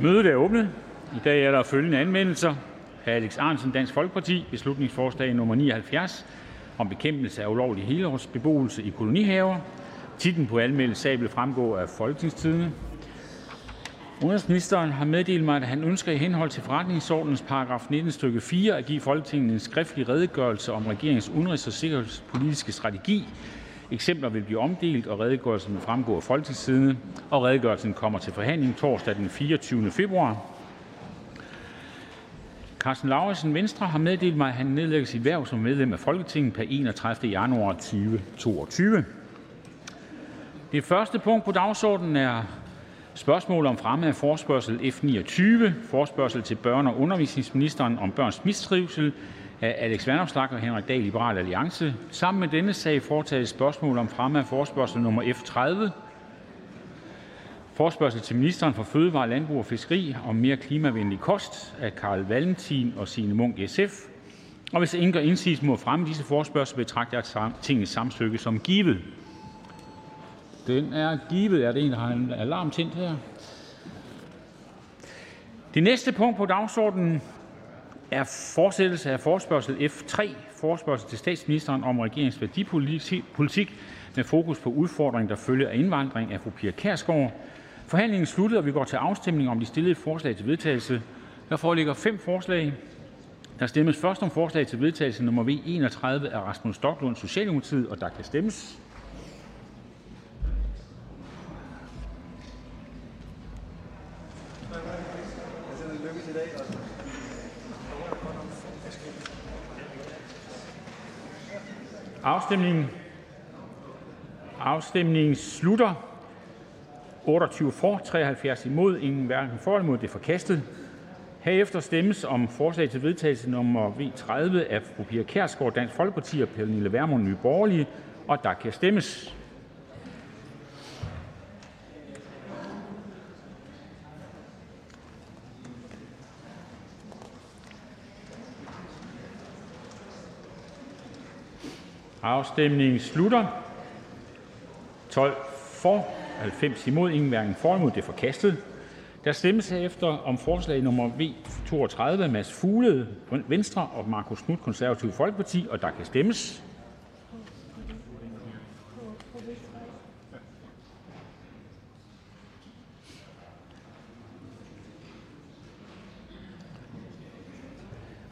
Mødet er åbnet. I dag er der følgende anmeldelser. Alex Arnsen, Dansk Folkeparti, beslutningsforslag nummer 79 om bekæmpelse af ulovlig helårsbeboelse i kolonihaver. Titlen på anmeldelse sag vil fremgå af Folketingstidende. Udenrigsministeren har meddelt mig, at han ønsker i henhold til forretningsordenens paragraf 19 stykke 4 at give Folketinget en skriftlig redegørelse om regeringens udenrigs- og sikkerhedspolitiske strategi. Eksempler vil blive omdelt, og redegørelsen vil fremgå af Folketingstidende, og redegørelsen kommer til forhandling torsdag den 24. februar. Carsten Lauridsen, Venstre, har meddelt mig, at han nedlægger sit hverv som medlem af Folketinget per 31. januar 2022. Det første punkt på dagsordenen er spørgsmål om fremme af forespørgsel F29, forespørgsel til børne- og undervisningsministeren om børns mistrivsel af Alex Vandopslag og Henrik Dahl, Liberal Alliance. Sammen med denne sag foretages spørgsmål om fremme af forespørgsel nummer F30, forespørgsel til ministeren for Fødevare, Landbrug og Fiskeri om mere klimavenlig kost af Carl Valentin og Signe Munk, SF. Og hvis ingen gør indsigelse mod fremme disse forespørgsel, betragter jeg tingets samtykke som givet. Den er givet. Er det en, der har en alarm tændt her? Det næste punkt på dagsordenen er fortsættelse af forespørgsel F3, forespørgsel til statsministeren om regeringens værdipolitik med fokus på udfordringen, der følger af indvandring af fru Pia Kjærsgaard. Forhandlingen sluttede, og vi går til afstemning om de stillede forslag til vedtagelse. Der foreligger 5 forslag. Der stemmes først om forslag til vedtagelse nummer V31 af Rasmus Stocklund, Socialdemokratiet, og der kan stemmes. Afstemningen slutter. 28 for, 73 imod, ingen hverken for eller imod. Det er forkastet. Herefter stemmes om forslag til vedtagelse nummer V30 af fru Pia Kjærsgaard, Dansk Folkeparti, og Pernille Vermund, Nye Borgerlige, og der kan stemmes. Afstemningen slutter. 12 for, 90 imod, ingen hverken for eller imod. Det er forkastet. Der stemmes herefter om forslag nummer V32 af Mads Fuglede, Venstre, og Markus Knuth, Konservative Folkeparti, og der kan stemmes.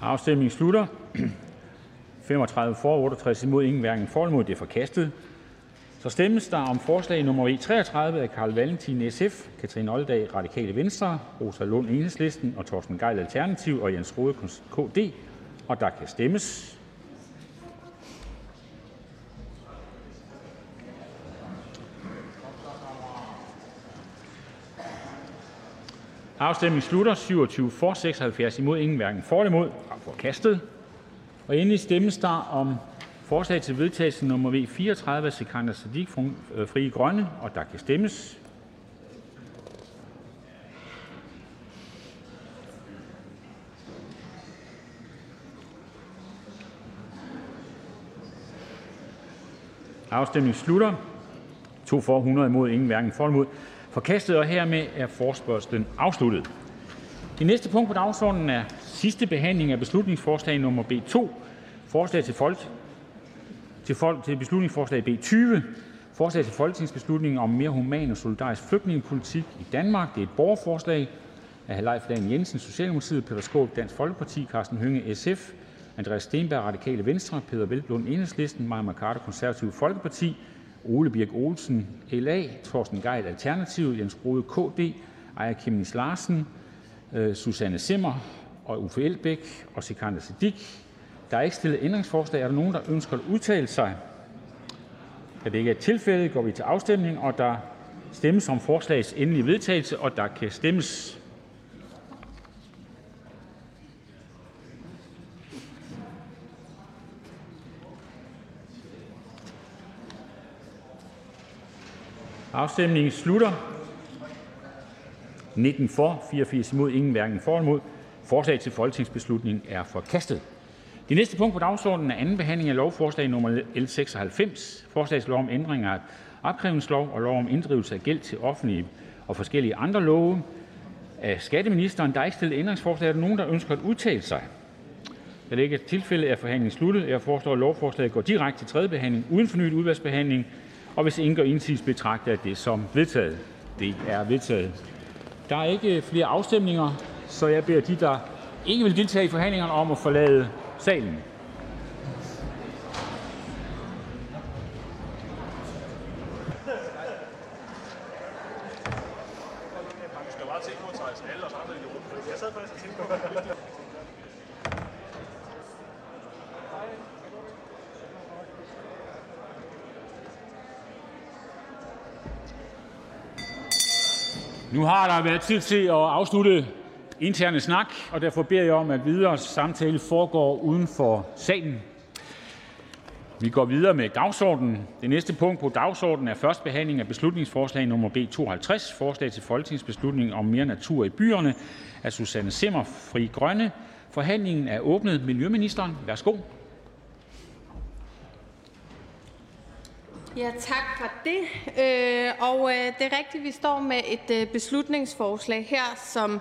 Afstemningen slutter. 35 for, 68 imod, ingen hverken for eller imod. Det er forkastet. Så stemmes der om forslag nummer E33 af Carl Valentin, SF, Katrine Oldag, Radikale Venstre, Rosa Lund, Enhedslisten, og Torsten Gejl, Alternativ, og Jens Rode, KD, og der kan stemmes. Afstemningen slutter. 27 for, 76 imod, ingen hverken for eller imod. Forkastet. Og endelig stemmes der om forslag til vedtagelse nummer V34 af Sikandar Siddique, Frie Grønne, og der kan stemmes. Afstemningen slutter. 2 for, 100 imod, ingen hverken for eller imod. Forkastet, og hermed er forespørgslen afsluttet. Det næste punkt på dagsordenen er sidste behandling af beslutningsforslag nummer B2, forslag til beslutningsforslag B20, forslag til folketingsbeslutning om mere human og solidarisk flygtningepolitik i Danmark. Det er et borgerforslag af Leif Lahn Jensen, Socialdemokratiet, Peter Skaarup, Dansk Folkeparti, Carsten Hønge, SF, Andreas Steenberg, Radikale Venstre, Peder Hvelplund, Enhedslisten, Marie Krarup, Konservative Folkeparti, Ole Birk Olesen, LA, Torsten Gejl, Alternativet, Jens Rode, KD, Aja Kimmis Larsen, Susanne Zimmer og Uffe Elbæk og Sikandar Siddique. Der er ikke stillet ændringsforslag. Er der nogen, der ønsker at udtale sig? Da det ikke er tilfældet, går vi til afstemning, og der stemmes om forslagets endelige vedtagelse, og der kan stemmes. Afstemningen slutter. 19 for, 84 imod, ingen hverken for eller imod. Forslag til folketingsbeslutning er forkastet. Det næste punkt på dagsordenen er anden behandling af lovforslag nummer L96, forslag til lov om ændringer af opkrævningslov og lov om inddrivelse af gæld til offentlige og forskellige andre love. af skatteministeren. Der er ikke stillet ændringsforslag. Er der nogen, der ønsker at udtale sig? Da det ikke er tilfældet, er forhandlingen sluttet. Jeg foreslår, at lovforslaget går direkte til tredje behandling uden fornyet udvalgsbehandling. Og hvis ingen gør indsigelse, betragter jeg det som vedtaget. Det er vedtaget. Der er ikke flere afstemninger, så jeg beder de, der ikke vil deltage i forhandlingerne, om at forlade salen. Nu har der været tid til at afslutte interne snak, og derfor beder jeg om, at videre samtale foregår uden for salen. Vi går videre med dagsordenen. Det næste punkt på dagsordenen er første behandling af beslutningsforslag nummer B52, forslag til folketingsbeslutning om mere natur i byerne af Susanne Zimmer, Fri Grønne. Forhandlingen er åbnet. Miljøministeren, værsgo. Ja, tak for det. Det er rigtigt, vi står med et beslutningsforslag her, som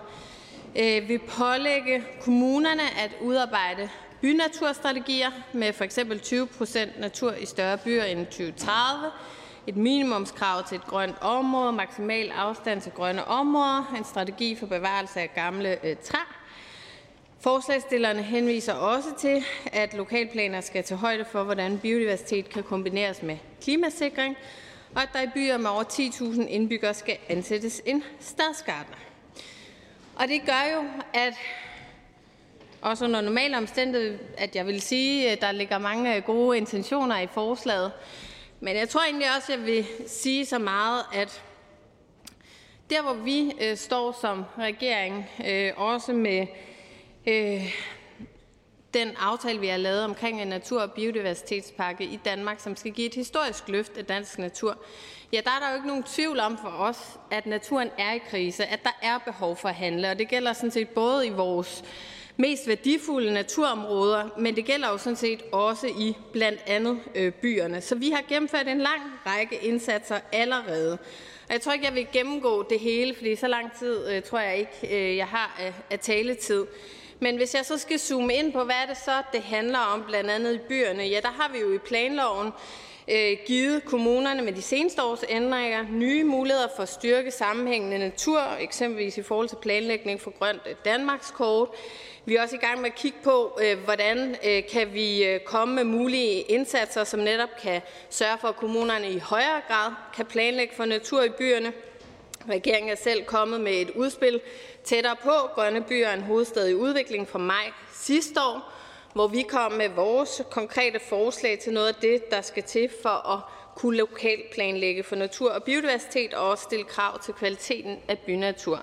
vil pålægge kommunerne at udarbejde bynaturstrategier med for eksempel 20% natur i større byer inden 2030, et minimumskrav til et grønt område, maksimal afstand til grønne områder, en strategi for bevarelse af gamle træer. Forslagsstillerne henviser også til, at lokalplaner skal tage højde for, hvordan biodiversitet kan kombineres med klimasikring, og at der i byer med over 10.000 indbyggere skal ansættes en stadsgartner. Og det gør jo, at også under normale omstændigheder, at jeg vil sige, at der ligger mange gode intentioner i forslaget. Men jeg tror egentlig også, at jeg vil sige så meget, at der hvor vi står som regering, også med den aftale, vi har lavet omkring en natur- og biodiversitetspakke i Danmark, som skal give et historisk løft af dansk natur, ja, der er der jo ikke nogen tvivl om for os, at naturen er i krise, at der er behov for at handle, og det gælder sådan set både i vores mest værdifulde naturområder, men det gælder jo sådan set også i blandt andet byerne. Så vi har gennemført en lang række indsatser allerede. Og jeg tror ikke, jeg vil gennemgå det hele, fordi så lang tid tror jeg ikke, jeg har af taletid. Men hvis jeg så skal zoome ind på, hvad er det så, det handler om, blandt andet i byerne? Ja, der har vi jo i planloven givet kommunerne med de seneste års ændringer nye muligheder for at styrke sammenhængende natur, eksempelvis i forhold til planlægning for grønt Danmarkskort. Vi er også i gang med at kigge på, hvordan kan vi komme med mulige indsatser, som netop kan sørge for, at kommunerne i højere grad kan planlægge for natur i byerne. Regeringen er selv kommet med et udspil tættere på grønne byer, en hovedstad i udvikling fra maj sidste år, hvor vi kom med vores konkrete forslag til noget af det, der skal til for at kunne lokalt planlægge for natur og biodiversitet og også stille krav til kvaliteten af bynatur.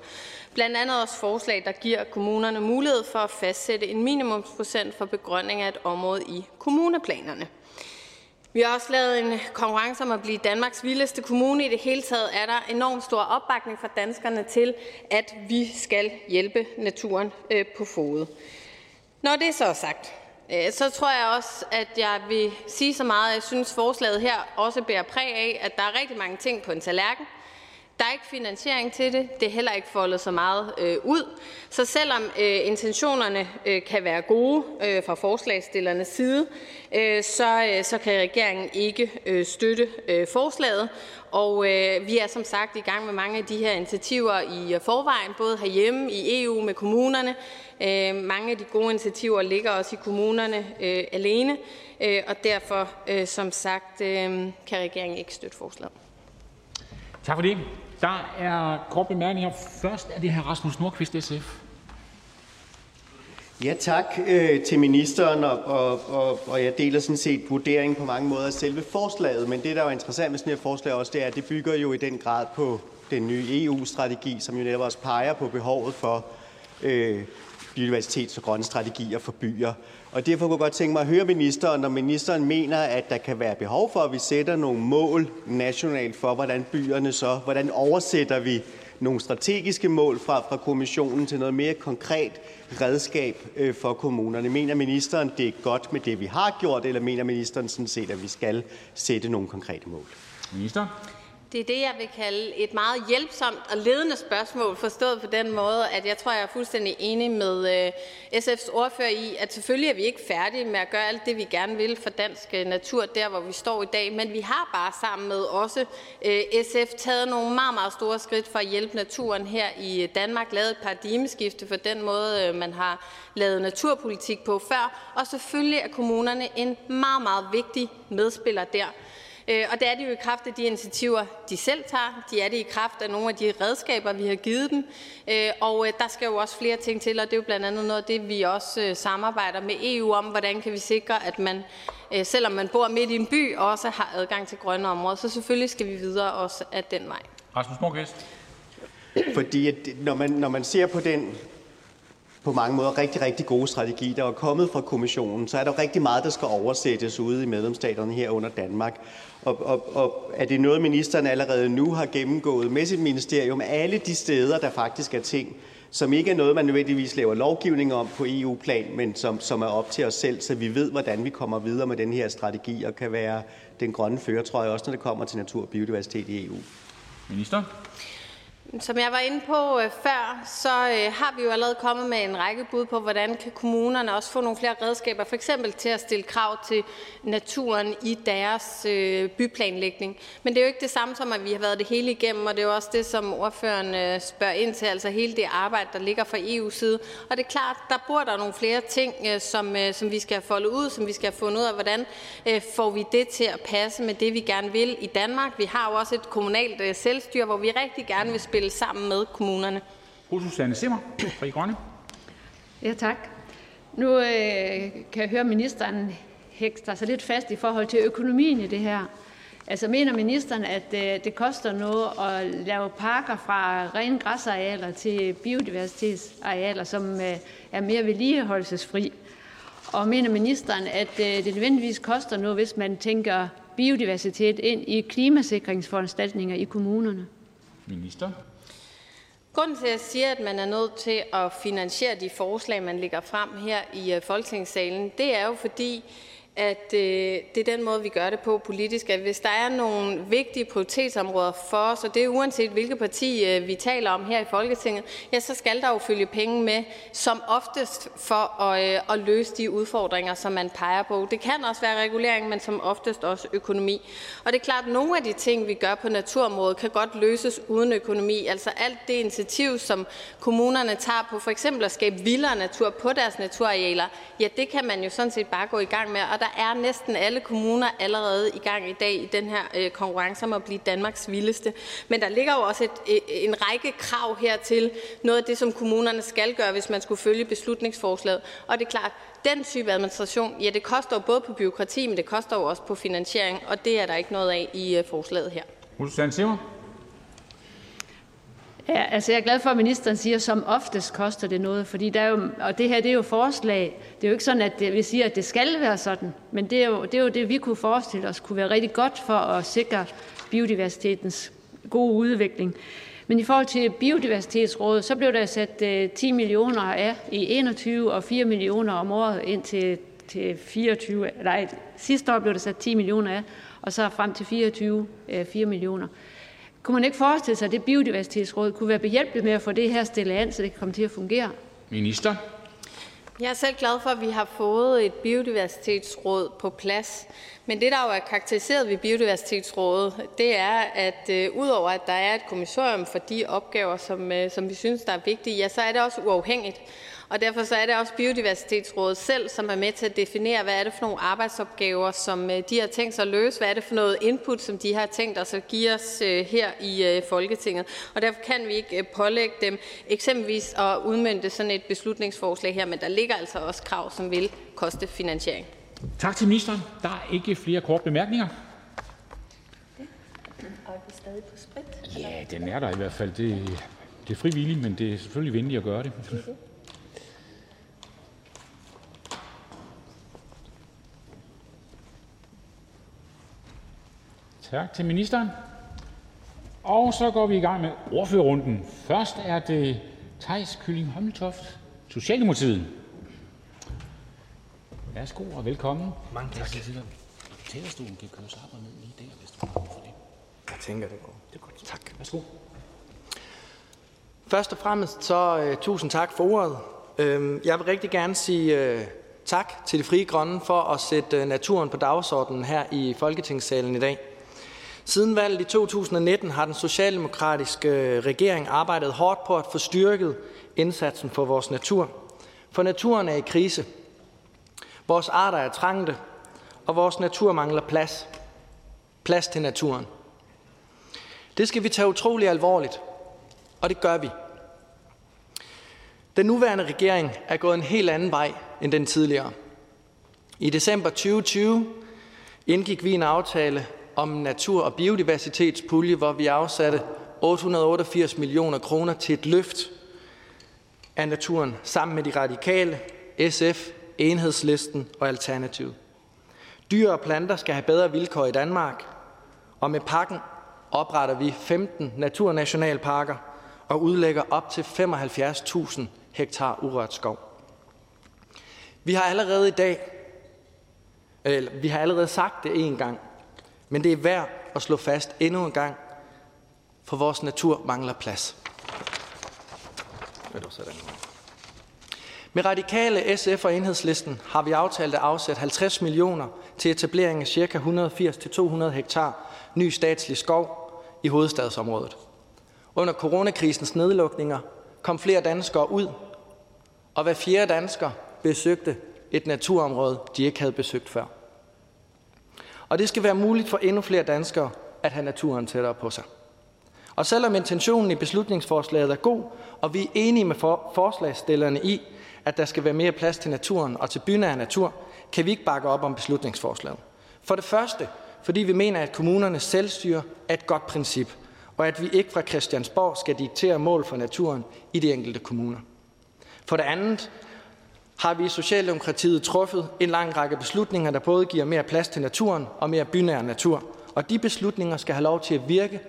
Blandt andet også forslag, der giver kommunerne mulighed for at fastsætte en minimumsprocent for begrønning af et område i kommuneplanerne. Vi har også lavet en konkurrence om at blive Danmarks vildeste kommune. I det hele taget er der enormt stor opbakning fra danskerne til, at vi skal hjælpe naturen på fode. Når det så er sagt, så tror jeg også, at jeg vil sige så meget, at jeg synes, at forslaget her også bærer præg af, at der er rigtig mange ting på en tallerken. Der er ikke finansiering til det. Det er heller ikke foldet så meget ud. Så selvom intentionerne kan være gode fra forslagsstillernes side, så kan regeringen ikke støtte forslaget. Og vi er som sagt i gang med mange af de her initiativer i forvejen, både herhjemme, i EU, med kommunerne. Mange af de gode initiativer ligger også i kommunerne alene, og derfor som sagt kan regeringen ikke støtte forslaget. Tak for det. Der er kort bemærkninger. Først er det her Rasmus Nordqvist, SF. Ja, tak til ministeren, og jeg deler sådan set vurderingen på mange måder af selve forslaget, men det, der er interessant med sådan et forslag også, det er, at det bygger jo i den grad på den nye EU-strategi, som jo netop også peger på behovet for biodiversitets- og grønne strategier for byer. Og derfor kunne jeg godt tænke mig at høre ministeren, når ministeren mener, at der kan være behov for, at vi sætter nogle mål nationalt for, hvordan byerne så, hvordan oversætter vi nogle strategiske mål fra kommissionen til noget mere konkret redskab for kommunerne. Mener ministeren, det er godt med det, vi har gjort, eller mener ministeren sådan set, at vi skal sætte nogle konkrete mål? Minister? Det er det, jeg vil kalde et meget hjælpsomt og ledende spørgsmål, forstået på den måde, at jeg tror, jeg er fuldstændig enig med SF's ordfører i, at selvfølgelig er vi ikke færdige med at gøre alt det, vi gerne vil for dansk natur, der hvor vi står i dag, men vi har bare sammen med også SF taget nogle meget, meget store skridt for at hjælpe naturen her i Danmark, lavet et paradigmeskifte for den måde, man har lavet naturpolitik på før, og selvfølgelig er kommunerne en meget, meget vigtig medspiller der. Og det er det jo i kraft af de initiativer, de selv tager. De er det i kraft af nogle af de redskaber, vi har givet dem. Og der skal jo også flere ting til, og det er jo blandt andet noget af det, vi også samarbejder med EU om. Hvordan kan vi sikre, at man, selvom man bor midt i en by, også har adgang til grønne områder. Så selvfølgelig skal vi videre også af den vej. Rasmus Nordqvist. Fordi når man ser på den på mange måder rigtig, rigtig gode strategi, der er kommet fra kommissionen, så er der rigtig meget, der skal oversættes ude i medlemsstaterne her under Danmark. Og er det noget, ministeren allerede nu har gennemgået med sit ministerium? Alle de steder, der faktisk er ting, som ikke er noget, man nødvendigvis laver lovgivning om på EU-plan, men som er op til os selv, så vi ved, hvordan vi kommer videre med den her strategi og kan være den grønne førertrøje, også når det kommer til natur og biodiversitet i EU. Minister? Som jeg var inde på før, så har vi jo allerede kommet med en række bud på, hvordan kan kommunerne også få nogle flere redskaber, for eksempel til at stille krav til naturen i deres byplanlægning. Men det er jo ikke det samme som, at vi har været det hele igennem, og det er jo også det, som ordføreren spørger ind til, altså hele det arbejde, der ligger fra EU-side. Og det er klart, der bor der nogle flere ting, som vi skal have foldet ud, som vi skal have fundet ud af, hvordan får vi det til at passe med det, vi gerne vil i Danmark. Vi har jo også et kommunalt selvstyre, hvor vi rigtig gerne vil spille sammen med kommunerne. Fru Susanne Zimmer, Fri Grønne. Ja, tak. Nu kan jeg høre ministeren hægter sig lidt fast i forhold til økonomien i det her. Altså mener ministeren, at det koster noget at lave parker fra rene græsarealer til biodiversitetsarealer, som er mere vedligeholdelsesfri? Og mener ministeren, at det nødvendigvis koster noget, hvis man tænker biodiversitet ind i klimasikringsforanstaltninger i kommunerne? Minister? Grunden til, at jeg siger, at man er nødt til at finansiere de forslag, man lægger frem her i Folketingssalen, det er jo fordi, at det er den måde, vi gør det på politisk. At hvis der er nogle vigtige prioritetsområder for os, og det er uanset hvilket parti vi taler om her i Folketinget, ja, så skal der jo følge penge med, som oftest for at løse de udfordringer, som man peger på. Det kan også være regulering, men som oftest også økonomi. Og det er klart, at nogle af de ting, vi gør på naturområdet, kan godt løses uden økonomi. Altså alt det initiativ, som kommunerne tager på for eksempel at skabe vildere natur på deres naturarealer, ja, det kan man jo sådan set bare gå i gang med. Der er næsten alle kommuner allerede i gang i dag i den her konkurrence om at blive Danmarks vildeste. Men der ligger jo også en række krav hertil, noget af det, som kommunerne skal gøre, hvis man skulle følge beslutningsforslaget. Og det er klart, den type administration, ja, det koster jo både på byråkrati, men det koster jo også på finansiering, og det er der ikke noget af i forslaget her. Susanne Zimmer? Ja, altså jeg er glad for, at ministeren siger, at som oftest koster det noget, fordi der er jo, og det her, det er jo forslag. Det er jo ikke sådan, at vi siger, at det skal være sådan, men det er jo det, vi kunne forestille os, kunne være rigtig godt for at sikre biodiversitetens gode udvikling. Men i forhold til Biodiversitetsrådet, så blev der sat 10 millioner af i 21 og 4 millioner om året ind til 24. Nej, sidste år blev der sat 10 millioner af, og så frem til 24, 4 millioner. Kunne man ikke forestille sig, at det biodiversitetsråd kunne være behjælpeligt med at få det her stillet an, så det kan komme til at fungere? Minister? Jeg er selv glad for, at vi har fået et biodiversitetsråd på plads. Men det, der jo er karakteriseret ved biodiversitetsrådet, det er, at udover at der er et kommissorium for de opgaver, som vi synes, der er vigtige, ja, så er det også uafhængigt. Og derfor så er det også Biodiversitetsrådet selv, som er med til at definere, hvad er det for nogle arbejdsopgaver, som de har tænkt sig at løse, hvad er det for noget input, som de har tænkt os at give os her i Folketinget. Og derfor kan vi ikke pålægge dem eksempelvis at udmønte sådan et beslutningsforslag her, men der ligger altså også krav, som vil koste finansiering. Tak til ministeren. Der er ikke flere korte bemærkninger. Og er vi stadig på sprit? Ja, den er der i hvert fald. Det er frivilligt, men det er selvfølgelig venligt at gøre det. Tak til ministeren. Og så går vi i gang med ordførerrunden. Først er det Tejs Kylling Holmtoft, Socialdemokratiet. Værsgo og velkommen. Mange tak. Talerstolen kan køres op og ned lige der, hvis du har brug for det. tænker, det går. Det er godt. Tak. Værsgo. Først og fremmest så tusind tak for ordet. Jeg vil rigtig gerne sige tak til De Frie Grønne for at sætte naturen på dagsordenen her i Folketingssalen i dag. Siden valget i 2019 har den socialdemokratiske regering arbejdet hårdt på at få styrket indsatsen for vores natur. For naturen er i krise. Vores arter er trængte, og vores natur mangler plads. Plads til naturen. Det skal vi tage utrolig alvorligt, og det gør vi. Den nuværende regering er gået en helt anden vej end den tidligere. I december 2020 indgik vi en aftale om natur- og biodiversitetspulje, hvor vi afsatte 888 millioner kroner til et løft af naturen sammen med De Radikale, SF, Enhedslisten og Alternativet. Dyr og planter skal have bedre vilkår i Danmark, og med pakken opretter vi 15 naturnationalparker og udlægger op til 75.000 hektar urørt skov. Vi har allerede sagt det en gang, men det er værd at slå fast endnu en gang, for vores natur mangler plads. Med Radikale, SF og Enhedslisten har vi aftalt at afsætte 50 millioner til etablering af ca. 180-200 hektar ny statslig skov i hovedstadsområdet. Under coronakrisens nedlukninger kom flere danskere ud, og hver fjerde dansker besøgte et naturområde, de ikke havde besøgt før. Og det skal være muligt for endnu flere danskere at have naturen tættere på sig. Og selvom intentionen i beslutningsforslaget er god, og vi er enige med forslagsstillerne i, at der skal være mere plads til naturen og til bynær natur, kan vi ikke bakke op om beslutningsforslaget. For det første, fordi vi mener, at kommunernes selvstyre er et godt princip, og at vi ikke fra Christiansborg skal diktere mål for naturen i de enkelte kommuner. For det andet har vi i Socialdemokratiet truffet en lang række beslutninger, der både giver mere plads til naturen og mere bynær natur. Og de beslutninger skal have lov til at virke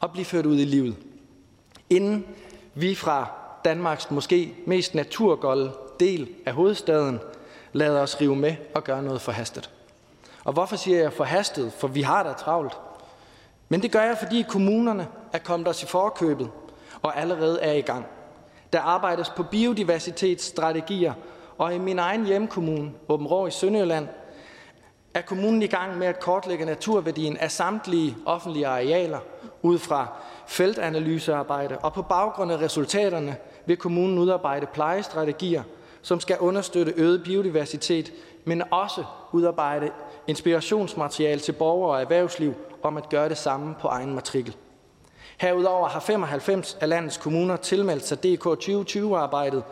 og blive ført ud i livet, inden vi fra Danmarks måske mest naturgolde del af hovedstaden lader os rive med og gøre noget forhastet. Og hvorfor siger jeg forhastet? For vi har da travlt. Men det gør jeg, fordi kommunerne er kommet os i forkøbet og allerede er i gang. Der arbejdes på biodiversitetsstrategier, og i min egen hjemkommune, Aabenraa i Sønderjylland, er kommunen i gang med at kortlægge naturværdien af samtlige offentlige arealer ud fra feltanalysearbejde, og på baggrund af resultaterne vil kommunen udarbejde plejestrategier, som skal understøtte øget biodiversitet, men også udarbejde inspirationsmateriale til borgere og erhvervsliv om at gøre det samme på egen matrikel. Herudover har 95 af landets kommuner tilmeldt sig DK 2020-arbejdet,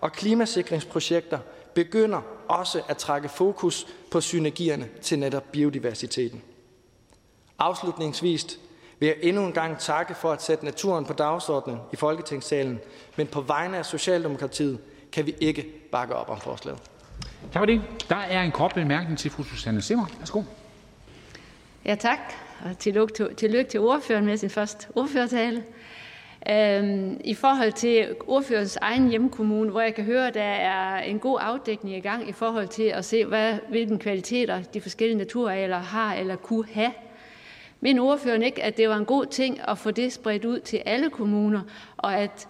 og klimasikringsprojekter begynder også at trække fokus på synergierne til netop biodiversiteten. Afslutningsvis vil jeg endnu en gang takke for at sætte naturen på dagsordenen i Folketingssalen, men på vegne af Socialdemokratiet kan vi ikke bakke op om forslaget. Tak for det. Der er en kort bemærkning til fru Susanne Zimmer. Værsgo. Ja, tak. Og tillykke til ordføreren med sin første ordførertale. I forhold til ordførerens egen hjemkommune, hvor jeg kan høre, der er en god afdækning i gang i forhold til at se, hvilken kvaliteter de forskellige naturarealer har eller kunne have. Mener ordføreren ikke, at det var en god ting at få det spredt ud til alle kommuner, og at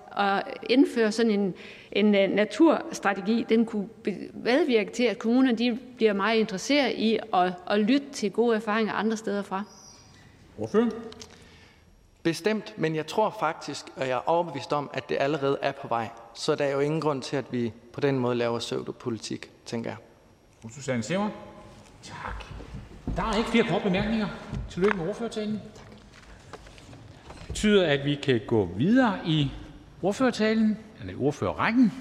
indføre sådan en naturstrategi, den kunne medvirke til, at kommunerne de bliver meget interesseret i at lytte til gode erfaringer andre steder fra? Ordfører? Bestemt, men jeg tror faktisk, og jeg er overbevist om, at det allerede er på vej. Så der er jo ingen grund til, at vi på den måde laver pseudopolitik, tænker jeg. Susanne Zimmer. Tak. Der er ikke flere korte bemærkninger. Tillykke med ordførertalen. Tak. Det betyder, at vi kan gå videre i ordførertalen, eller i ordførerrækken.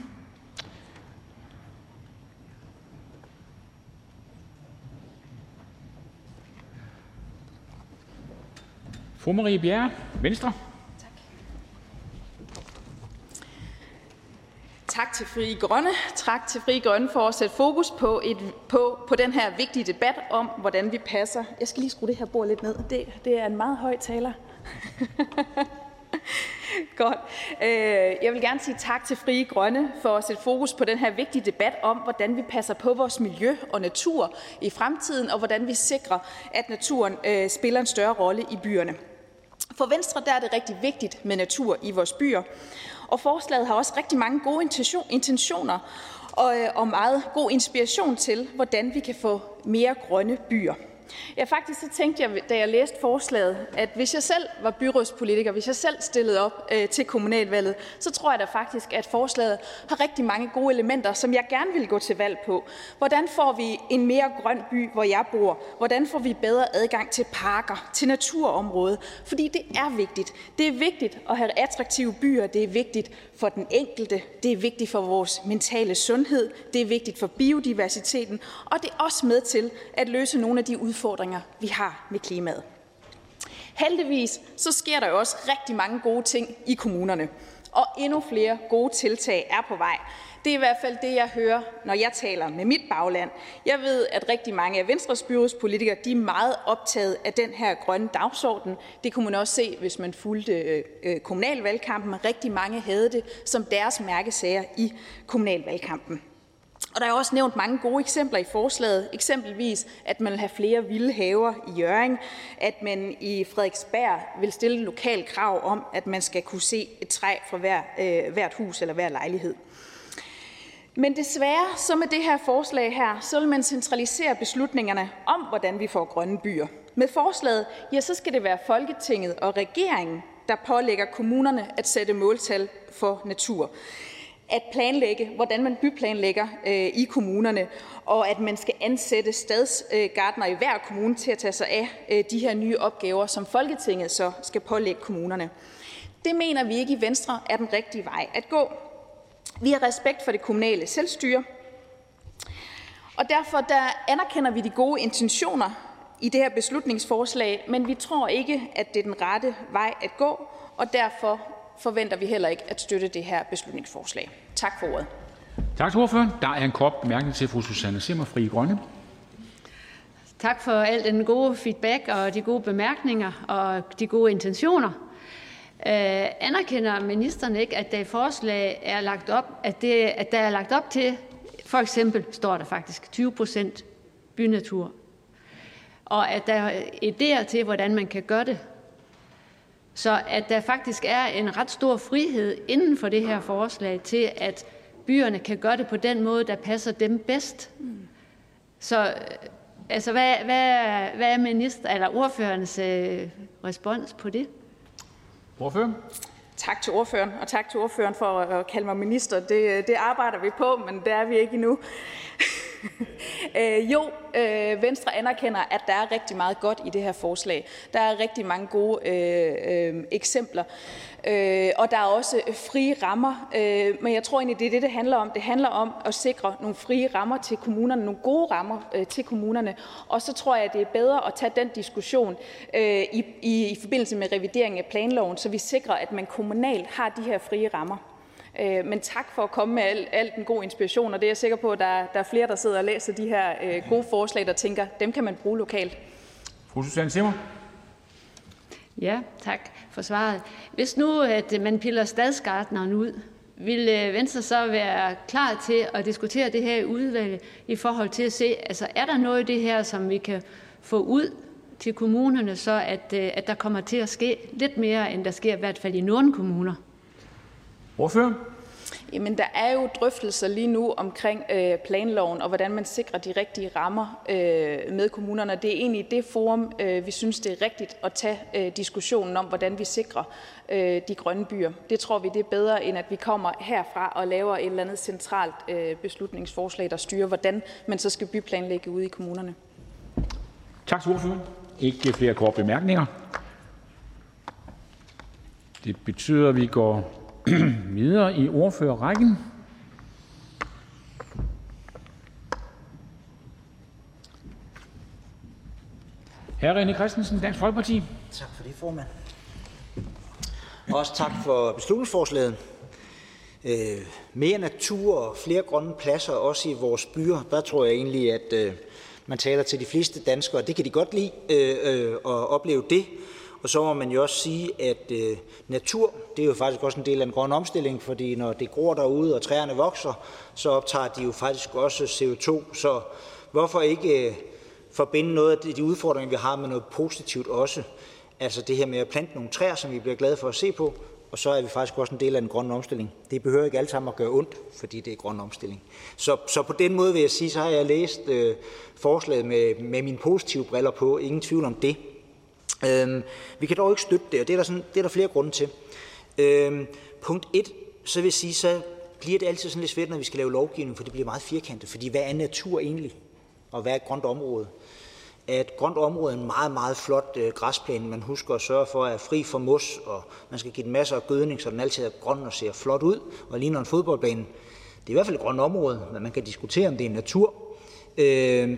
Fru Marie Bjerre, Venstre. Tak. Tak til Frie Grønne. Tak til Frie Grønne for at sætte fokus på, på den her vigtige debat om, hvordan vi passer. Jeg skal lige skrue det her bord lidt ned. Det er en meget høj taler. Godt. Jeg vil gerne sige tak til Frie Grønne for at sætte fokus på den her vigtige debat om, hvordan vi passer på vores miljø og natur i fremtiden, og hvordan vi sikrer, at naturen spiller en større rolle i byerne. For Venstre der er det rigtig vigtigt med natur i vores byer, og forslaget har også rigtig mange gode intentioner og meget god inspiration til, hvordan vi kan få mere grønne byer. Ja, faktisk så tænkte jeg, da jeg læste forslaget, at hvis jeg selv var byrådspolitiker, hvis jeg selv stillede op til kommunalvalget, så tror jeg da faktisk, at forslaget har rigtig mange gode elementer, som jeg gerne vil gå til valg på. Hvordan får vi en mere grøn by, hvor jeg bor? Hvordan får vi bedre adgang til parker, til naturområdet? Fordi det er vigtigt. Det er vigtigt at have attraktive byer. Det er vigtigt for den enkelte. Det er vigtigt for vores mentale sundhed. Det er vigtigt for biodiversiteten. Og det er også med til at løse nogle af de udfordringer, vi har med klimaet. Heldigvis så sker der jo også rigtig mange gode ting i kommunerne, og endnu flere gode tiltag er på vej. Det er i hvert fald det, jeg hører, når jeg taler med mit bagland. Jeg ved, at rigtig mange af Venstres byrådspolitikere, de er meget optaget af den her grønne dagsorden. Det kunne man også se, hvis man fulgte kommunalvalgkampen. Rigtig mange havde det som deres mærkesager i kommunalvalgkampen. Og der er også nævnt mange gode eksempler i forslaget. Eksempelvis, at man vil have flere vilde haver i Hjørring, at man i Frederiksberg vil stille lokal krav om, at man skal kunne se et træ fra hvert hus eller hver lejlighed. Men desværre, så med det her forslag her, så vil man centralisere beslutningerne om, hvordan vi får grønne byer. Med forslaget, ja, så skal det være Folketinget og regeringen, der pålægger kommunerne at sætte måltal for natur. At planlægge, hvordan man byplanlægger i kommunerne, og at man skal ansætte stadsgartnere i hver kommune til at tage sig af de her nye opgaver, som Folketinget så skal pålægge kommunerne. Det mener vi ikke i Venstre er den rigtige vej at gå. Vi har respekt for det kommunale selvstyre, og derfor der anerkender vi de gode intentioner i det her beslutningsforslag, men vi tror ikke, at det er den rette vej at gå, og derfor forventer vi heller ikke at støtte det her beslutningsforslag. Tak for ordet. Tak til ordføreren. Der er en kort bemærkning til fru Susanne Zimmer, Frie Grønne. Tak for al den gode feedback og de gode bemærkninger og de gode intentioner. Anerkender ministeren ikke, at der i forslag er lagt op, at der er lagt op til, for eksempel står der faktisk 20% bynatur, og at der er idéer til, hvordan man kan gøre det? Så at der faktisk er en ret stor frihed inden for det her forslag til, at byerne kan gøre det på den måde, der passer dem bedst. Så altså, hvad er minister eller ordførerens respons på det? Ordføreren? Tak til ordføreren, og tak til ordføreren for at kalde mig minister. Det arbejder vi på, men det er vi ikke endnu. Venstre anerkender, at der er rigtig meget godt i det her forslag. Der er rigtig mange gode eksempler, og der er også frie rammer, men jeg tror egentlig, det er det handler om. Det handler om at sikre nogle frie rammer til kommunerne, nogle gode rammer til kommunerne, og så tror jeg, det er bedre at tage den diskussion i forbindelse med revideringen af planloven, så vi sikrer, at man kommunalt har de her frie rammer. Men tak for at komme med al den gode inspiration, og det er jeg sikker på, at der er flere, der sidder og læser de her gode forslag, der tænker, dem kan man bruge lokalt. Fru Susanne Zimmer. Ja, tak for svaret. Hvis nu, at man piller stadsgartneren ud, vil Venstre så være klar til at diskutere det her i udvalget i forhold til at se, altså er der noget i det her, som vi kan få ud til kommunerne, så at der kommer til at ske lidt mere, end der sker i hvert fald i nogle kommuner? Ordfører? Jamen, der er jo drøftelser lige nu omkring planloven og hvordan man sikrer de rigtige rammer med kommunerne. Det er egentlig det forum, vi synes, det er rigtigt at tage diskussionen om, hvordan vi sikrer de grønne byer. Det tror vi, det er bedre, end at vi kommer herfra og laver et eller andet centralt beslutningsforslag, der styrer, hvordan man så skal byplanlægge ude i kommunerne. Tak til ordføreren. Ikke flere korte bemærkninger. Det betyder, at vi går videre i ordførerrækken. Hr. René Christensen, Dansk Folkeparti. Tak for det, formand. Også tak for beslutningsforslaget. Mere natur og flere grønne pladser, også i vores byer. Der tror jeg egentlig, at man taler til de fleste danskere. Det kan de godt lide at opleve det. Og så må man jo også sige, at natur, det er jo faktisk også en del af den grønne omstilling, fordi når det gror derude og træerne vokser, så optager de jo faktisk også CO2. Så hvorfor ikke forbinde noget af de udfordringer, vi har, med noget positivt også? Altså det her med at plante nogle træer, som vi bliver glade for at se på, og så er vi faktisk også en del af den grønne omstilling. Det behøver ikke alle sammen at gøre ondt, fordi det er grøn omstilling. Så på den måde vil jeg sige, så har jeg læst forslaget med mine positive briller på. Ingen tvivl om det. Vi kan dog ikke støtte det, og det er der flere grunde til. Punkt 1, så vil jeg sige, så bliver det altid sådan lidt svært, når vi skal lave lovgivning, for det bliver meget firkantet. Fordi hvad er natur egentlig? Og hvad er et grønt område? At grønt område er en meget, meget flot græsplæne, man husker at sørge for, at er fri for mos, og man skal give den masser af gødning, så den altid er grøn og ser flot ud, og ligner en fodboldbane. Det er i hvert fald et grønt område, men man kan diskutere, om det er natur.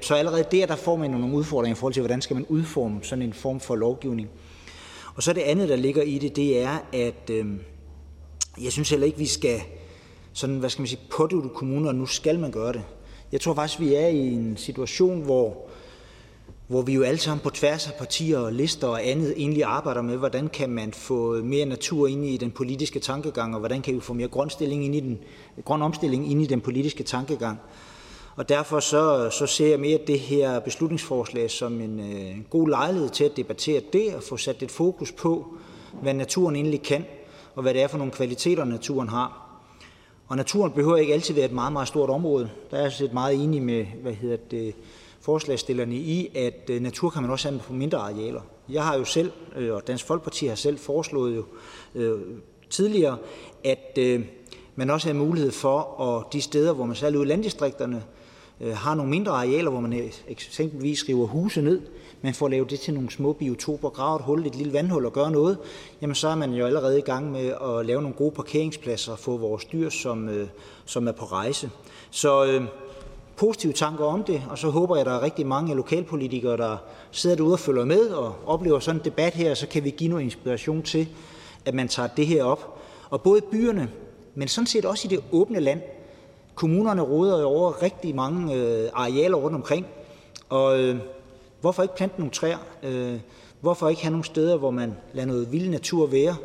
Så allerede der får man nogle udfordringer i forhold til, hvordan skal man udforme sådan en form for lovgivning. Og så det andet, der ligger i det, det er, at jeg synes heller ikke, vi skal sådan, hvad skal man sige, pådutte kommuner, og nu skal man gøre det. Jeg tror faktisk, vi er i en situation, hvor vi jo alle sammen på tværs af partier og lister og andet egentlig arbejder med, hvordan kan man få mere natur ind i den politiske tankegang, og hvordan kan vi få mere grøn omstilling ind i den politiske tankegang. Og derfor så ser jeg mere det her beslutningsforslag som en god lejlighed til at debattere det, og få sat et fokus på, hvad naturen egentlig kan, og hvad det er for nogle kvaliteter, naturen har. Og naturen behøver ikke altid være et meget, meget stort område. Der er jeg set meget enig med, forslagsstillerne i, at natur kan man også have på mindre arealer. Jeg har jo selv, og Dansk Folkeparti har selv foreslået jo tidligere, at man også har mulighed for, og de steder, hvor man særligt ude i landdistrikterne, har nogle mindre arealer, hvor man eksempelvis river huse ned, man får lavet det til nogle små biotoper, grave et hul, et lille vandhul og gøre noget, jamen så er man jo allerede i gang med at lave nogle gode parkeringspladser for vores dyr, som er på rejse. Så positive tanker om det, og så håber jeg, at der er rigtig mange lokalpolitikere, der sidder derude og følger med og oplever sådan en debat her, og så kan vi give noget inspiration til, at man tager det her op. Og både byerne, men sådan set også i det åbne land. Kommunerne råder jo over rigtig mange arealer rundt omkring, og hvorfor ikke plante nogle træer? Hvorfor ikke have nogle steder, hvor man lader noget vild natur være?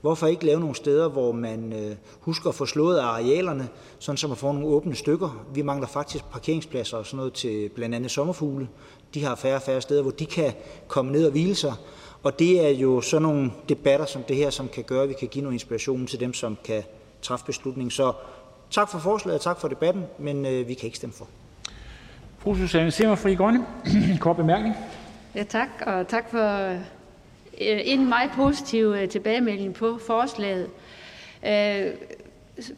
Hvorfor ikke lave nogle steder, hvor man husker at få slået af arealerne, sådan så man får nogle åbne stykker? Vi mangler faktisk parkeringspladser og sådan noget til blandt andet sommerfugle. De har færre og færre steder, hvor de kan komme ned og hvile sig. Og det er jo sådan nogle debatter som det her, som kan gøre, at vi kan give noget inspiration til dem, som kan træffe beslutningen. Så tak for forslaget og tak for debatten, men vi kan ikke stemme for. Fru Susanne Zimmer, Frie Grønne. Kort bemærkning. Ja, tak, og tak for en meget positiv tilbagemelding på forslaget.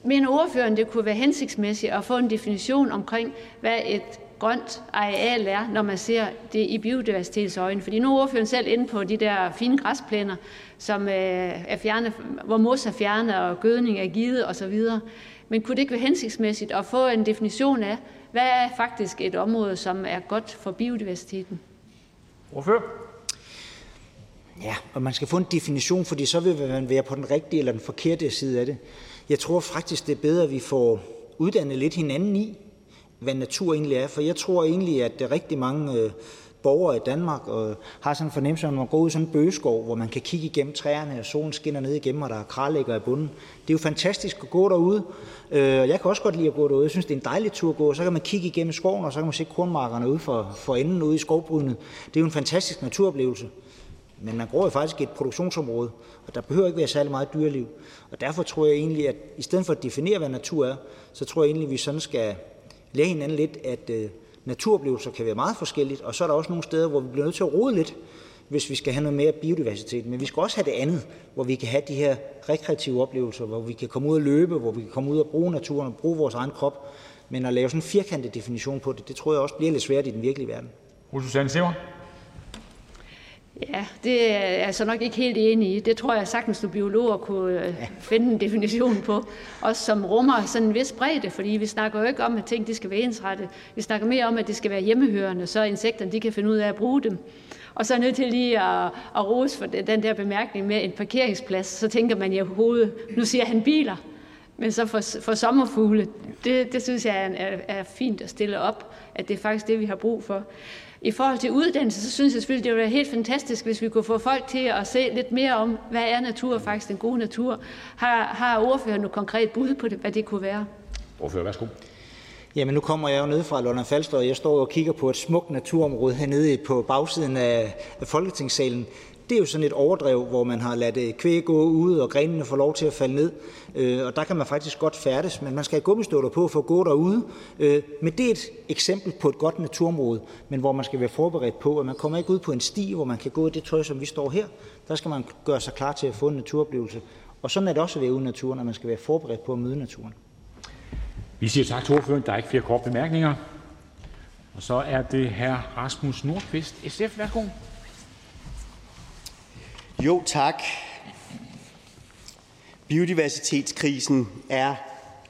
Mener ordføreren, det kunne være hensigtsmæssigt at få en definition omkring, hvad et grønt areal er, når man ser det i biodiversitetsøjne? Fordi nu er ordføreren selv inde på de der fine græsplæner, som er fjernet, hvor mos er fjernet, og gødning er givet osv. Men kunne det ikke være hensigtsmæssigt at få en definition af, hvad er faktisk et område, som er godt for biodiversiteten? Ordfører? Ja, og man skal få en definition, fordi så vil man være på den rigtige eller den forkerte side af det. Jeg tror faktisk, det er bedre, at vi får uddannet lidt hinanden i, hvad natur egentlig er. For jeg tror egentlig, at rigtig mange borgere i Danmark har sådan en fornemmelse, at man går ud i sådan en bøgeskov, hvor man kan kigge igennem træerne, og solen skinner ned igennem, og der er kragelægger i bunden. Det er jo fantastisk at gå derude, og jeg kan også godt lide at gå derude. Jeg synes, det er en dejlig tur at gå, og så kan man kigge igennem skoven, og så kan man se kornmarkerne ude for enden ude i skovbrynet. Det er jo en fantastisk naturoplevelse. Men man går jo faktisk i et produktionsområde, og der behøver ikke være særlig meget dyreliv. Og derfor tror jeg egentlig, at i stedet for at definere, hvad natur er, så tror jeg egentlig, at vi sådan skal lære hinanden lidt, at naturoplevelser kan være meget forskelligt, og så er der også nogle steder, hvor vi bliver nødt til at rode lidt, hvis vi skal have noget mere biodiversitet. Men vi skal også have det andet, hvor vi kan have de her rekreative oplevelser, hvor vi kan komme ud og løbe, hvor vi kan komme ud og bruge naturen og bruge vores egen krop. Men at lave sådan en firkantet definition på det, det tror jeg også bliver lidt svært i den virkelige verden. Susanne Zimmer? Ja, det er jeg altså nok ikke helt enig i. Det tror jeg sagtens, du biologer kunne finde en definition på. Også som rummer sådan en vis bredde, fordi vi snakker jo ikke om, at ting de skal være ensrettet. Vi snakker mere om, at det skal være hjemmehørende, så insekterne de kan finde ud af at bruge dem. Og så er jeg nødt til lige at rose for den der bemærkning med en parkeringsplads. Så tænker man i hovedet, nu siger han biler. Men så for sommerfugle, det synes jeg er fint at stille op, at det er faktisk det, vi har brug for. I forhold til uddannelse, så synes jeg selvfølgelig, det ville være helt fantastisk, hvis vi kunne få folk til at se lidt mere om, hvad er natur faktisk, den gode natur. Har ordføreren noget konkret bud på det, hvad det kunne være? Ordfører, værsgo. Jamen nu kommer jeg jo nede fra London Falster, og jeg står og kigger på et smukt naturområde hernede på bagsiden af Folketingssalen. Det er jo sådan et overdrev, hvor man har ladet kvæg gå ud, og grenene får lov til at falde ned. Og der kan man faktisk godt færdes, men man skal have gummistøvler på for at gå derude. Men det er et eksempel på et godt naturområde, men hvor man skal være forberedt på, at man kommer ikke ud på en sti, hvor man kan gå i det tøj, som vi står her. Der skal man gøre sig klar til at få en naturoplevelse. Og sådan er det også ved ude i naturen, at man skal være forberedt på at møde naturen. Vi siger tak til ordføreren. Der er ikke flere korte bemærkninger. Og så er det hr. Rasmus Nordqvist, SF. Værsgo. Jo, tak. Biodiversitetskrisen er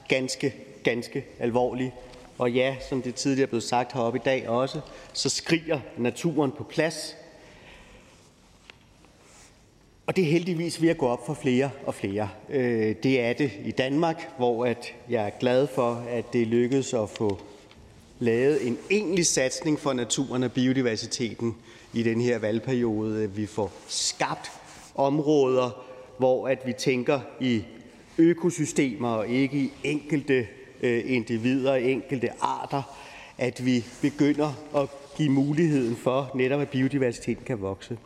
ganske, ganske alvorlig. Og ja, som det tidligere blev sagt heroppe i dag også, så skriger naturen på plads. Og det er heldigvis ved at gå op for flere og flere. Det er det i Danmark, hvor at jeg er glad for, at det lykkedes at få lavet en egentlig satsning for naturen og biodiversiteten i den her valgperiode. Vi får skabt områder, hvor at vi tænker i økosystemer og ikke i enkelte individer, enkelte arter, at vi begynder at give muligheden for netop, at biodiversiteten kan vokse.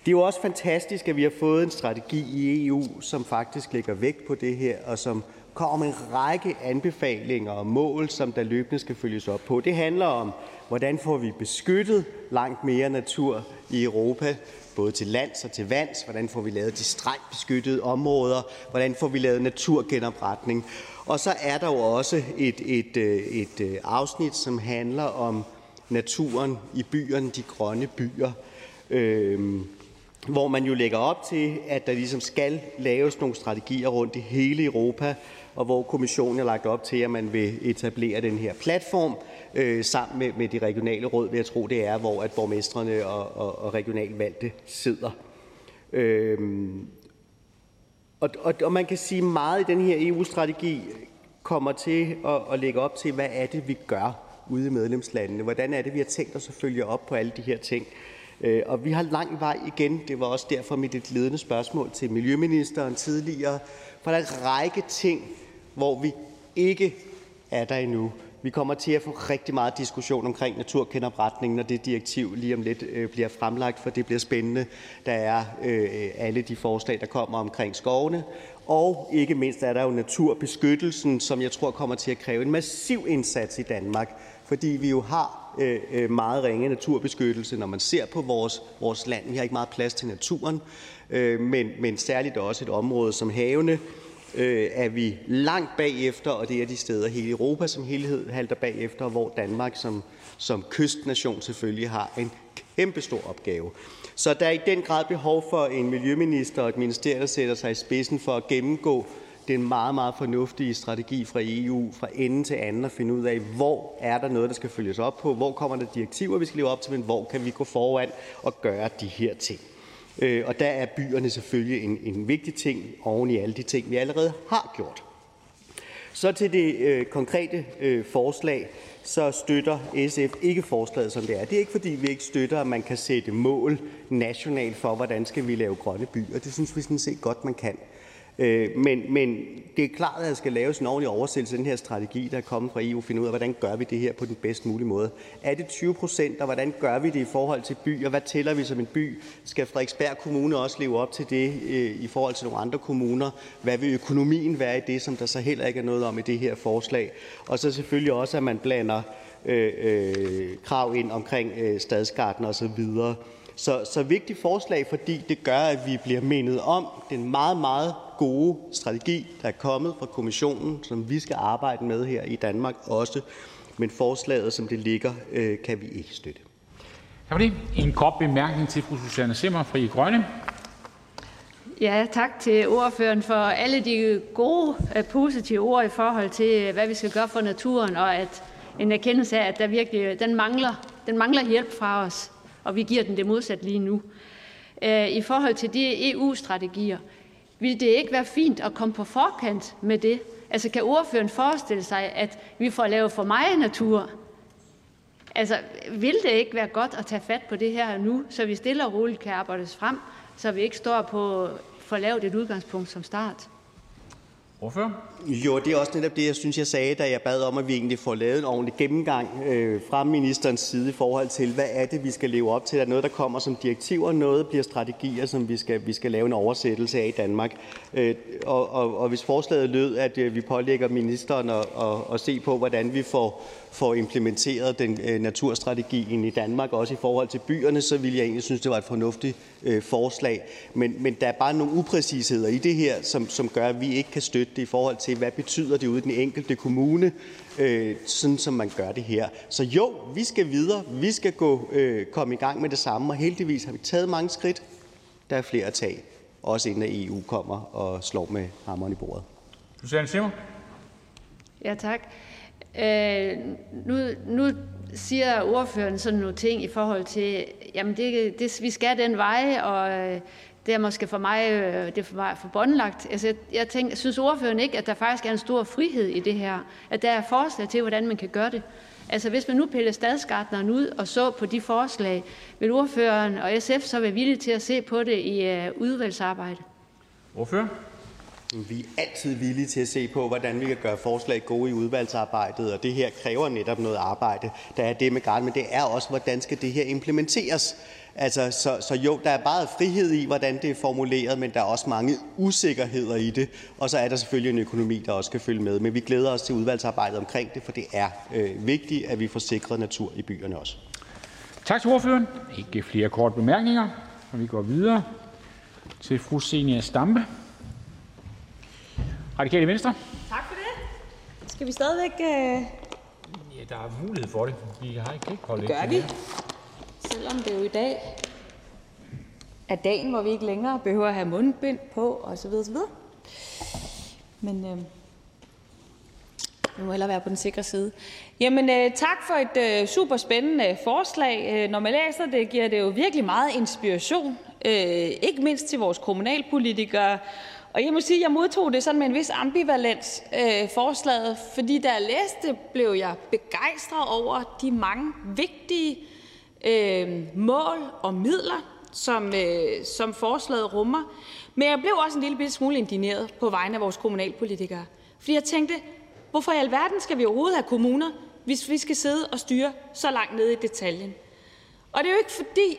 Det er jo også fantastisk, at vi har fået en strategi i EU, som faktisk lægger vægt på det her, og som kommer med en række anbefalinger og mål, som der løbende skal følges op på. Det handler om, hvordan får vi beskyttet langt mere natur i Europa, både til lands og til vands. Hvordan får vi lavet de strengt beskyttede områder? Hvordan får vi lavet naturgenopretning? Og så er der jo også et afsnit, som handler om naturen i byerne, de grønne byer, hvor man jo lægger op til, at der ligesom skal laves nogle strategier rundt i hele Europa, og hvor kommissionen har lagt op til, at man vil etablere den her platform sammen med de regionale råd, vil jeg tro det er, hvor at borgmestrene og regionalvalgte sidder. Og man kan sige, meget i den her EU-strategi kommer til at lægge op til, hvad er det, vi gør ude i medlemslandene? Hvordan er det, vi har tænkt os at følge op på alle de her ting? Og vi har lang vej igen. Det var også derfor mit ledende spørgsmål til miljøministeren tidligere. For der er en række ting, hvor vi ikke er der endnu. Vi kommer til at få rigtig meget diskussion omkring naturgenopretningen, når det direktiv lige om lidt bliver fremlagt, for det bliver spændende. Der er alle de forslag, der kommer omkring skovene. Og ikke mindst er der jo naturbeskyttelsen, som jeg tror kommer til at kræve en massiv indsats i Danmark, fordi vi jo har meget ringe naturbeskyttelse, når man ser på vores land. Vi har ikke meget plads til naturen, men særligt også et område som havene er vi langt bagefter, og det er de steder hele Europa som helhed halter bagefter, hvor Danmark som kystnation selvfølgelig har en kæmpestor opgave. Så der er i den grad behov for en miljøminister og et ministerium, der sætter sig i spidsen for at gennemgå den meget, meget fornuftige strategi fra EU fra ende til anden og finde ud af, hvor er der noget, der skal følges op på, hvor kommer der direktiver, vi skal leve op til, men hvor kan vi gå foran og gøre de her ting. Og der er byerne selvfølgelig en vigtig ting oven i alle de ting, vi allerede har gjort. Så til det konkrete forslag, så støtter SF ikke forslaget, som det er. Det er ikke, fordi vi ikke støtter, at man kan sætte mål nationalt for, hvordan skal vi lave grønne byer. Det synes vi sådan set godt, man kan. Men det er klart, at der skal laves en ordentlig oversættelse af den her strategi, der er kommet fra EU, finde ud af, hvordan gør vi det her på den bedst mulige måde. Er det 20%, og hvordan gør vi det i forhold til byer? Hvad tæller vi som en by? Skal Frederiksberg Kommune også leve op til det i forhold til nogle andre kommuner? Hvad vil økonomien være i det, som der så heller ikke er noget om i det her forslag? Og så selvfølgelig også, at man blander krav ind omkring stadsgarten osv. Så vigtigt forslag, fordi det gør, at vi bliver mindet om den meget, meget gode strategi, der er kommet fra kommissionen, som vi skal arbejde med her i Danmark også. Men forslaget, som det ligger, kan vi ikke støtte. Tak for det. En kort bemærkning til fru Susanne Zimmer, Frie Grønne. Ja, tak til ordføreren for alle de gode, positive ord i forhold til, hvad vi skal gøre for naturen, og at en erkendelse af, at der virkelig, den mangler hjælp fra os. Og vi giver den det modsat lige nu. I forhold til de EU-strategier, vil det ikke være fint at komme på forkant med det? Altså, kan ordføreren forestille sig, at vi får lavet for meget natur? Altså, vil det ikke være godt at tage fat på det her nu, så vi stille og roligt kan arbejdes frem, så vi ikke står på for lavt et udgangspunkt som start? Ordfører? Jo, det er også netop det, jeg synes, jeg sagde, da jeg bad om, at vi egentlig får lavet en ordentlig gennemgang fra ministerens side i forhold til, hvad er det, vi skal leve op til. Der er noget, der kommer som direktiver, noget bliver strategier, som vi skal lave en oversættelse af i Danmark. Og hvis forslaget lød, at vi pålægger ministeren at se på, hvordan vi får implementeret den naturstrategien i Danmark, også i forhold til byerne, så ville jeg egentlig synes, det var et fornuftigt forslag. Men der er bare nogle upræcisheder i det her, som gør, at vi ikke kan støtte det i forhold til, hvad betyder det ude i den enkelte kommune, sådan som man gør det her. Så jo, vi skal videre, vi skal komme i gang med det samme, og heldigvis har vi taget mange skridt. Der er flere at tage, også inden EU kommer og slår med hammeren i bordet. Susanne Zimmer. Ja, tak. Nu siger ordføreren sådan nogle ting i forhold til, jamen vi skal den vej, og det er måske for mig, det er for båndlagt. Altså, jeg synes ordføreren ikke, at der faktisk er en stor frihed i det her? At der er forslag til, hvordan man kan gøre det? Altså, hvis man nu piller stadsgartneren ud og så på de forslag, vil ordføreren og SF så være villige til at se på det i udvalgsarbejde? Ordfører? Vi er altid villige til at se på, hvordan vi kan gøre forslag gode i udvalgsarbejdet, og det her kræver netop noget arbejde. Der er det med grad, men det er også, hvordan skal det her implementeres? Altså, så jo, der er meget frihed i, hvordan det er formuleret, men der er også mange usikkerheder i det. Og så er der selvfølgelig en økonomi, der også skal følge med. Men vi glæder os til udvalgsarbejdet omkring det, for det er vigtigt, at vi får sikret natur i byerne også. Tak til ordføreren. Ikke flere korte bemærkninger. Og vi går videre til fru Senia Stampe. Radikale Venstre. Tak for det. Skal vi stadigvæk... Ja, der er mulighed for det. Vi har ikke holdt det. Gør vi? Selvom det jo i dag er dagen, hvor vi ikke længere behøver at have mundbind på og så videre, så videre. Men vi må hellere være på den sikre side. Jamen tak for et super spændende forslag. Når man læser det, giver det jo virkelig meget inspiration, ikke mindst til vores kommunalpolitikere. Og jeg må sige, at jeg modtog det sådan med en vis ambivalens forslaget, fordi da jeg læste, blev jeg begejstret over de mange vigtige mål og midler, som forslaget rummer. Men jeg blev også en lille smule indigneret på vegne af vores kommunalpolitikere. Fordi jeg tænkte, hvorfor i alverden skal vi overhovedet have kommuner, hvis vi skal sidde og styre så langt nede i detaljen? Og det er jo ikke fordi,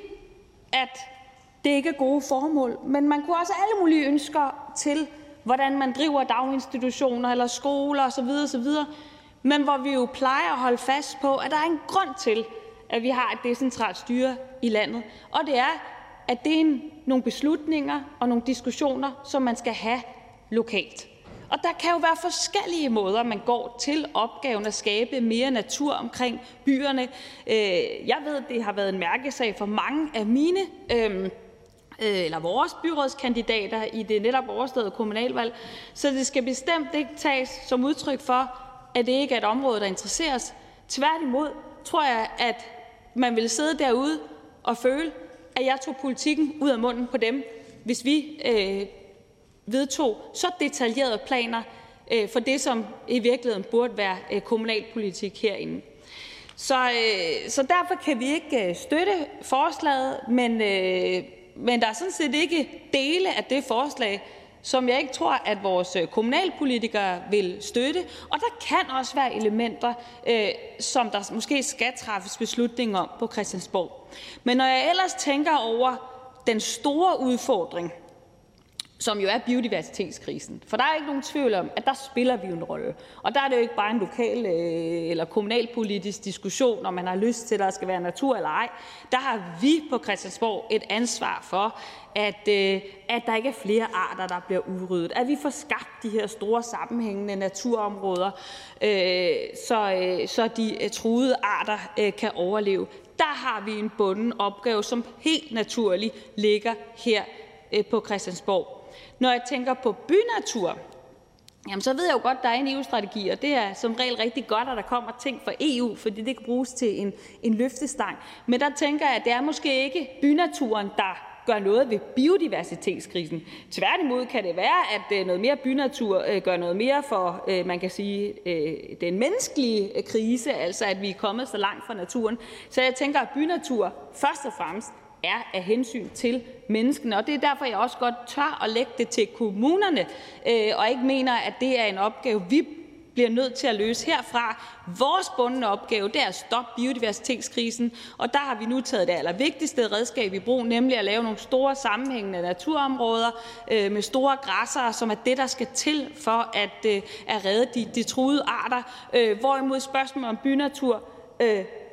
at det ikke er gode formål, men man kunne også have alle mulige ønsker til, hvordan man driver daginstitutioner eller skoler osv. osv. Men hvor vi jo plejer at holde fast på, at der er en grund til, at vi har et decentralt styre i landet. Og det er, at det er nogle beslutninger og nogle diskussioner, som man skal have lokalt. Og der kan jo være forskellige måder, man går til opgaven at skabe mere natur omkring byerne. Jeg ved, det har været en mærkesag for mange af mine eller vores byrådskandidater i det netop overståede kommunalvalg. Så det skal bestemt ikke tages som udtryk for, at det ikke er et område, der interesseres. Tværtimod tror jeg, at man ville sidde derude og føle, at jeg tog politikken ud af munden på dem, hvis vi vedtog så detaljerede planer for det, som i virkeligheden burde være kommunalpolitik herinde. Så derfor kan vi ikke støtte forslaget, men der er sådan set ikke dele af det forslag, som jeg ikke tror, at vores kommunalpolitikere vil støtte. Og der kan også være elementer, som der måske skal træffes beslutninger om på Christiansborg. Men når jeg ellers tænker over den store udfordring, som jo er biodiversitetskrisen, for der er ikke nogen tvivl om, at der spiller vi en rolle. Og der er det jo ikke bare en lokal eller kommunalpolitisk diskussion, når man har lyst til, at der skal være natur eller ej. Der har vi på Christiansborg et ansvar for, at der ikke er flere arter, der bliver udryddet. At vi får skabt de her store sammenhængende naturområder, så de truede arter kan overleve. Der har vi en bunden opgave, som helt naturligt ligger her på Christiansborg. Når jeg tænker på bynatur, jamen så ved jeg jo godt, at der er en EU-strategi, og det er som regel rigtig godt, at der kommer ting fra EU, fordi det kan bruges til en løftestang. Men der tænker jeg, at det er måske ikke bynaturen, der gør noget ved biodiversitetskrisen. Tværtimod kan det være, at noget mere bynatur gør noget mere for, man kan sige, den menneskelige krise, altså at vi er kommet så langt fra naturen. Så jeg tænker, at bynatur først og fremmest er af hensyn til menneskene. Og det er derfor, jeg også godt tør at lægge det til kommunerne, og ikke mener, at det er en opgave, vi bliver nødt til at løse herfra. Vores bundne opgave, det er at stoppe biodiversitetskrisen, og der har vi nu taget det allervigtigste redskab i brug, nemlig at lave nogle store sammenhængende naturområder med store græssere, som er det, der skal til for at redde de truede arter. Hvorimod spørgsmålet om bynatur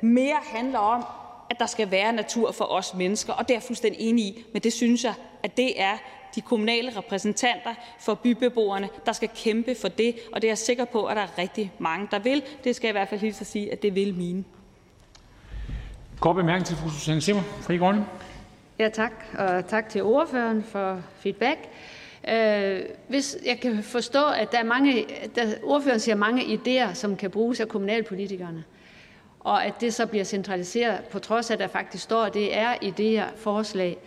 mere handler om, at der skal være natur for os mennesker, og det er jeg fuldstændig enig i, men det synes jeg, at det er de kommunale repræsentanter for bybeboerne, der skal kæmpe for det, og det er jeg sikker på, at der er rigtig mange, der vil. Det skal jeg i hvert fald lige så sige, at det vil mine. Kort bemærkning til fru Susanne Zimmer, Frie Grønne. Ja, tak, og tak til ordføreren for feedback. Hvis jeg kan forstå, at der er mange, ordføreren siger mange idéer, som kan bruges af kommunalpolitikerne, og at det så bliver centraliseret, på trods af, at der faktisk står, at det er idéer, forslag.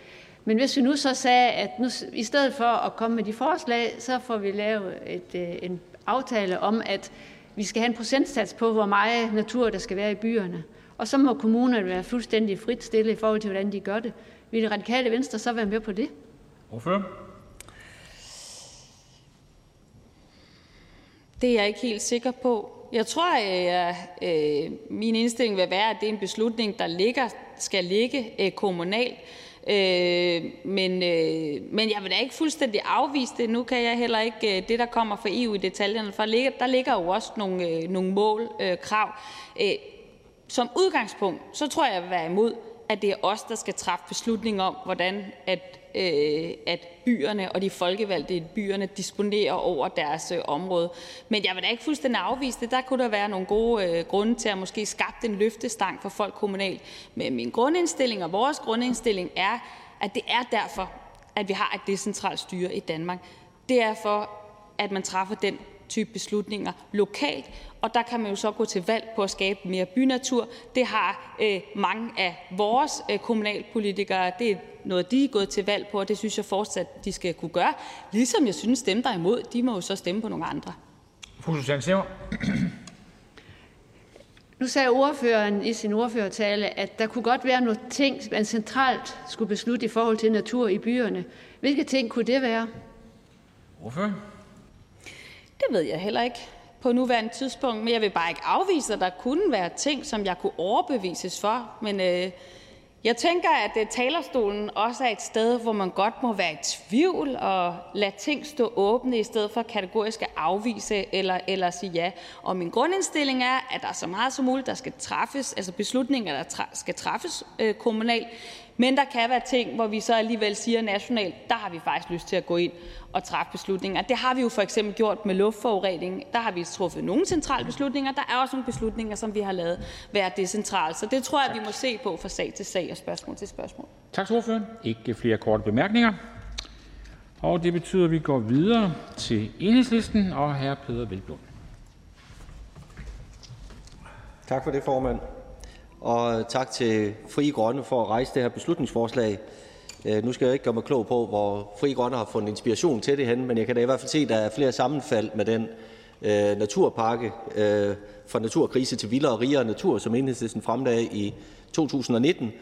Men hvis vi nu så sagde, at nu, i stedet for at komme med de forslag, så får vi lavet en aftale om, at vi skal have en procentsats på, hvor meget natur der skal være i byerne. Og så må kommunerne være fuldstændig frit stille i forhold til, hvordan de gør det. Vil Det Radikale Venstre så være med på det? Ordfører? Det er jeg ikke helt sikker på. Jeg tror, at min indstilling vil være, at det er en beslutning, der skal ligge kommunalt. Men jeg vil da ikke fuldstændig afvise det. Nu kan jeg heller ikke det, der kommer fra EU i detaljerne, for der ligger jo også nogle mål, krav. Som udgangspunkt, så tror jeg, jeg vil være imod, at det er os, der skal træffe beslutning om, hvordan at byerne og de folkevalgte i byerne disponerer over deres område. Men jeg vil da ikke fuldstændig afvise det. Der kunne der være nogle gode grunde til at måske skabe en løftestang for folk kommunalt. Men min grundindstilling og vores grundindstilling er, at det er derfor, at vi har et decentralt styre i Danmark. Det er for, at man træffer den type beslutninger lokalt, og der kan man jo så gå til valg på at skabe mere bynatur. Det har mange af vores kommunalpolitikere, det er noget, de er gået til valg på, og det synes jeg fortsat, de skal kunne gøre. Ligesom jeg synes, dem der er imod, de må jo så stemme på nogle andre. Fru Susanne Zimmer. Nu sagde ordføreren i sin ordførertale, at der kunne godt være nogle ting, man centralt skulle beslutte i forhold til natur i byerne. Hvilke ting kunne det være? Ordfører? Det ved jeg heller ikke på nuværende tidspunkt, men jeg vil bare ikke afvise, at der kunne være ting, som jeg kunne overbevises for. Men jeg tænker, at talerstolen også er et sted, hvor man godt må være i tvivl og lade ting stå åbne, i stedet for kategorisk at afvise eller sige ja. Og min grundindstilling er, at der er så meget som muligt, der skal træffes, altså beslutninger, der skal træffes kommunalt. Men der kan være ting, hvor vi så alligevel siger nationalt, der har vi faktisk lyst til at gå ind og træffe beslutninger. Det har vi jo for eksempel gjort med luftforurening. Der har vi truffet nogle centrale beslutninger. Der er også nogle beslutninger, som vi har lavet være decentrale. Så det tror jeg, vi må se på fra sag til sag og spørgsmål til spørgsmål. Tak til ordføreren. Ikke flere korte bemærkninger. Og det betyder, at vi går videre til Enhedslisten og hr. Peder Hvelplund. Tak for det, formand. Og tak til Frie Grønne for at rejse det her beslutningsforslag. Nu skal jeg ikke gøre mig klog på, hvor Frie Grønne har fundet inspiration til det henne, men jeg kan da i hvert fald se, at der er flere sammenfald med den naturpakke fra naturkrise til vildere og rigere natur, som Enhedslisten fremlagde i 2019,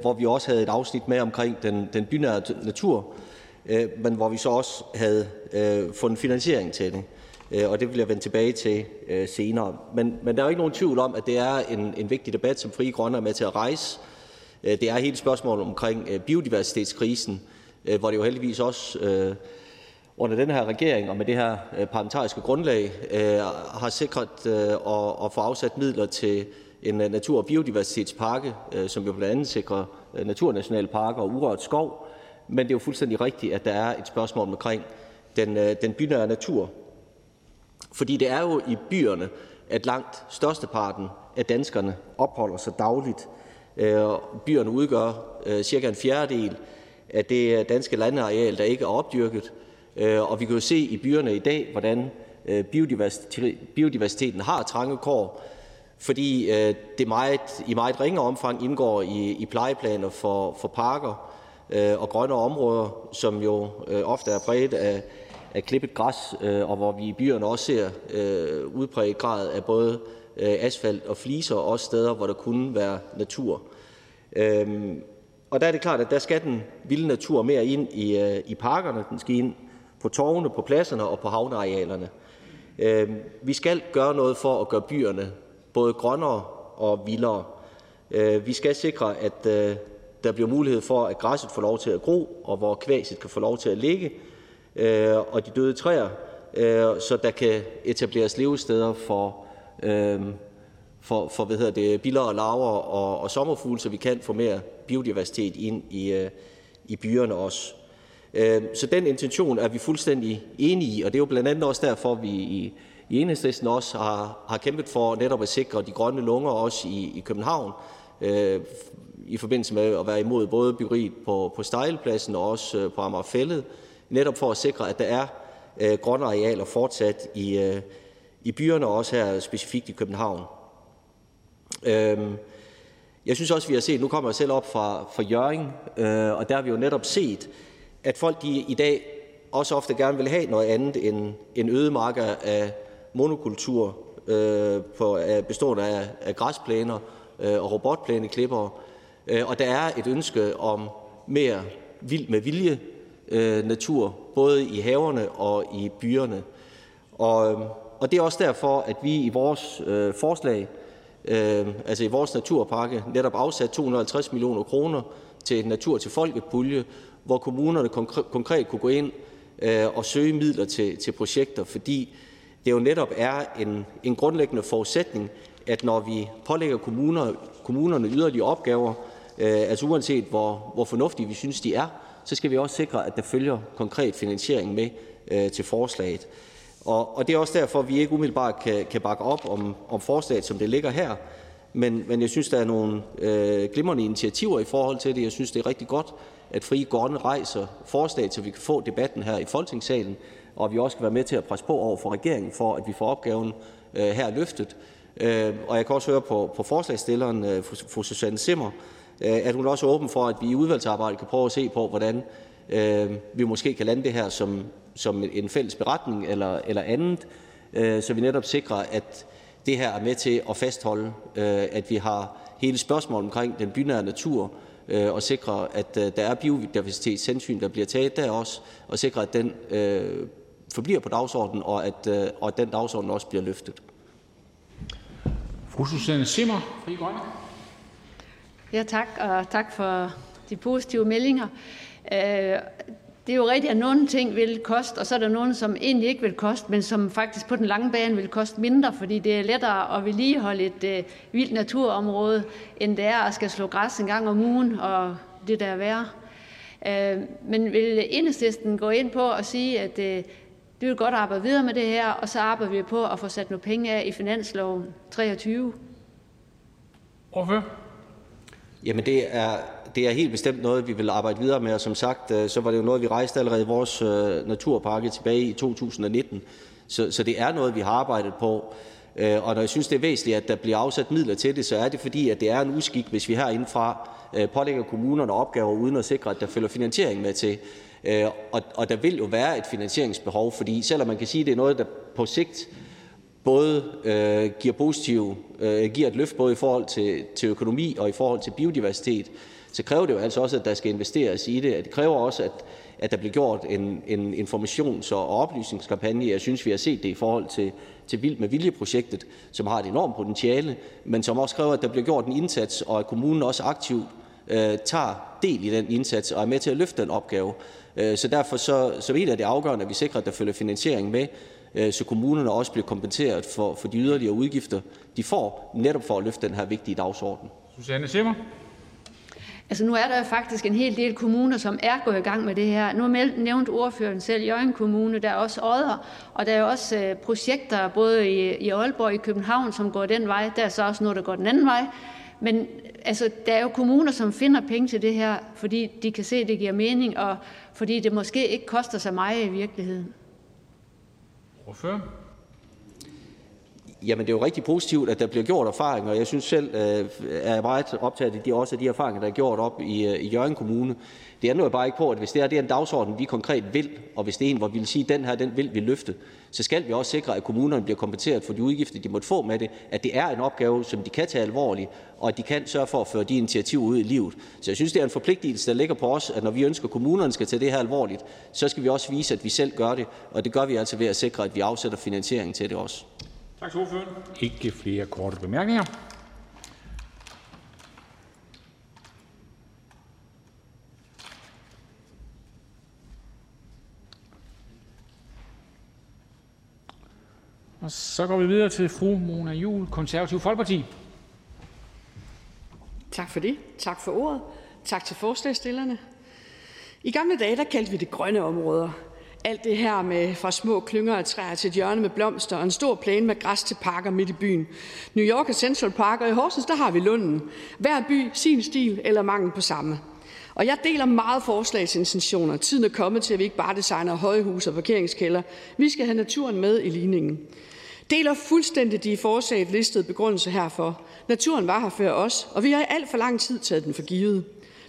hvor vi også havde et afsnit med omkring den bynære natur, men hvor vi så også havde fundet finansiering til det. Og det vil jeg vende tilbage til senere. Men der er jo ikke nogen tvivl om, at det er en vigtig debat, som Frie Grønne er med til at rejse. Det er hele spørgsmålet omkring biodiversitetskrisen, hvor det jo heldigvis også under den her regering og med det her parlamentariske grundlag har sikret at få afsat midler til en natur- og biodiversitetspakke, som jo blandt andet sikrer naturnationalparker og urørt skov. Men det er jo fuldstændig rigtigt, at der er et spørgsmål omkring den bynære natur. Fordi det er jo i byerne, at langt størsteparten af danskerne opholder sig dagligt. Byerne udgør cirka 1/4 af det danske landareal, der ikke er opdyrket. Og vi kan jo se i byerne i dag, hvordan biodiversiteten har trange kår, fordi det i meget ringe omfang indgår i plejeplaner for parker og grønne områder, som jo ofte er præget af klippet græs, og hvor vi i byerne også ser udpræget grad af både asfalt og fliser, og også steder, hvor der kunne være natur. Og der er det klart, at der skal den vilde natur mere ind i parkerne, den skal ind på torvene, på pladserne og på havnearealerne. Vi skal gøre noget for at gøre byerne både grønnere og vildere. Vi skal sikre, at der bliver mulighed for, at græsset får lov til at gro, og hvor kvaset kan få lov til at ligge, og de døde træer, så der kan etableres levesteder for biller og larver og sommerfugle, så vi kan få mere biodiversitet ind i byerne også. Så den intention er vi fuldstændig enige i, og det er jo blandt andet også derfor, vi i Enhedslisten også har kæmpet for netop at sikre de grønne lunger også i København, i forbindelse med at være imod både byggeriet på Stejlepladsen og også på Amager Fælled, netop for at sikre, at der er grønne arealer fortsat i byerne, og også her specifikt i København. Jeg synes også, vi har set, nu kommer jeg selv op fra Hjørring, og der har vi jo netop set, at folk de i dag også ofte gerne vil have noget andet end ødemarker af monokultur, bestående af græsplæner og robotplæneklipper. Og der er et ønske om mere vild med vilje natur, både i haverne og i byerne. Og det er også derfor, at vi i vores forslag, altså i vores naturpakke, netop afsat 250 millioner kroner til Natur til Folket-pulje, hvor kommunerne konkret kunne gå ind og søge midler til projekter, fordi det jo netop er en grundlæggende forudsætning, at når vi pålægger kommunerne yderligere opgaver, altså uanset hvor fornuftige vi synes, de er, så skal vi også sikre, at der følger konkret finansiering med til forslaget. Og det er også derfor, at vi ikke umiddelbart kan bakke op om forslaget, som det ligger her. Men jeg synes, der er nogle glimrende initiativer i forhold til det. Jeg synes, det er rigtig godt, at Frie Grønne rejser forslag, så vi kan få debatten her i Folketingssalen, og vi også kan være med til at presse på over for regeringen, for at vi får opgaven her løftet. Og jeg kan også høre på forslagsstilleren, fru Susanne Zimmer, at hun også er åben for, at vi i udvalgsarbejdet kan prøve at se på, hvordan vi måske kan lande det her som en fælles beretning eller andet, så vi netop sikrer, at det her er med til at fastholde, at vi har hele spørgsmålet omkring den bynære natur, og sikre, at der er biodiversitetshensyn, der bliver taget der også, og sikre, at den forbliver på dagsordenen, og at den dagsorden også bliver løftet. Fru Susanne Zimmer, Frie Grønne. Ja, tak, og tak for de positive meldinger. Det er jo rigtigt, at nogle ting vil koste, og så er der nogle, som egentlig ikke vil koste, men som faktisk på den lange bane vil koste mindre, fordi det er lettere at vedligeholde et vildt naturområde, end det er at skal slå græs en gang om ugen, og det der er værre. Men vil Enhedslisten gå ind på og sige, at det vil godt arbejde videre med det her, og så arbejder vi på at få sat nogle penge af i finansloven 23? Hvorfor? Jamen det er helt bestemt noget, vi vil arbejde videre med, og som sagt, så var det jo noget, vi rejste allerede i vores naturpakke tilbage i 2019. Så det er noget, vi har arbejdet på. Og når jeg synes, det er væsentligt, at der bliver afsat midler til det, så er det fordi, at det er en uskik, hvis vi herindefra pålægger kommunerne opgaver uden at sikre, at der følger finansiering med til. Og der vil jo være et finansieringsbehov, fordi selvom man kan sige, at det er noget, der på sigt både giver et løft både i forhold til økonomi og i forhold til biodiversitet, så kræver det jo altså også, at der skal investeres i det. Det kræver også, at der bliver gjort en informations- og oplysningskampagne. Jeg synes, vi har set det i forhold til Vild med Vilje-projektet, som har et enormt potentiale, men som også kræver, at der bliver gjort en indsats, og at kommunen også aktivt tager del i den indsats og er med til at løfte den opgave. Så derfor så er det afgørende, at vi sikrer, at der følger finansiering med, så kommunerne også bliver kompenseret for de yderligere udgifter, de får, netop for at løfte den her vigtige dagsorden. Susanne Zimmer? Altså nu er der jo faktisk en hel del kommuner, som er gået i gang med det her. Nu nævnte ordføreren selv Hjørring Kommune, der er også Odder, og der er jo også projekter både i Aalborg og i København, som går den vej. Der er så også noget, der går den anden vej. Men altså, der er jo kommuner, som finder penge til det her, fordi de kan se, at det giver mening, og fordi det måske ikke koster så meget i virkeligheden. Ordfører? Jamen, det er jo rigtig positivt, at der bliver gjort erfaringer. Jeg synes selv, er meget optaget af de erfaringer, der er gjort op i Hjørring Kommune. Det ændrer jo bare ikke på, at hvis det er en dagsorden, vi konkret vil, og hvis det er en, hvor vi vil sige, at den her, den vil vi løfte, så skal vi også sikre, at kommunerne bliver kompenseret for de udgifter, de måtte få med det, at det er en opgave, som de kan tage alvorligt, og at de kan sørge for at føre de initiativer ud i livet. Så jeg synes, det er en forpligtelse, der ligger på os, at når vi ønsker, at kommunerne skal tage det her alvorligt, så skal vi også vise, at vi selv gør det, og det gør vi altså ved at sikre, at vi afsætter finansiering til det også. Tak til ordføreren. Ikke flere korte bemærkninger. Og så går vi videre til fru Mona Juul, Konservativ Folkeparti. Tak for det. Tak for ordet. Tak til forslagsstillerne. I gamle dage, der kaldte vi det grønne områder. Alt det her med fra små klynger af træer til et hjørne med blomster og en stor plæne med græs til parker midt i byen. New York er Central Park, og i Horsens, der har vi Lunden. Hver by, sin stil eller mangel på samme. Og jeg deler meget forslagsintentioner. Tiden er kommet til, at vi ikke bare designer højhus og parkeringskælder. Vi skal have naturen med i ligningen. Deler fuldstændig de i forslaget listede begrundelser herfor. Naturen var her før os, og vi har i alt for lang tid taget den for givet.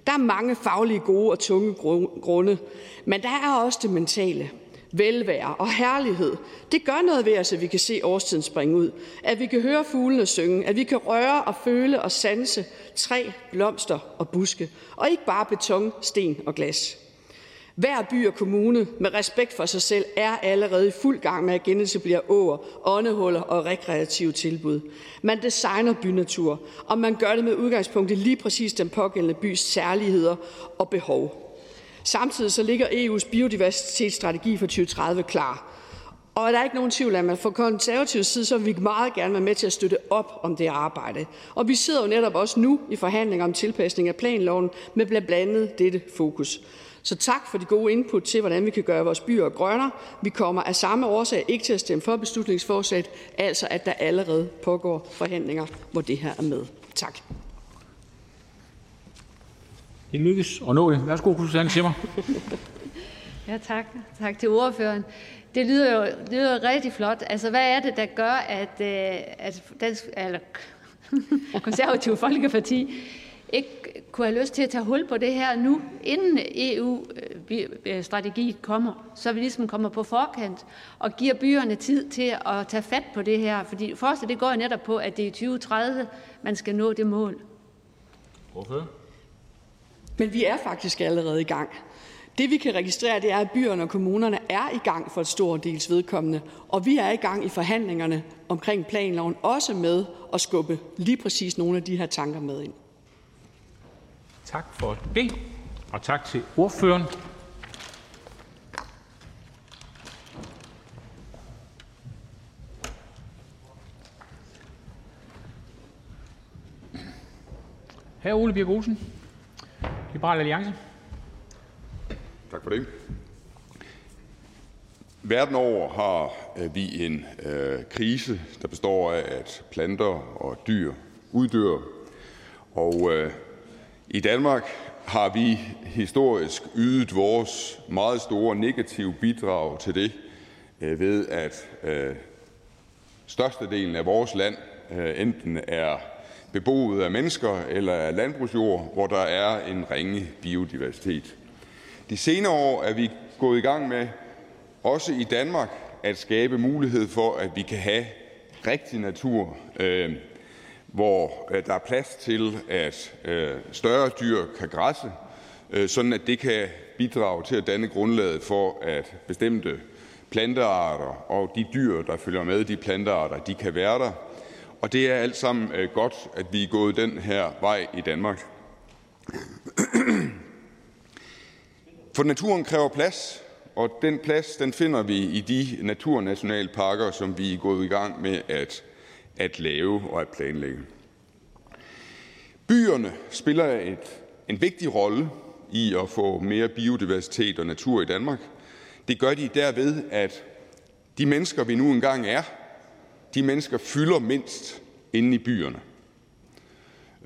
Der er mange faglige gode og tunge grunde, men der er også det mentale. Velvære og herlighed. Det gør noget ved os, at vi kan se årstiden springe ud. At vi kan høre fuglene synge. At vi kan røre og føle og sanse træ, blomster og buske. Og ikke bare beton, sten og glas. Hver by og kommune med respekt for sig selv er allerede i fuld gang med at genetablere åer, åndehuller og rekreative tilbud. Man designer bynatur, og man gør det med udgangspunkt i lige præcis den pågældende bys særligheder og behov. Samtidig så ligger EU's biodiversitetsstrategi for 2030 klar. Og der er ikke nogen tvivl om, at fra konservativ side, så vil vi meget gerne være med til at støtte op om det arbejde. Og vi sidder jo netop også nu i forhandlinger om tilpasning af planloven med blandt andet dette fokus. Så tak for de gode input til, hvordan vi kan gøre vores byer grønnere. Vi kommer af samme årsag ikke til at stemme for beslutningsforslaget, altså at der allerede pågår forhandlinger, hvor det her er med. Tak. Det lykkes at nå det. Værsgo, Susanne Zimmer. Ja, tak. Tak til ordføreren. Det lyder jo rigtig flot. Altså, hvad er det, der gør, at Konservative Folkeparti ikke kunne have lyst til at tage hul på det her nu, inden EU-strategiet kommer, så vi ligesom kommer på forkant og giver byerne tid til at tage fat på det her. Fordi forresten, det går netop på, at det er i 2030, man skal nå det mål. Okay. Men vi er faktisk allerede i gang. Det vi kan registrere, det er, at byerne og kommunerne er i gang for et stort dels vedkommende, og vi er i gang i forhandlingerne omkring planloven, også med at skubbe lige præcis nogle af de her tanker med ind. Tak for det, og tak til ordføreren. Her Ole Birk Olesen, Liberal Alliance. Tak for det. Verden over har vi en krise, der består af, at planter og dyr uddør, og i Danmark har vi historisk ydet vores meget store negative bidrag til det, ved at størstedelen af vores land enten er beboet af mennesker eller af landbrugsjord, hvor der er en ringe biodiversitet. De senere år er vi gået i gang med, også i Danmark, at skabe mulighed for, at vi kan have rigtig natur, hvor der er plads til, at større dyr kan græsse, sådan at det kan bidrage til at danne grundlaget for, at bestemte plantearter og de dyr, der følger med de plantearter, de kan være der. Og det er alt sammen godt, at vi er gået den her vej i Danmark. For naturen kræver plads, og den plads, den finder vi i de naturnationalparker, som vi er gået i gang med at lave og at planlægge. Byerne spiller en vigtig rolle i at få mere biodiversitet og natur i Danmark. Det gør de derved, at de mennesker, vi nu engang er, de mennesker fylder mindst inde i byerne.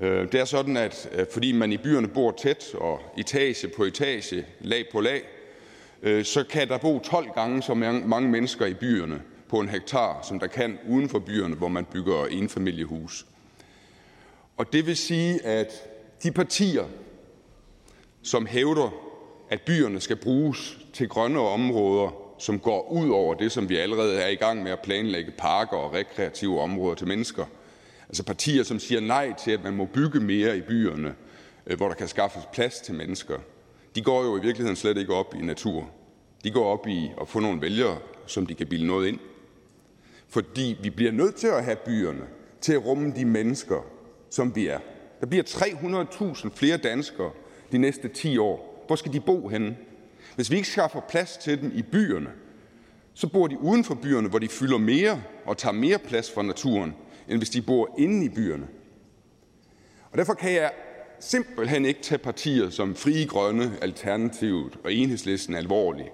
Det er sådan, at fordi man i byerne bor tæt og etage på etage, lag på lag, så kan der bo 12 gange så mange mennesker i byerne, på en hektar, som der kan uden for byerne, hvor man bygger enfamiliehus. Og det vil sige, at de partier, som hævder, at byerne skal bruges til grønne områder, som går ud over det, som vi allerede er i gang med at planlægge parker og rekreative områder til mennesker. Altså partier, som siger nej til, at man må bygge mere i byerne, hvor der kan skaffes plads til mennesker. De går jo i virkeligheden slet ikke op i natur. De går op i at få nogle vælgere, som de kan bilde noget ind. Fordi vi bliver nødt til at have byerne til at rumme de mennesker, som vi er. Der bliver 300.000 flere danskere de næste 10 år. Hvor skal de bo henne? Hvis vi ikke skaffer plads til dem i byerne, så bor de uden for byerne, hvor de fylder mere og tager mere plads fra naturen, end hvis de bor inde i byerne. Og derfor kan jeg simpelthen ikke tage partier som Frie Grønne, Alternativet og Enhedslisten alvorligt,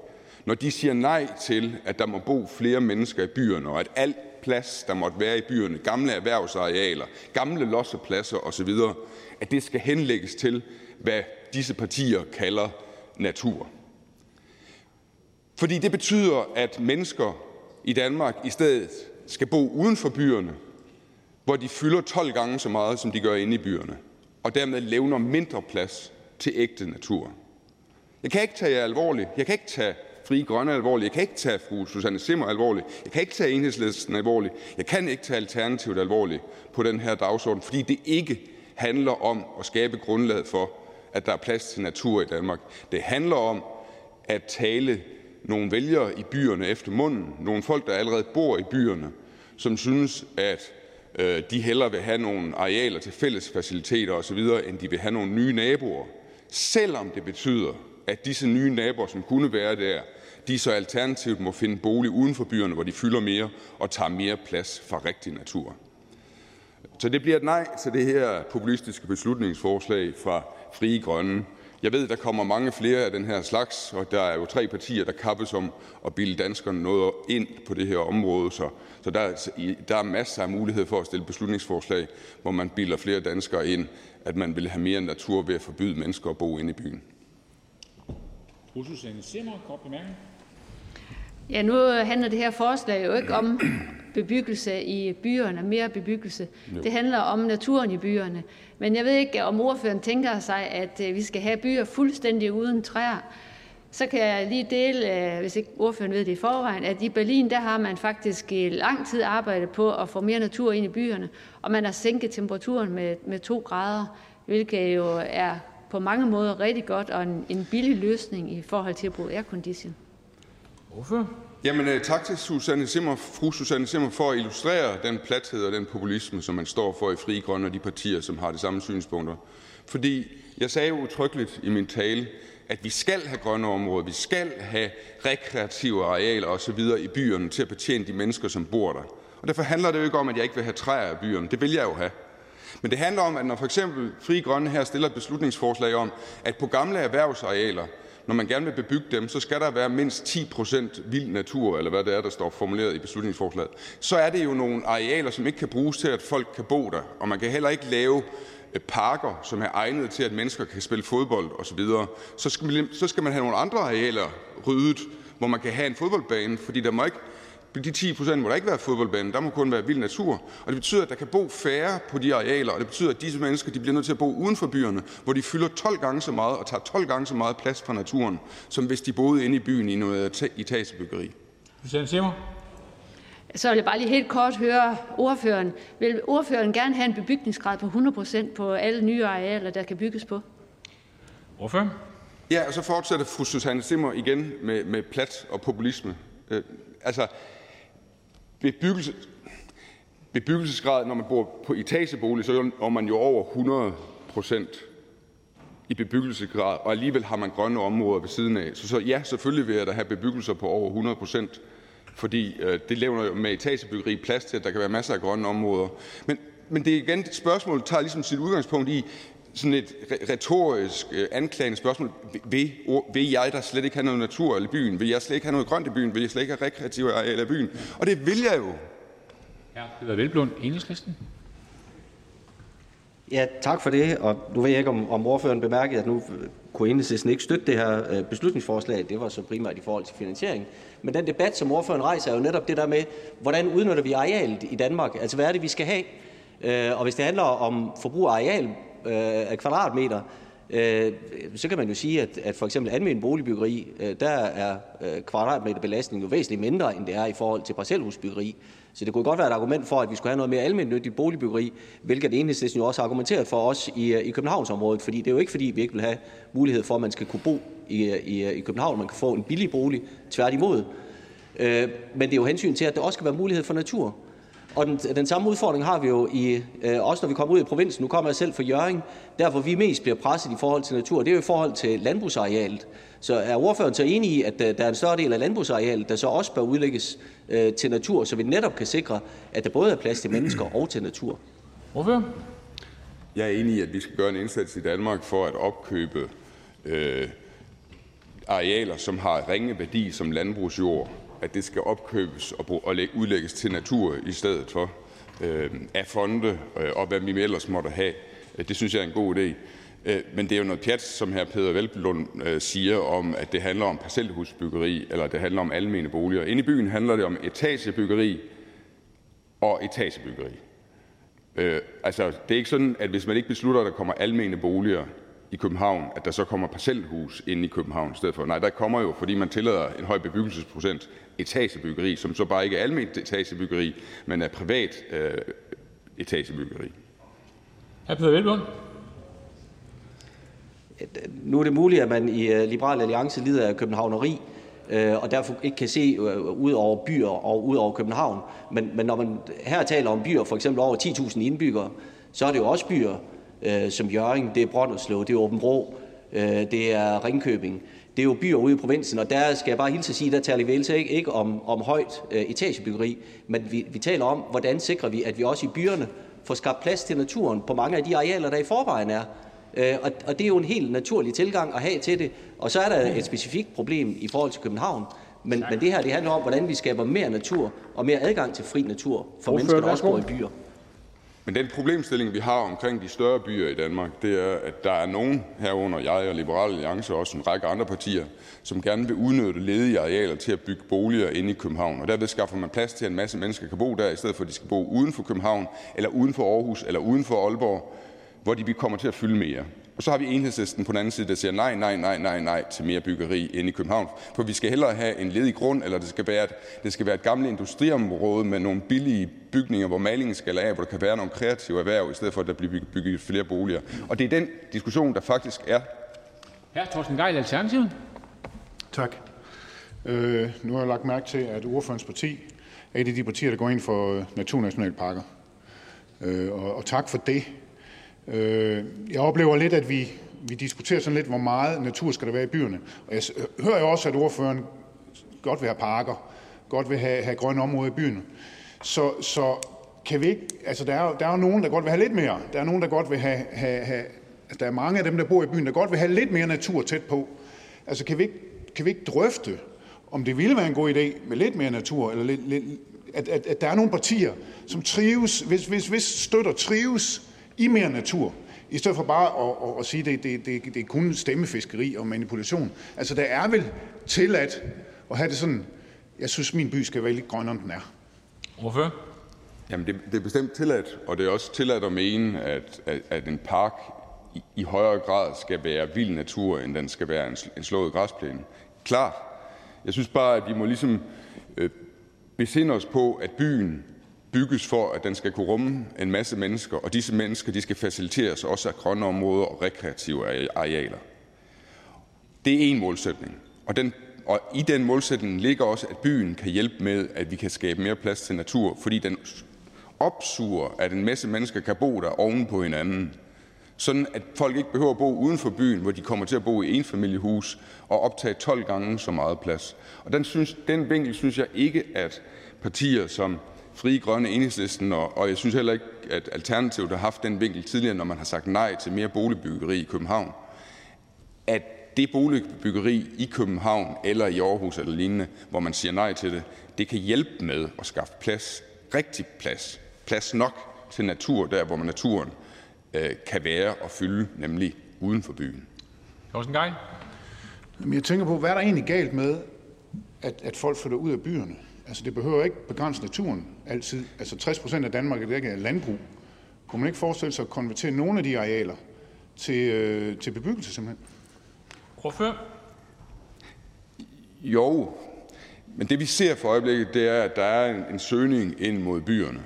når de siger nej til, at der må bo flere mennesker i byerne, og at al plads, der måtte være i byerne, gamle erhvervsarealer, gamle lossepladser osv., at det skal henlægges til, hvad disse partier kalder natur. Fordi det betyder, at mennesker i Danmark i stedet skal bo uden for byerne, hvor de fylder 12 gange så meget, som de gør inde i byerne, og dermed levner mindre plads til ægte natur. Jeg kan ikke tage jer alvorligt. Jeg kan ikke tage Frie Grønne alvorligt. Jeg kan ikke tage fru Susanne Zimmer alvorligt. Jeg kan ikke tage Enhedslisten alvorligt. Jeg kan ikke tage Alternativet alvorligt på den her dagsorden, fordi det ikke handler om at skabe grundlaget for, at der er plads til natur i Danmark. Det handler om at tale nogle vælgere i byerne efter munden, nogle folk, der allerede bor i byerne, som synes, at de hellere vil have nogle arealer til fælles faciliteter osv., end de vil have nogle nye naboer. Selvom det betyder, at disse nye naboer, som kunne være der, de så alternativt må finde bolig uden for byerne, hvor de fylder mere og tager mere plads fra rigtig natur. Så det bliver et nej til det her populistiske beslutningsforslag fra Frie Grønne. Jeg ved, der kommer mange flere af den her slags, og der er jo 3 partier, der kappes om at bilde danskerne noget ind på det her område. Så der er masser af mulighed for at stille beslutningsforslag, hvor man bilder flere danskere ind, at man vil have mere natur ved at forbyde mennesker at bo inde i byen. Ja, nu handler det her forslag jo ikke om bebyggelse i byerne, mere bebyggelse. Jo. Det handler om naturen i byerne. Men jeg ved ikke, om ordføreren tænker sig, at vi skal have byer fuldstændig uden træer. Så kan jeg lige dele, hvis ikke ordføreren ved det i forvejen, at i Berlin, der har man faktisk i lang tid arbejdet på at få mere natur ind i byerne, og man har sænket temperaturen med 2 grader, hvilket jo er på mange måder rigtig godt og en billig løsning i forhold til at bruge aircondition. Hvorfor? Jamen tak til fru Susanne Zimmer for at illustrere den plathed og den populisme, som man står for i Frie Grønne og de partier, som har de samme synspunkter. Fordi jeg sagde udtrykkeligt i min tale, at vi skal have grønne områder, vi skal have rekreative arealer osv. i byerne til at betjene de mennesker, som bor der. Og derfor handler det jo ikke om, at jeg ikke vil have træer i byerne. Det vil jeg jo have. Men det handler om, at når for eksempel Frie Grønne her stiller et beslutningsforslag om, at på gamle erhvervsarealer, når man gerne vil bebygge dem, så skal der være mindst 10% vild natur, eller hvad det er, der står formuleret i beslutningsforslaget. Så er det jo nogle arealer, som ikke kan bruges til, at folk kan bo der, og man kan heller ikke lave parker, som er egnet til, at mennesker kan spille fodbold osv. Så skal man have nogle andre arealer ryddet, hvor man kan have en fodboldbane, fordi der må ikke, de 10% må der ikke være fodboldbane, der må kun være vild natur. Og det betyder, at der kan bo færre på de arealer, og det betyder, at disse mennesker de bliver nødt til at bo uden for byerne, hvor de fylder 12 gange så meget og tager 12 gange så meget plads fra naturen, som hvis de boede inde i byen i noget etagebyggeri. Så vil jeg bare lige helt kort høre ordføreren. Vil ordføreren gerne have en bebygningsgrad på 100% på alle nye arealer, der kan bygges på? Ordføreren? Ja, og så fortsætter fru Susanne Zimmer igen med plat og populisme. Altså... Bebyggelsesgrad, når man bor på etagebolig, så er man jo over 100% i bebyggelsesgrad, og alligevel har man grønne områder ved siden af. Så ja, selvfølgelig vil jeg da have bebyggelser på over 100%, fordi det levner jo med etagebyggeri plads til, at der kan være masser af grønne områder. Men det er igen et spørgsmål, der tager ligesom sit udgangspunkt i sådan et retorisk anklagende spørgsmål. Vil jeg der slet ikke have noget natur i byen? Vil jeg slet ikke have noget grønt i byen? Vil jeg slet ikke have rekreative arealer i byen? Og det vil jeg jo. Ja, Peder Hvelplund, Enhedslisten. Ja, tak for det. Og nu ved jeg ikke, om ordføreren bemærkede, at nu kunne Enhedslisten ikke støtte det her beslutningsforslag. Det var så primært i forhold til finansiering. Men den debat, som ordføreren rejser, er jo netop det der med, hvordan udnytter vi arealet i Danmark? Altså, hvad er det, vi skal have? Og hvis det handler om forbrug af areal af kvadratmeter, så kan man jo sige, at for eksempel almen boligbyggeri, der er kvadratmeterbelastningen jo væsentligt mindre, end det er i forhold til parcelhusbyggeri. Så det kunne godt være et argument for, at vi skulle have noget mere almennyttigt boligbyggeri, hvilket Enhedslisten jo også har argumenteret for os i Københavnsområdet, fordi det er jo ikke fordi, vi ikke vil have mulighed for, at man skal kunne bo i København, man kan få en billig bolig, tværtimod. Men det er jo hensyn til, at der også skal være mulighed for natur. Og den samme udfordring har vi jo også når vi kommer ud i provinsen. Nu kommer jeg selv fra Hjørring, der hvor vi mest bliver presset i forhold til natur, det er jo i forhold til landbrugsarealet. Så er ordføreren så enig i, at der er en større del af landbrugsarealet, der så også bør udlægges til natur, så vi netop kan sikre, at der både er plads til mennesker og til natur? Ordfører? Jeg er enig i, at vi skal gøre en indsats i Danmark for at opkøbe arealer, som har ringe værdi som landbrugsjord, at det skal opkøbes og udlægges til natur i stedet for af fonde og hvad vi ellers måtte have. Det synes jeg er en god idé. Men det er jo noget pjat, som her Peder Hvelplund siger om, at det handler om parcelhusbyggeri, eller det handler om almene boliger. Inde i byen handler det om etagebyggeri og etagebyggeri. Altså, det er ikke sådan, at hvis man ikke beslutter, at der kommer almene boliger i København, at der så kommer parcelhus inde i København i stedet for. Nej, der kommer jo, fordi man tillader en høj bebyggelsesprocent, etagebyggeri, som så bare ikke er alment etagebyggeri, men er privat etagebyggeri. Hr. Peder Hvelplund? Nu er det muligt, at man i Liberal Alliance lider af københavneri, og derfor ikke kan se ud over byer og ud over København. Men når man her taler om byer, for eksempel over 10.000 indbyggere, så er det jo også byer, som Hjørring, det er Brønderslev, det er Åbenrå, det er Ringkøbing. Det er jo byer ude i provinsen, og der skal jeg bare hilse at sige, der taler vi vel ikke om højt etagebyggeri, men vi taler om, hvordan sikrer vi, at vi også i byerne får skabt plads til naturen på mange af de arealer, der i forvejen er. Og det er jo en helt naturlig tilgang at have til det. Og så er der et specifikt problem i forhold til København, men det her det handler om, hvordan vi skaber mere natur og mere adgang til fri natur for mennesker, der også bor i byer. Men den problemstilling, vi har omkring de større byer i Danmark, det er, at der er nogen herunder, jeg og Liberal Alliance og også en række andre partier, som gerne vil udnytte ledige arealer til at bygge boliger inde i København. Og derved skaffer man plads til, at en masse mennesker kan bo der, i stedet for at de skal bo uden for København, eller uden for Aarhus, eller uden for Aalborg, hvor de kommer til at fylde mere. Og så har vi Enhedslisten på den anden side, der siger nej til mere byggeri inde i København. For vi skal hellere have en ledig grund, eller det skal være et gammelt industriområde med nogle billige bygninger, hvor malingen skal af, hvor der kan være nogle kreative erhverv, i stedet for at der bliver bygget flere boliger. Og det er den diskussion, der faktisk er. Hr. Torsten Gejl, Alternativet. Tak. Nu har jeg lagt mærke til, at ordførens parti er et af de partier, der går ind for naturnationalparker. Og tak for det. Jeg oplever lidt, at vi diskuterer sådan lidt, hvor meget natur skal der være i byerne. Og jeg hører jo også, at ordføreren godt vil have parker, godt vil have grønne områder i byen. Så kan vi ikke... Altså, der er jo nogen, der godt vil have lidt mere. Der er nogen, der godt vil have... Altså, der er mange af dem, der bor i byen, der godt vil have lidt mere natur tæt på. Altså, kan vi ikke drøfte, om det ville være en god idé med lidt mere natur, eller lidt at der er nogle partier, som trives, hvis støtter trives i mere natur, i stedet for bare at sige, det er kun stemmefiskeri og manipulation. Altså, der er vel tilladt at have det sådan, jeg synes, min by skal være lidt grønnere, end den er. Hvorfor? Jamen, det er bestemt tilladt, og det er også tilladt at mene, at en park i højere grad skal være vild natur, end den skal være en slået græsplæne. Klart. Jeg synes bare, at vi må ligesom besinde os på, at byen bygges for, at den skal kunne rumme en masse mennesker, og disse mennesker, de skal faciliteres også af grønne områder og rekreative arealer. Det er en målsætning, og i den målsætning ligger også, at byen kan hjælpe med, at vi kan skabe mere plads til natur, fordi den opsuger, at en masse mennesker kan bo der oven på hinanden, sådan at folk ikke behøver at bo uden for byen, hvor de kommer til at bo i enfamiliehus og optage 12 gange så meget plads. Og den vinkel synes jeg ikke, at partier som Frie Grønne, Enhedslisten, og jeg synes heller ikke, at Alternativet har haft den vinkel tidligere, når man har sagt nej til mere boligbyggeri i København, at det boligbyggeri i København eller i Aarhus eller lignende, hvor man siger nej til det, det kan hjælpe med at skaffe plads, rigtig plads nok til natur, der hvor naturen kan være og fylde, nemlig uden for byen. Torsten Gejl? Jeg tænker på, hvad er der egentlig galt med, at folk flytter ud af byerne? Altså, det behøver ikke begrænse naturen altid. Altså, 60% af Danmark er ikke landbrug. Kunne man ikke forestille sig at konvertere nogle af de arealer til bebyggelse, simpelthen? Ordfører? Jo, men det vi ser for øjeblikket, det er, at der er en søgning ind mod byerne.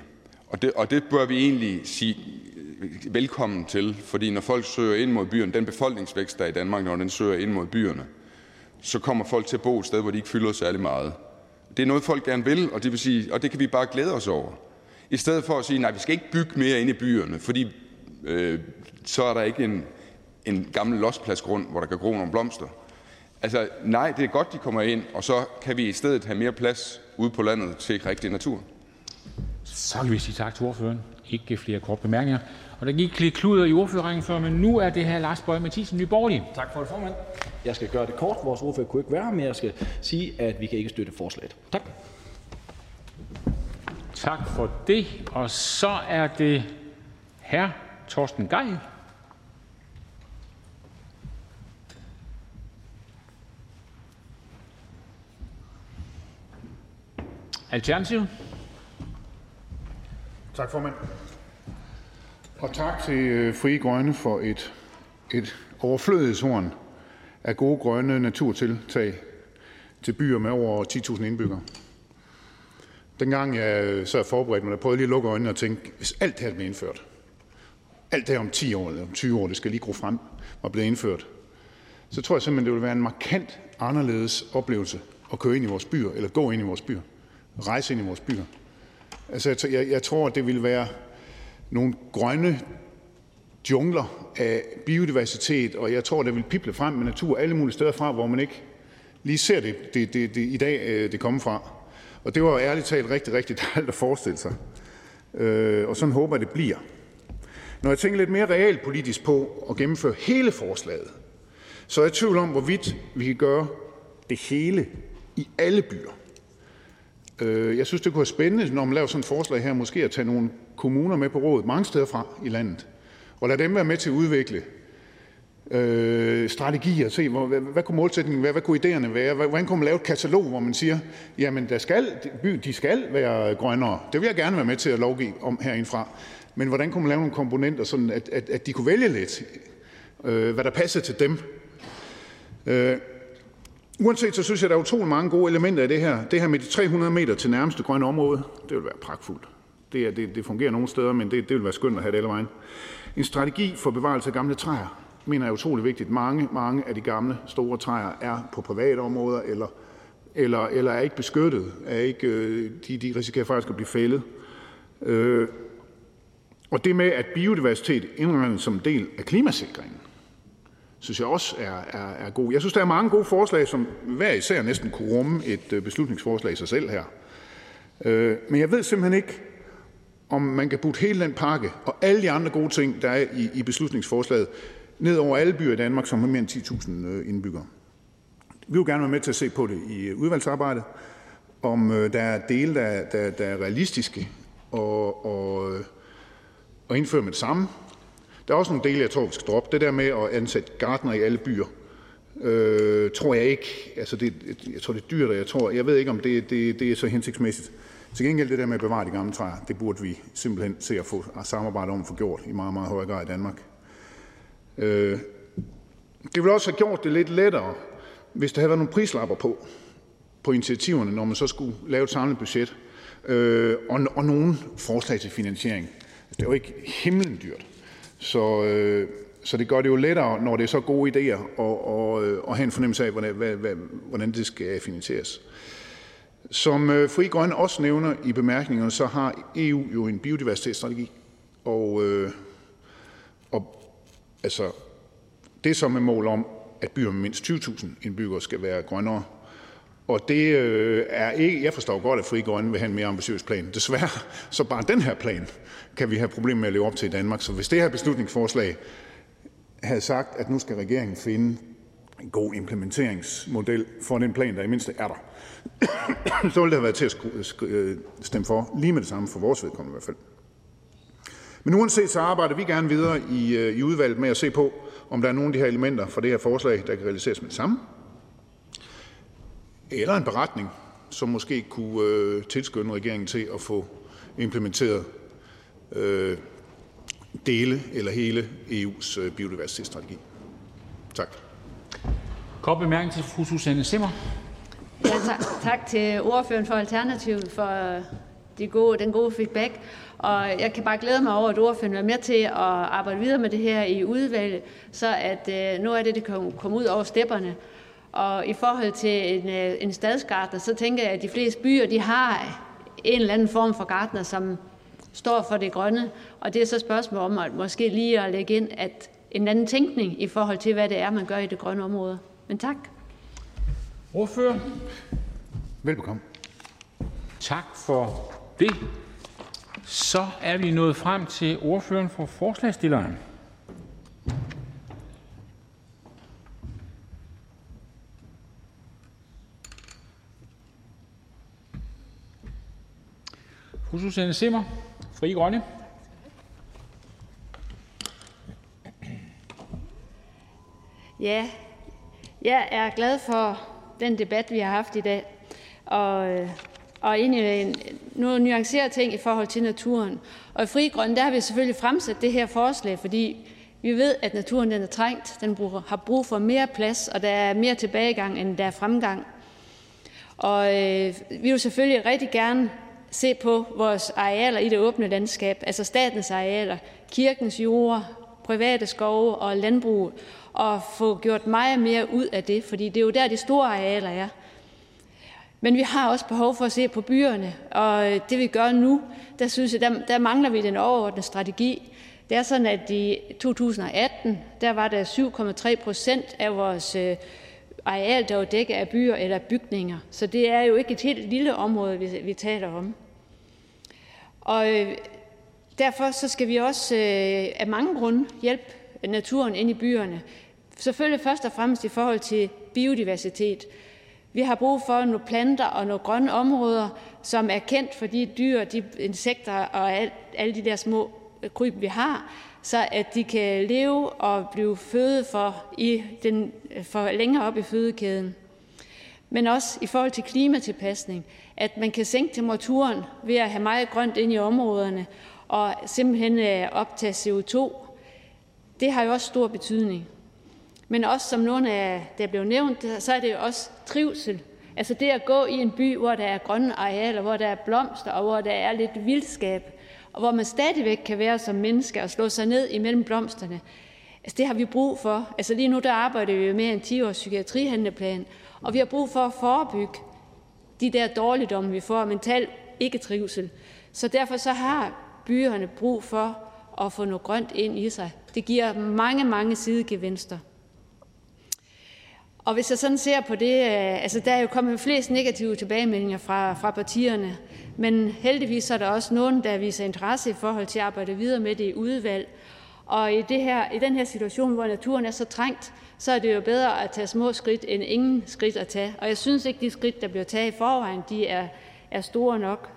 Og det bør vi egentlig sige velkommen til, fordi når folk søger ind mod byerne, den befolkningsvækst, der er i Danmark, når den søger ind mod byerne, så kommer folk til at bo et sted, hvor de ikke fylder særlig meget. Det er noget, folk gerne vil, og det vil sige, og det kan vi bare glæde os over. I stedet for at sige, nej, vi skal ikke bygge mere ind i byerne, fordi så er der ikke en gammel lospladsgrund, hvor der kan gro nogle blomster. Altså, nej, det er godt, de kommer ind, og så kan vi i stedet have mere plads ude på landet til rigtig natur. Så vil vi sige tak til ordføreren. Ikke flere korte bemærkninger. Og der gik lidt kluder i ordførerringen før, men nu er det her Lars Bøje Mathisen, Nye Borgerlige. Tak for det, formand. Jeg skal gøre det kort. Vores ordfører kunne ikke være her, men jeg skal sige, at vi kan ikke støtte forslaget. Tak. Tak for det. Og så er det hr. Torsten Gejl. Alternativet. Tak, formand. Og tak til Frie Grønne for et overflødighedshorn af gode grønne naturtiltag til byer med over 10.000 indbyggere. Dengang jeg så forberedte mig, der prøvede lige at lukke øjnene og tænke, hvis alt det her blev indført, alt det her om 10 år eller om 20 år, det skal lige gro frem og blive indført, så tror jeg simpelthen, det ville være en markant anderledes oplevelse at køre ind i vores byer, eller gå ind i vores byer, rejse ind i vores byer. Altså, jeg tror, at det ville være nogle grønne jungler af biodiversitet, og jeg tror, det vil pible frem med natur alle mulige steder fra, hvor man ikke lige ser det i dag, det kommer fra. Og det var jo ærligt talt rigtig, rigtig dejligt at forestille sig. Og sådan håber jeg, det bliver. Når jeg tænker lidt mere realpolitisk på at gennemføre hele forslaget, så er jeg i tvivl om, hvorvidt vi kan gøre det hele i alle byer. Jeg synes, det kunne være spændende, når man laver sådan et forslag her, måske at tage nogle kommuner med på rådet mange steder fra i landet, og lade dem være med til at udvikle strategier, se, hvad kunne målsætningen være, hvad kunne idéerne være, hvordan kunne man lave et katalog, hvor man siger, jamen, de skal være grønnere. Det vil jeg gerne være med til at lovgive om herindefra. Men hvordan kunne man lave nogle komponenter, sådan at de kunne vælge lidt, hvad der passede til dem. Uanset, så synes jeg, der er utrolig mange gode elementer i det her. Det her med de 300 meter til nærmeste grønne område, det vil være pragtfuldt. Det fungerer nogle steder, men det vil være skønt at have det alle vejen. En strategi for bevarelse af gamle træer, mener jeg er utrolig vigtigt. Mange af de gamle, store træer er på private områder, eller er ikke beskyttet. De risikerer faktisk at blive fældet. Og det med, at biodiversitet indregnes som del af klimasikringen, synes jeg også er god. Jeg synes, der er mange gode forslag, som hver især næsten kunne rumme et beslutningsforslag i sig selv her. Men jeg ved simpelthen ikke, om man kan putte hele den pakke og alle de andre gode ting, der er i beslutningsforslaget, ned over alle byer i Danmark, som har mere end 10.000 indbyggere. Vi vil gerne være med til at se på det i udvalgsarbejdet, om der er dele, der er realistiske og indføre med det samme. Der er også nogle dele, jeg tror, vi skal droppe. Det der med at ansætte gartner i alle byer, tror jeg ikke. Altså, jeg tror, det er dyrt, og jeg ved ikke, om det er så hensigtsmæssigt. Til gengæld det der med at bevare de gamle træer, det burde vi simpelthen se at få samarbejde om at få gjort i meget, meget høj grad i Danmark. Det ville også have gjort det lidt lettere, hvis der havde været nogle prislapper på initiativerne, når man så skulle lave et samlet budget, og nogle forslag til finansiering. Det er jo ikke himlen dyrt. Så det gør det jo lettere, når det er så gode idéer, og have en fornemmelse af, hvordan det skal finansieres. Som Fri Grønne også nævner i bemærkningerne, så har EU jo en biodiversitetsstrategi, og altså, det er som et mål om, at byer med mindst 20.000 indbyggere skal være grønnere. Og det er ikke... Jeg forstår godt, at Frie Grønne vil have en mere ambitiøs plan. Desværre, så bare den her plan kan vi have problemer med at leve op til i Danmark. Så hvis det her beslutningsforslag havde sagt, at nu skal regeringen finde en god implementeringsmodel for den plan, der i mindste er der, så ville det have været til at stemme for lige med det samme, for vores vedkommende i hvert fald. Men uanset så arbejder vi gerne videre i udvalget med at se på, om der er nogle af de her elementer fra det her forslag, der kan realiseres med det samme. Eller en beretning, som måske kunne tilskynde regeringen til at få implementeret dele eller hele EU's biodiversitetsstrategi. Tak. Kort bemærkning til fru Susanne Zimmer. Ja, tak til ordføreren for Alternativet for den gode feedback. Og jeg kan bare glæde mig over, at ordføreren er med til at arbejde videre med det her i udvalget, så at nu er det, det kan komme ud over stepperne. Og i forhold til en stadsgartner, så tænker jeg, at de fleste byer, de har en eller anden form for gartner, som står for det grønne. Og det er så spørgsmålet om at måske lige at lægge ind at en anden tænkning i forhold til, hvad det er, man gør i det grønne område. Men tak. Ordfører. Velbekomme. Tak for det. Så er vi nået frem til ordføreren for forslagsstilleren. Fru Susanne Zimmer, Frie Grønne. Ja, jeg er glad for den debat, vi har haft i dag. Og egentlig nogle nuancerede ting i forhold til naturen. Og i Frie Grønne, der har vi selvfølgelig fremsat det her forslag, fordi vi ved, at naturen den er trængt. Den har brug for mere plads, og der er mere tilbagegang, end der er fremgang. Og vi vil selvfølgelig rigtig gerne se på vores arealer i det åbne landskab, altså statens arealer, kirkens jorder, private skove og landbrug, og få gjort meget mere ud af det, fordi det er jo der, de store arealer er. Men vi har også behov for at se på byerne, og det vi gør nu, der synes jeg, der mangler vi den overordnede strategi. Det er sådan, at i 2018, der var der 7,3% af vores areal, der var dækket af byer eller bygninger. Så det er jo ikke et helt lille område, vi taler om. Og derfor så skal vi også af mange grunde hjælpe naturen ind i byerne. Selvfølgelig først og fremmest i forhold til biodiversitet. Vi har brug for nogle planter og nogle grønne områder, som er kendt for de dyr, de insekter og alle de der små kryb, vi har, så at de kan leve og blive føde for længere op i fødekæden. Men også i forhold til klimatilpasning, at man kan sænke temperaturen ved at have meget grønt ind i områderne og simpelthen optage CO2. Det har jo også stor betydning. Men også som nogle af der blev nævnt, så er det jo også trivsel. Altså det at gå i en by, hvor der er grønne arealer, hvor der er blomster og hvor der er lidt vildskab, og hvor man stadigvæk kan være som menneske og slå sig ned imellem blomsterne. Altså det har vi brug for. Altså lige nu der arbejder vi jo med en 10-års psykiatrihandleplan, og vi har brug for at forebygge de der dårligdomme, vi får, mental ikke trivsel. Så derfor så har byerne brug for at få noget grønt ind i sig. Det giver mange, mange sidegevinster. Og hvis jeg sådan ser på det, altså der er jo kommet flest negative tilbagemeldinger fra partierne, men heldigvis er der også nogen, der viser interesse i forhold til at arbejde videre med det i udvalg. Og i den her situation, hvor naturen er så trængt, så er det jo bedre at tage små skridt, end ingen skridt at tage. Og jeg synes ikke, de skridt, der bliver taget i forvejen, de er store nok.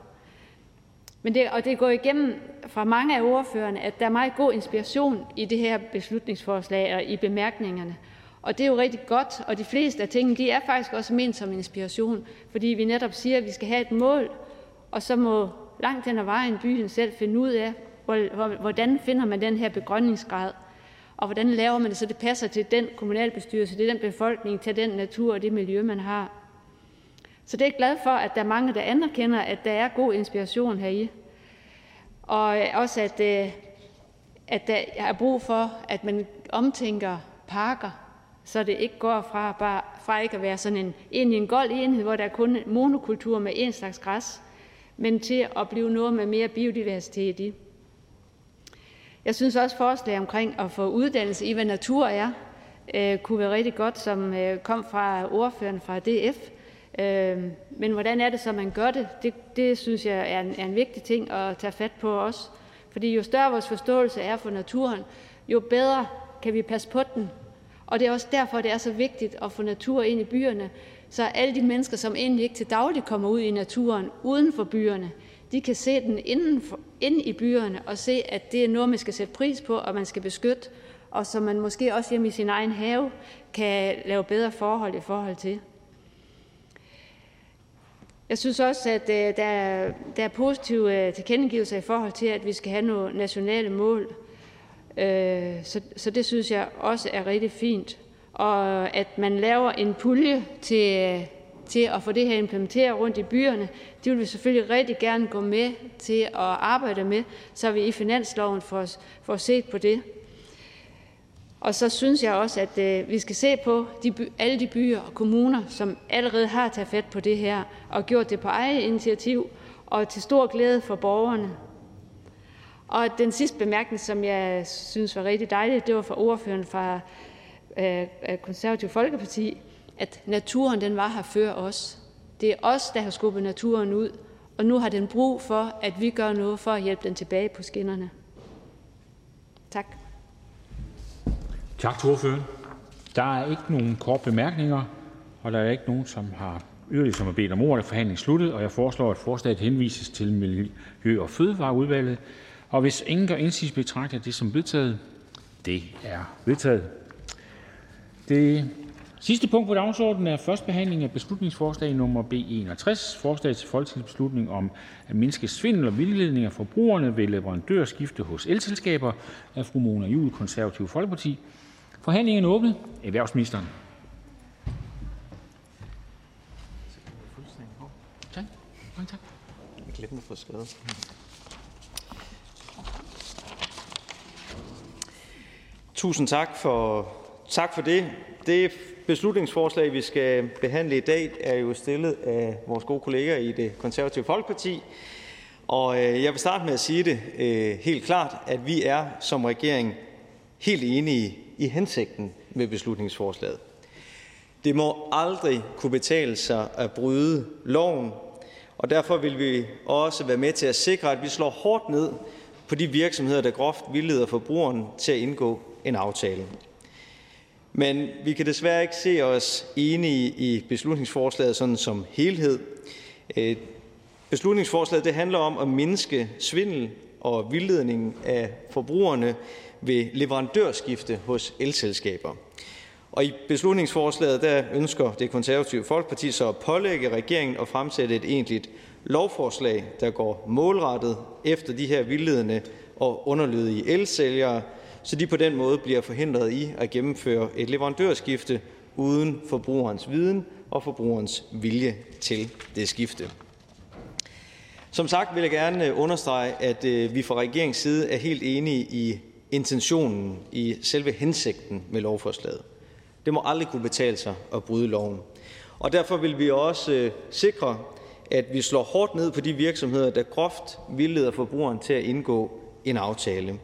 Men det går igennem fra mange af ordførerne, at der er meget god inspiration i det her beslutningsforslag og i bemærkningerne. Og det er jo rigtig godt, og de fleste af tingene, de er faktisk også ment som inspiration, fordi vi netop siger, at vi skal have et mål, og så må langt hen ad vejen byen selv finde ud af, hvordan finder man den her begrønningsgrad, og hvordan laver man det, så det passer til den kommunalbestyrelse, det er den befolkning, til den natur og det miljø, man har. Så det er jeg glad for, at der er mange, der anerkender, at der er god inspiration heri. Og også, at der er brug for, at man omtænker parker, så det ikke går fra ikke at være sådan en gold enhed, hvor der er kun monokultur med en slags græs, men til at blive noget med mere biodiversitet i. Jeg synes også, forslag omkring at få uddannelse i, hvad natur er, kunne være rigtig godt, som kom fra ordføreren fra DF. Men hvordan er det så, man gør det? Det synes jeg er en vigtig ting at tage fat på også. Fordi jo større vores forståelse er for naturen, jo bedre kan vi passe på den. Og det er også derfor, det er så vigtigt at få natur ind i byerne, så alle de mennesker, som egentlig ikke til daglig kommer ud i naturen uden for byerne, de kan se den inde i byerne og se, at det er noget, man skal sætte pris på, og man skal beskytte, og som man måske også hjemme i sin egen have kan lave bedre forhold i forhold til. Jeg synes også, at der er positive tilkendegivelser i forhold til, at vi skal have nogle nationale mål. Så det synes jeg også er rigtig fint. Og at man laver en pulje til at få det her implementeret rundt i byerne, det vil vi selvfølgelig rigtig gerne gå med til at arbejde med, så vi i finansloven får set på det. Og så synes jeg også, at vi skal se på alle de byer og kommuner, som allerede har taget fat på det her og gjort det på eget initiativ og til stor glæde for borgerne. Og den sidste bemærkning, som jeg synes var rigtig dejlig, det var fra ordføreren fra Konservative Folkeparti, at naturen den var her før os. Det er os, der har skubbet naturen ud, og nu har den brug for, at vi gør noget for at hjælpe den tilbage på skinnerne. Tak. Tak til ordføreren. Der er ikke nogen korte bemærkninger, og der er ikke nogen, som har bedt om ordet, og forhandlingen sluttet, og jeg foreslår, at forslaget henvises til Miljø- og Fødevareudvalget. Og hvis ingen gør indsigelse, betragter det som vedtaget. Det er vedtaget. Det sidste punkt på dagsordenen er første behandling af beslutningsforslag nummer B61, forslag til folketingsbeslutning om at mindske svindel og vildledning af forbrugerne ved leverandørskifte hos elselskaber af fru Mona Juul, Konservative Folkeparti. Forhandlingen er åbnet. Erhvervsministeren. Tak. Mange tak. Jeg glemte at få skrevet. Tusind tak for det. Det beslutningsforslag, vi skal behandle i dag, er jo stillet af vores gode kolleger i det Konservative Folkeparti. Og jeg vil starte med at sige det helt klart, at vi er som regering helt enige i hensigten med beslutningsforslaget. Det må aldrig kunne betale sig at bryde loven, og derfor vil vi også være med til at sikre, at vi slår hårdt ned på de virksomheder, der groft vildleder forbrugeren til at indgå en aftale. Men vi kan desværre ikke se os enige i beslutningsforslaget sådan som helhed. Beslutningsforslaget det handler om at mindske svindel og vildledning af forbrugerne ved leverandørskifte hos elselskaber. Og i beslutningsforslaget der ønsker det Konservative Folkeparti så at pålægge regeringen at fremsætte et egentligt lovforslag, der går målrettet efter de her vildledende og underlydige elsælgere, så de på den måde bliver forhindret i at gennemføre et leverandørskifte uden forbrugerens viden og forbrugerens vilje til det skifte. Som sagt vil jeg gerne understrege, at vi fra regeringens side er helt enige i intentionen, i selve hensigten med lovforslaget. Det må aldrig kunne betale sig at bryde loven. Og derfor vil vi også sikre, at vi slår hårdt ned på de virksomheder, der groft vildleder forbrugeren til at indgå en aftale.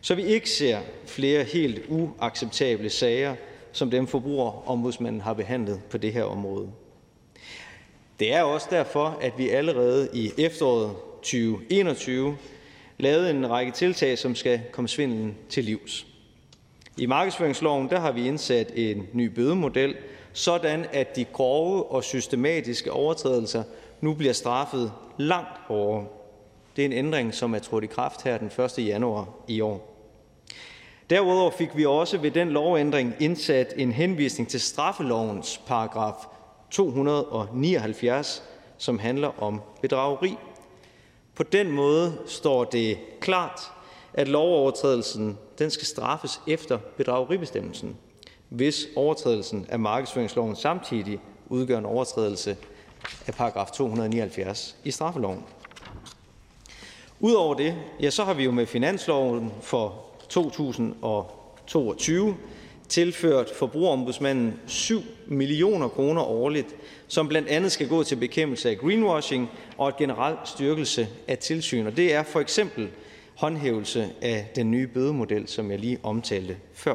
Så vi ikke ser flere helt uacceptable sager, som dem forbrugerombudsmanden har behandlet på det her område. Det er også derfor, at vi allerede i efteråret 2021 lavede en række tiltag, som skal komme svindelen til livs. I markedsføringsloven der har vi indsat en ny bødemodel, sådan at de grove og systematiske overtrædelser nu bliver straffet langt hårdere. Det er en ændring, som er trådt i kraft her den 1. januar i år. Derudover fik vi også ved den lovændring indsat en henvisning til straffelovens paragraf 279, som handler om bedrageri. På den måde står det klart, at lovovertrædelsen den skal straffes efter bedrageribestemmelsen, hvis overtrædelsen af markedsføringsloven samtidig udgør en overtrædelse af paragraf 279 i straffeloven. Udover det, ja, så har vi jo med finansloven for 2022 tilført Forbrugerombudsmanden 7 millioner kroner årligt, som blandt andet skal gå til bekæmpelse af greenwashing og et generelt styrkelse af tilsyn. Og det er for eksempel håndhævelse af den nye bødemodel, som jeg lige omtalte før.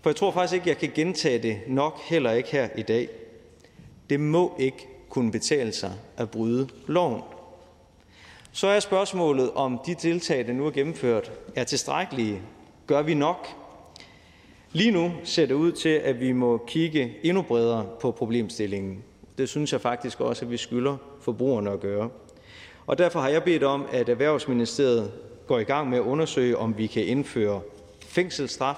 For jeg tror faktisk ikke, jeg kan gentage det nok heller ikke her i dag. Det må ikke kunne betale sig at bryde loven. Så er spørgsmålet, om de tiltag, der nu er gennemført, er tilstrækkelige. Gør vi nok? Lige nu ser det ud til, at vi må kigge endnu bredere på problemstillingen. Det synes jeg faktisk også, at vi skylder forbrugerne at gøre. Og derfor har jeg bedt om, at Erhvervsministeriet går i gang med at undersøge, om vi kan indføre fængselsstraf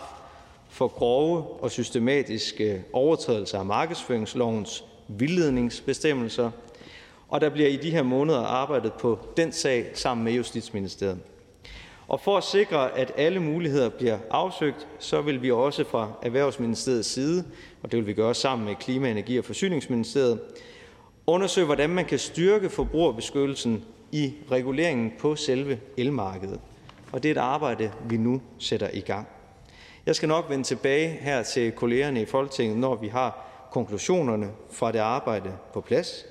for grove og systematiske overtrædelser af markedsføringslovens vildledningsbestemmelser. Og der bliver i de her måneder arbejdet på den sag sammen med Justitsministeriet. Og for at sikre, at alle muligheder bliver afsøgt, så vil vi også fra Erhvervsministeriets side, og det vil vi gøre sammen med Klima-, Energi- og Forsyningsministeriet, undersøge, hvordan man kan styrke forbrugerbeskyttelsen i reguleringen på selve elmarkedet. Og det er et arbejde, vi nu sætter i gang. Jeg skal nok vende tilbage her til kollegerne i Folketinget, når vi har konklusionerne fra det arbejde på plads.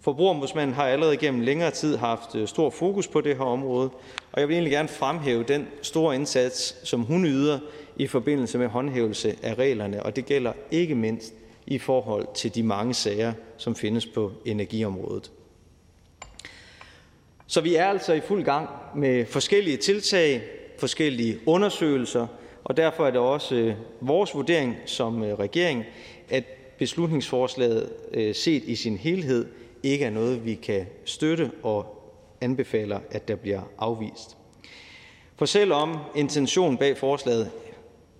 Forbrugerombudsmanden har allerede gennem længere tid haft stor fokus på det her område, og jeg vil egentlig gerne fremhæve den store indsats, som hun yder i forbindelse med håndhævelse af reglerne, og det gælder ikke mindst i forhold til de mange sager, som findes på energiområdet. Så vi er altså i fuld gang med forskellige tiltag, forskellige undersøgelser, og derfor er det også vores vurdering som regering, at beslutningsforslaget set i sin helhed ikke er noget, vi kan støtte og anbefaler, at der bliver afvist. For selvom intentionen bag forslaget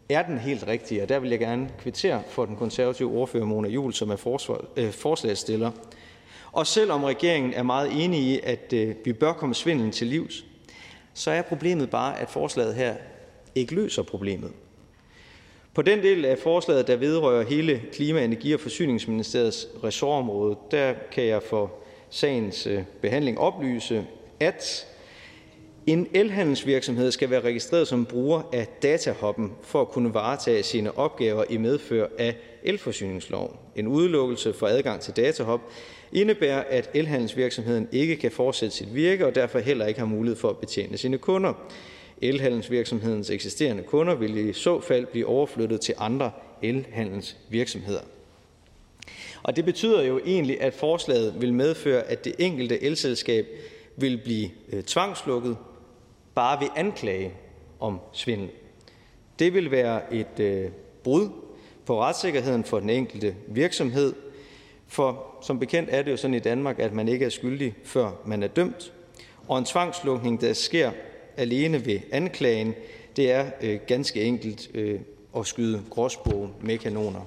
er den helt rigtige, og der vil jeg gerne kvittere for den konservative ordfører Mona Juul, som er forslagsstiller. Og selvom regeringen er meget enig i, at vi bør komme svindelen til livs, så er problemet bare, at forslaget her ikke løser problemet. På den del af forslaget, der vedrører hele Klima-, Energi- og Forsyningsministeriets ressortområde, der kan jeg for sagens behandling oplyse, at en elhandelsvirksomhed skal være registreret som bruger af datahubben for at kunne varetage sine opgaver i medfør af elforsyningsloven. En udelukkelse for adgang til datahub indebærer, at elhandelsvirksomheden ikke kan fortsætte sit virke og derfor heller ikke har mulighed for at betjene sine kunder. Elhandelsvirksomhedens eksisterende kunder vil i så fald blive overflyttet til andre elhandelsvirksomheder. Og det betyder jo egentlig, at forslaget vil medføre, at det enkelte elselskab vil blive tvangslukket bare ved anklage om svindel. Det vil være et brud på retssikkerheden for den enkelte virksomhed, for som bekendt er det jo sådan i Danmark, at man ikke er skyldig, før man er dømt. Og en tvangslukning, der sker alene ved anklagen, det er ganske enkelt at skyde gråspurve med kanoner.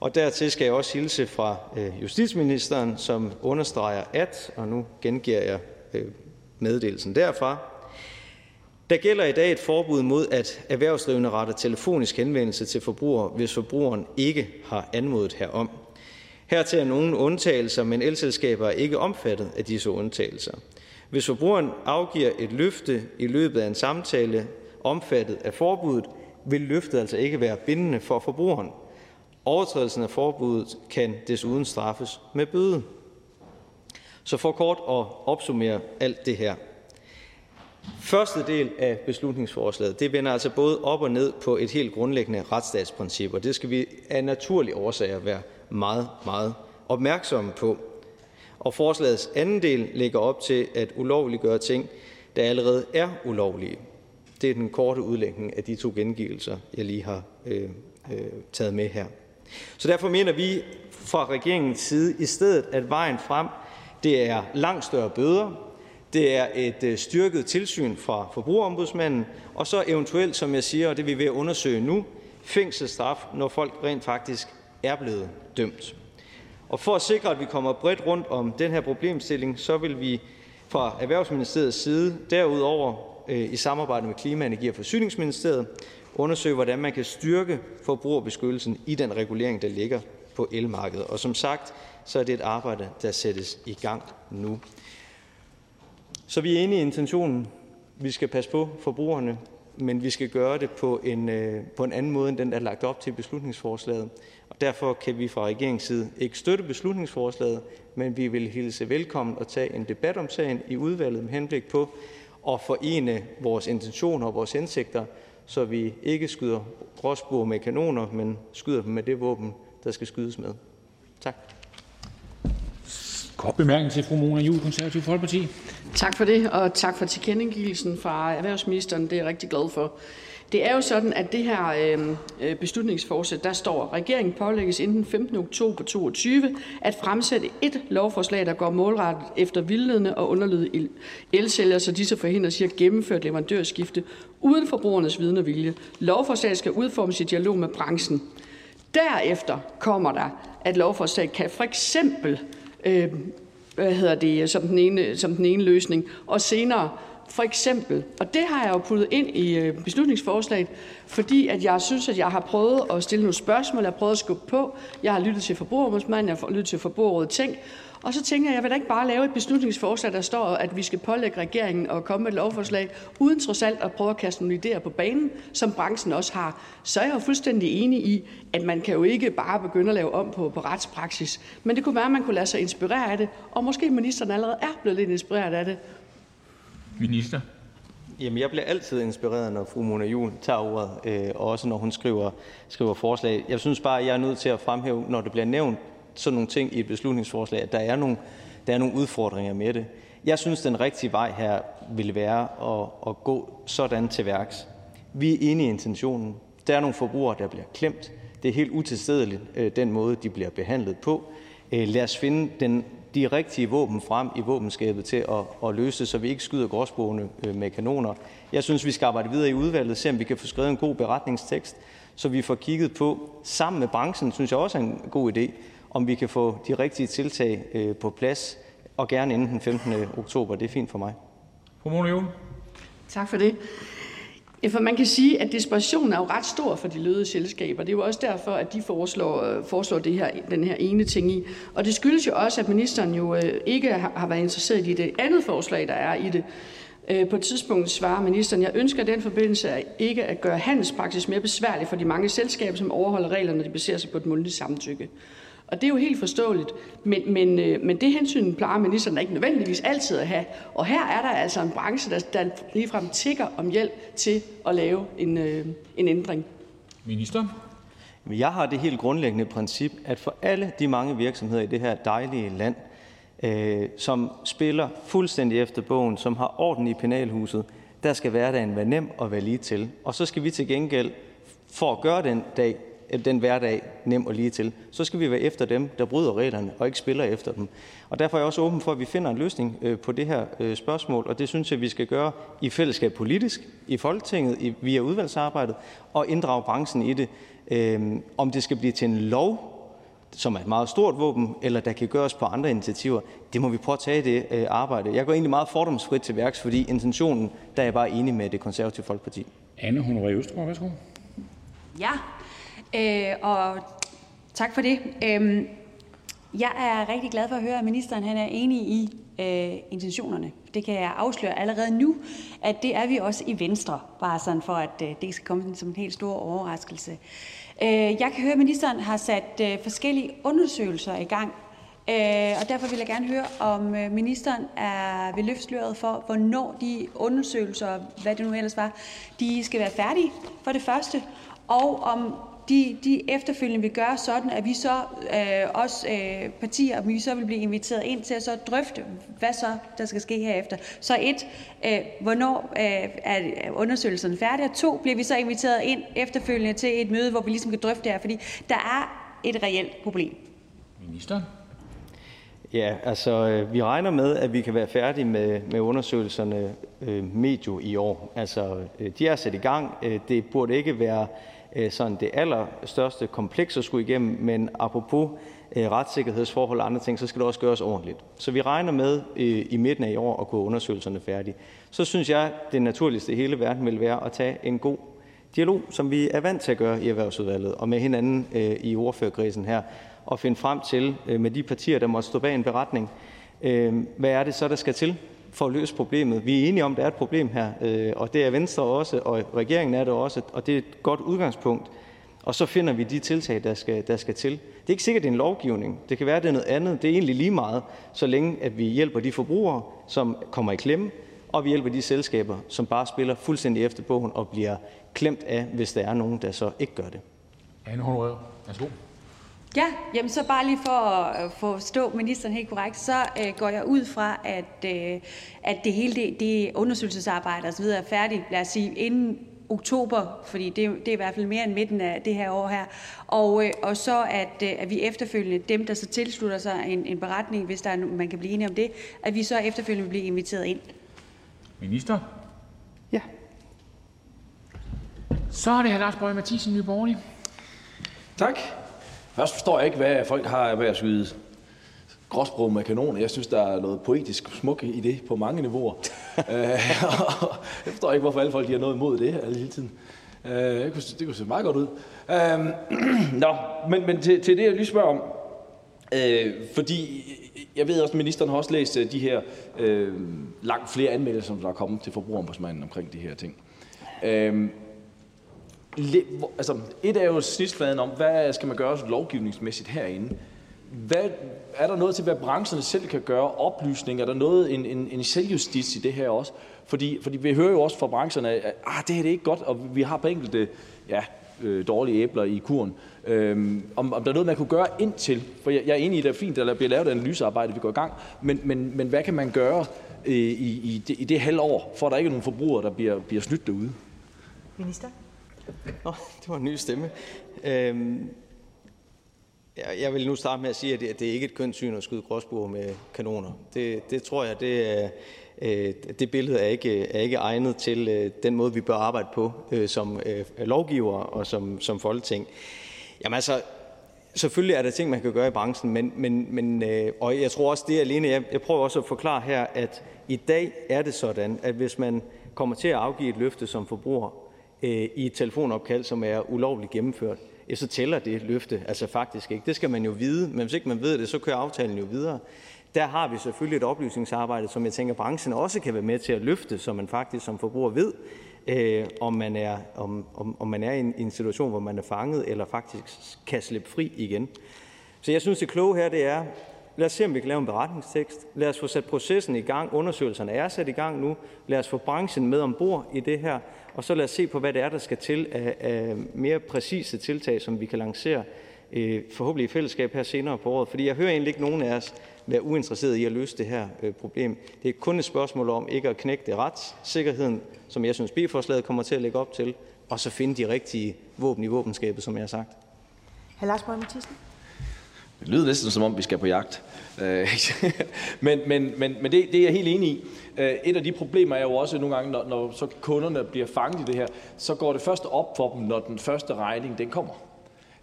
Og dertil skal jeg også hilse fra justitsministeren, som understreger at, og nu gengiver jeg meddelelsen derfra, der gælder i dag et forbud mod, at erhvervsdrivende retter telefonisk henvendelse til forbrugere, hvis forbrugeren ikke har anmodet herom. Hertil er nogle undtagelser, men elselskaber er ikke omfattet af disse undtagelser. Hvis forbrugeren afgiver et løfte i løbet af en samtale omfattet af forbuddet, vil løftet altså ikke være bindende for forbrugeren. Overtrædelsen af forbuddet kan desuden straffes med bøde. Så for kort at opsummere alt det her. Første del af beslutningsforslaget, det vender altså både op og ned på et helt grundlæggende retsstatsprincip, og det skal vi af naturlige årsager være meget, meget opmærksomme på. Og forslagets anden del lægger op til at ulovliggøre ting, der allerede er ulovlige. Det er den korte udlægning af de to gengivelser, jeg lige har taget med her. Så derfor mener vi fra regeringens side i stedet, at vejen frem, det er langt større bøder, det er et styrket tilsyn fra forbrugerombudsmanden, og så eventuelt, som jeg siger, og det vi er ved at undersøge nu, fængselsstraf, når folk rent faktisk er blevet dømt. Og for at sikre, at vi kommer bredt rundt om den her problemstilling, så vil vi fra Erhvervsministeriets side derudover i samarbejde med Klima-, Energi- og Forsyningsministeriet undersøge, hvordan man kan styrke forbrugerbeskyttelsen i den regulering, der ligger på elmarkedet. Og som sagt, så er det et arbejde, der sættes i gang nu. Så vi er enige i intentionen. Vi skal passe på forbrugerne, men vi skal gøre det på en anden måde, end den, der er lagt op til beslutningsforslaget. Og derfor kan vi fra regeringens side ikke støtte beslutningsforslaget, men vi vil hilse velkommen og tage en debat om sagen i udvalget med henblik på at forene vores intentioner og vores hensigter, så vi ikke skyder gråspurve med kanoner, men skyder dem med det våben, der skal skydes med. Tak. Kort bemærkning til fru Mona Juul, Konservative Folkeparti. Tak for det, og tak for tilkendegivelsen fra erhvervsministeren. Det er jeg rigtig glad for. Det er jo sådan, at det her beslutningsforsæt, der står, at regeringen pålægges inden 15. oktober 2022 at fremsætte et lovforslag, der går målrettet efter vildledende og underlydige elsælgere, så disse forhindres i at gennemføre et leverandørskifte uden forbrugernes viden og vilje. Lovforslaget skal udformes i dialog med branchen. Derefter kommer der, at lovforslaget kan for eksempel, som den ene løsning, og senere for eksempel, og det har jeg jo puttet ind i beslutningsforslaget, fordi at jeg synes, at jeg har prøvet at stille nogle spørgsmål, jeg har prøvet at skubbe på, jeg har lyttet til Forbrugerombudsmanden, jeg har lyttet til Forbrugerrådet Tænk, og så tænker jeg, at jeg vil da ikke bare lave et beslutningsforslag, der står, at vi skal pålægge regeringen at komme med et lovforslag, uden trods alt at prøve at kaste nogle idéer på banen, som branchen også har. Så er jeg jo fuldstændig enig i, at man kan jo ikke bare begynde at lave om på retspraksis, men det kunne være, at man kunne lade sig inspirere af det, og måske ministeren allerede er blevet lidt inspireret af det. Minister? Jamen, jeg bliver altid inspireret, når fru Mona Juul tager ordet, og også når hun skriver forslag. Jeg synes bare, at jeg er nødt til at fremhæve, når det bliver nævnt sådan nogle ting i et beslutningsforslag, at der er nogle udfordringer med det. Jeg synes, den rigtige vej her vil være at gå sådan til værks. Vi er enige i intentionen. Der er nogle forbrugere, der bliver klemt. Det er helt utilstedeligt, den måde, de bliver behandlet på. Lad os finde de rigtige våben frem i våbenskabet til at løse, så vi ikke skyder gråsbogene med kanoner. Jeg synes, vi skal arbejde videre i udvalget, se om vi kan få skrevet en god beretningstekst, så vi får kigget på, sammen med branchen, synes jeg også er en god idé, om vi kan få de rigtige tiltag på plads, og gerne inden den 15. oktober. Det er fint for mig. Fru Mona Juul. Tak for det. Ja, for man kan sige, at desperationen er jo ret stor for de lødige selskaber. Det er jo også derfor, at de foreslår den her ene ting i. Og det skyldes jo også, at ministeren jo ikke har været interesseret i det andet forslag, der er i det. På et tidspunkt svarer ministeren, jeg ønsker i den forbindelse ikke at gøre handelspraksis mere besværlig for de mange selskaber, som overholder reglerne, når de baserer sig på et mundtligt samtykke. Og det er jo helt forståeligt, men det hensyn plejer ministeren ikke nødvendigvis altid at have. Og her er der altså en branche, der ligefrem tigger om hjælp til at lave en ændring. Minister? Jeg har det helt grundlæggende princip, at for alle de mange virksomheder i det her dejlige land, som spiller fuldstændig efter bogen, som har orden i penalhuset, der skal hverdagen være nem og være lige til. Og så skal vi til gengæld, for at gøre den hverdag nem og lige til, så skal vi være efter dem, der bryder reglerne og ikke spiller efter dem. Og derfor er jeg også åben for, at vi finder en løsning på det her spørgsmål, og det synes jeg, vi skal gøre i fællesskab politisk, i Folketinget, via udvalgsarbejdet, og inddrage branchen i det. Om det skal blive til en lov, som er et meget stort våben, eller der kan gøres på andre initiativer, det må vi prøve at tage det arbejde. Jeg går egentlig meget fordomsfrit til værks, fordi intentionen, der er jeg bare enig med Det Konservative Folkeparti. Anne Honoré Østergaard, værsgo. Ja, og tak for det. Jeg er rigtig glad for at høre, at ministeren han er enig i intentionerne. Det kan jeg afsløre allerede nu, at det er vi også i Venstre, bare sådan for, at det ikke skal komme som en helt stor overraskelse. Jeg kan høre, at ministeren har sat forskellige undersøgelser i gang, og derfor vil jeg gerne høre, om ministeren vil løfte sløret for, hvornår de undersøgelser, hvad det nu ellers var, de skal være færdige for det første, og om de efterfølgende vil gøre sådan, at vi så også partier og vi så vil blive inviteret ind til at så drøfte, hvad så der skal ske herefter. Så hvornår er undersøgelsen færdig, og 2, bliver vi så inviteret ind efterfølgende til et møde, hvor vi ligesom kan drøfte det her, fordi der er et reelt problem. Minister? Ja, altså vi regner med, at vi kan være færdige med undersøgelserne medio i år. Altså de er sat i gang. Det burde ikke være sådan det allerstørste kompleks at skulle igennem, men apropos retssikkerhedsforhold og andre ting, så skal det også gøres ordentligt. Så vi regner med i midten af i år at gå undersøgelserne færdige. Så synes jeg, det naturligste i hele verden vil være at tage en god dialog, som vi er vant til at gøre i erhvervsudvalget og med hinanden i ordførerkredsen her, og finde frem til med de partier, der måtte stå bag en beretning, hvad er det så, der skal til for at løse problemet. Vi er enige om, at der er et problem her, og det er Venstre også, og regeringen er det også, og det er et godt udgangspunkt. Og så finder vi de tiltag, der skal til. Det er ikke sikkert, det er en lovgivning. Det kan være, det er noget andet. Det er egentlig lige meget, så længe at vi hjælper de forbrugere, som kommer i klemme, og vi hjælper de selskaber, som bare spiller fuldstændig efter bogen og bliver klemt af, hvis der er nogen, der så ikke gør det. Anne Honoré, værsgo. Ja, jamen så bare lige for at forstå ministeren helt korrekt, så går jeg ud fra, at det hele det undersøgelsesarbejde og så videre er færdigt, lad os sige, inden oktober, fordi det er i hvert fald mere end midten af det her år her, og så at vi efterfølgende, dem der så tilslutter sig en beretning, hvis der er, man kan blive enige om det, at vi så efterfølgende bliver inviteret ind. Minister? Ja. Så er det hr. Lars Bøje Mathisen, Nye Borgerlige. Tak. Først forstår jeg ikke, hvad folk har med at skyde gråsprog med kanoner. Jeg synes, der er noget poetisk smuk i det på mange niveauer. Jeg forstår ikke, hvorfor alle folk de har noget imod det hele tiden. Det kunne se meget godt ud. Nå, men til det, jeg lige spørger om. Fordi jeg ved også, at ministeren har også læst de her langt flere anmeldelser, der er kommet til Forbrugerombudsmanden omkring de her ting. Altså, et er jo snitfladen om, hvad skal man gøre så lovgivningsmæssigt herinde? Er der noget til, hvad brancherne selv kan gøre? Oplysning? Er der noget, en selvjustits i det her også? Fordi vi hører jo også fra brancherne, at det her det er ikke godt, og vi har på enkelte dårlige æbler i kuren. Om der er noget, man kunne gøre indtil? For jeg er enig i, at det er fint, at der bliver lavet analysearbejde, vi går i gang. Men hvad kan man gøre i det halvår, for at der ikke er nogen forbrugere, der bliver snydt derude? Minister? Nå, det var en ny stemme. Jeg vil nu starte med at sige, at det er ikke et kønt syn at skyde gråsbuer med kanoner. Det tror jeg, det billede er ikke egnet til den måde, vi bør arbejde på som lovgiver og som folketing. Jamen altså, selvfølgelig er der ting, man kan gøre i branchen, og jeg tror også det alene, jeg prøver også at forklare her, at i dag er det sådan, at hvis man kommer til at afgive et løfte som forbruger, i et telefonopkald, som er ulovligt gennemført, så tæller det løfte altså faktisk ikke. Det skal man jo vide, men hvis ikke man ved det, så kører aftalen jo videre. Der har vi selvfølgelig et oplysningsarbejde, som jeg tænker, branchen også kan være med til at løfte, så man faktisk som forbruger ved, om man er i en situation, hvor man er fanget, eller faktisk kan slippe fri igen. Så jeg synes, det kloge her, det er, lad os se, om vi kan lave en beretningstekst. Lad os få sat processen i gang. Undersøgelserne er sat i gang nu. Lad os få branchen med ombord i det her. Og så lad os se på, hvad det er, der skal til af mere præcise tiltag, som vi kan lancere forhåbentlig i fællesskab her senere på året. Fordi jeg hører egentlig ikke nogen af os være uinteresseret i at løse det her problem. Det er kun et spørgsmål om ikke at knægte retssikkerheden, som jeg synes, B-forslaget kommer til at lægge op til, og så finde de rigtige våben i våbenskabet, som jeg har sagt. Hr. Lars Bøje Mathisen. Det lyder næsten, som om vi skal på jagt. Men det er jeg helt enig i. Et af de problemer er jo også nogle gange, når så kunderne bliver fanget i det her, så går det først op for dem, når den første regning den kommer.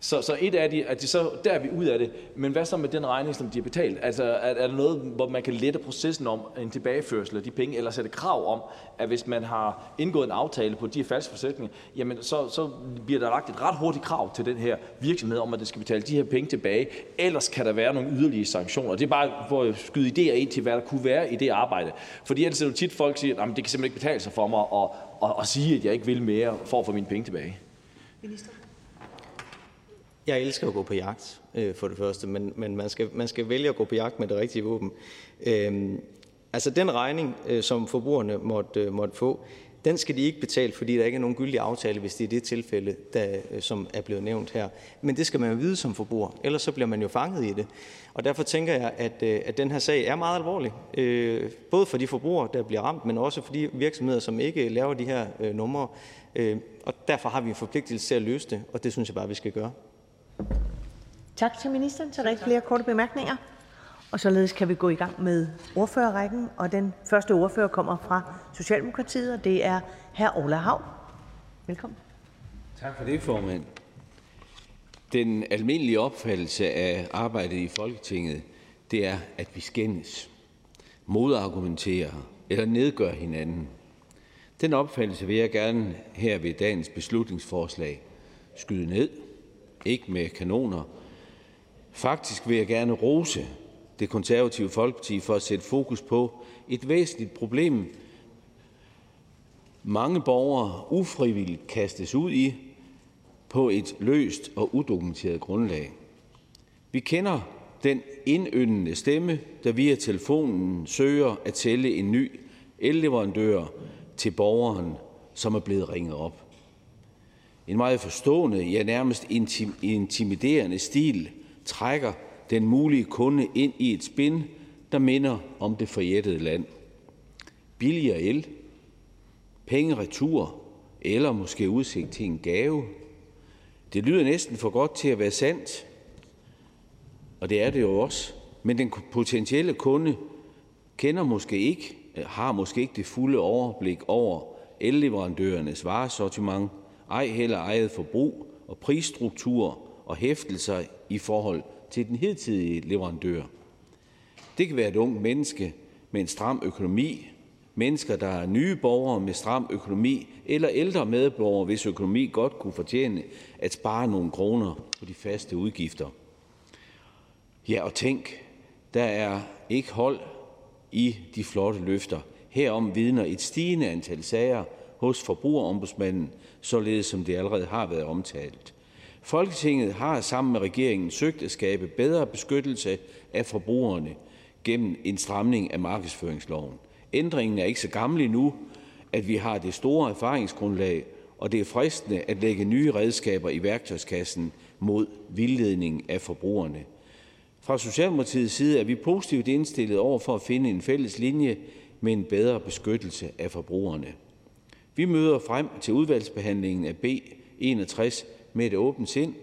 Så et af de, at de så, der er vi ud af det, men hvad så med den regning, som de har betalt? Altså er der noget, hvor man kan lette processen om en tilbageførsel af de penge, eller sætte krav om, at hvis man har indgået en aftale på de falske forsætninger, jamen så bliver der lagt et ret hurtigt krav til den her virksomhed om, at den skal betale de her penge tilbage, ellers kan der være nogle yderligere sanktioner. Det er bare for at skyde idéer ind til, hvad der kunne være i det arbejde. Fordi ellers er det jo tit, folk siger, at det kan simpelthen ikke betale sig for mig at sige, at jeg ikke vil mere for at få mine penge tilbage. Minister? Jeg elsker at gå på jagt, for det første, men man skal vælge at gå på jagt med det rigtige våben. Altså den regning, som forbrugerne måtte få, den skal de ikke betale, fordi der ikke er nogen gyldig aftale, hvis det er det tilfælde, som er blevet nævnt her. Men det skal man jo vide som forbruger, ellers så bliver man jo fanget i det. Og derfor tænker jeg, at den her sag er meget alvorlig. Både for de forbrugere, der bliver ramt, men også for de virksomheder, som ikke laver de her numre. Og derfor har vi en forpligtelse til at løse det, og det synes jeg bare, vi skal gøre. Tak til ministeren. Så er der ikke flere korte bemærkninger. Og således kan vi gå i gang med ordførerrækken. Og den første ordfører kommer fra Socialdemokratiet, og det er hr. Orla Hav. Velkommen. Tak for det, formand. Den almindelige opfattelse af arbejdet i Folketinget, det er, at vi skændes, modargumenterer eller nedgør hinanden. Den opfattelse vil jeg gerne her ved dagens beslutningsforslag skyde ned. Ikke med kanoner. Faktisk vil jeg gerne rose det konservative Folkeparti for at sætte fokus på et væsentligt problem, mange borgere ufrivilligt kastes ud i på et løst og udokumenteret grundlag. Vi kender den indyndende stemme, der via telefonen søger at sælge en ny elleverandør til borgeren, som er blevet ringet op. En meget forstående, ja nærmest intimiderende stil trækker den mulige kunde ind i et spind, der minder om det forjættede land. Billigere el, penge retur eller måske udsigt til en gave. Det lyder næsten for godt til at være sandt, og det er det jo også. Men den potentielle kunde kender måske ikke, har måske ikke det fulde overblik over elleverandørernes varesortiment, ej heller eget forbrug og prisstrukturer og hæftelser i forhold til den hidtidige leverandør. Det kan være et ungt menneske med en stram økonomi, mennesker, der er nye borgere med stram økonomi, eller ældre medborgere, hvis økonomi godt kunne fortjene at spare nogle kroner på de faste udgifter. Ja, og tænk, der er ikke hold i de flotte løfter. Herom vidner et stigende antal sager hos Forbrugerombudsmanden, således som det allerede har været omtalt. Folketinget har sammen med regeringen søgt at skabe bedre beskyttelse af forbrugerne gennem en stramning af markedsføringsloven. Ændringen er ikke så gammel endnu, at vi har det store erfaringsgrundlag, og det er fristende at lægge nye redskaber i værktøjskassen mod vildledning af forbrugerne. Fra Socialdemokratiets side er vi positivt indstillet over for at finde en fælles linje med en bedre beskyttelse af forbrugerne. Vi møder frem til udvalgsbehandlingen af B61 med et åbent sind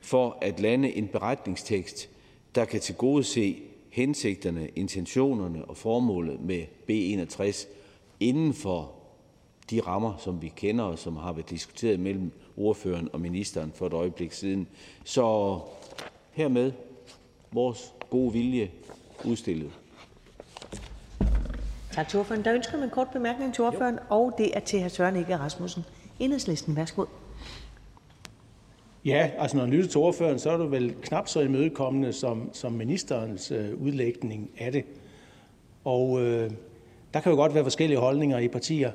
for at lande en beretningstekst, der kan tilgodese hensigterne, intentionerne og formålet med B61 inden for de rammer, som vi kender og som har været diskuteret mellem ordføreren og ministeren for et øjeblik siden. Så hermed vores gode vilje udstillet. Tak til ordføreren. Der ønsker man en kort bemærkning til ordføreren, og det er til hr. Søren Ikke Rasmussen. Enhedslisten, værsgo. Ja, altså når man lytter til ordføreren, så er du vel knap så imødekommende som ministerens udlægning af det. Og der kan jo godt være forskellige holdninger i partier.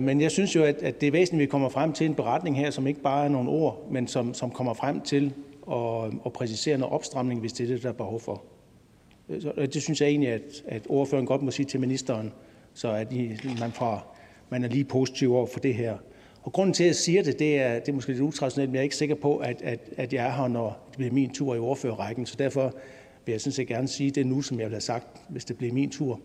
Men jeg synes jo, at det er væsentligt, at vi kommer frem til en beretning her, som ikke bare er nogle ord, men som kommer frem til at præcisere noget opstramning, hvis det er det, der er behov for. Så det synes jeg egentlig, at ordføreren godt må sige til ministeren, så at man er lige positiv over for det her. Og grunden til, at jeg siger det, det er måske lidt utraditionelt, men jeg er ikke sikker på, at jeg er her, når det bliver min tur i ordførerrækken. Så derfor vil jeg synes, jeg gerne sige det nu, som jeg ville have sagt, hvis det bliver min tur.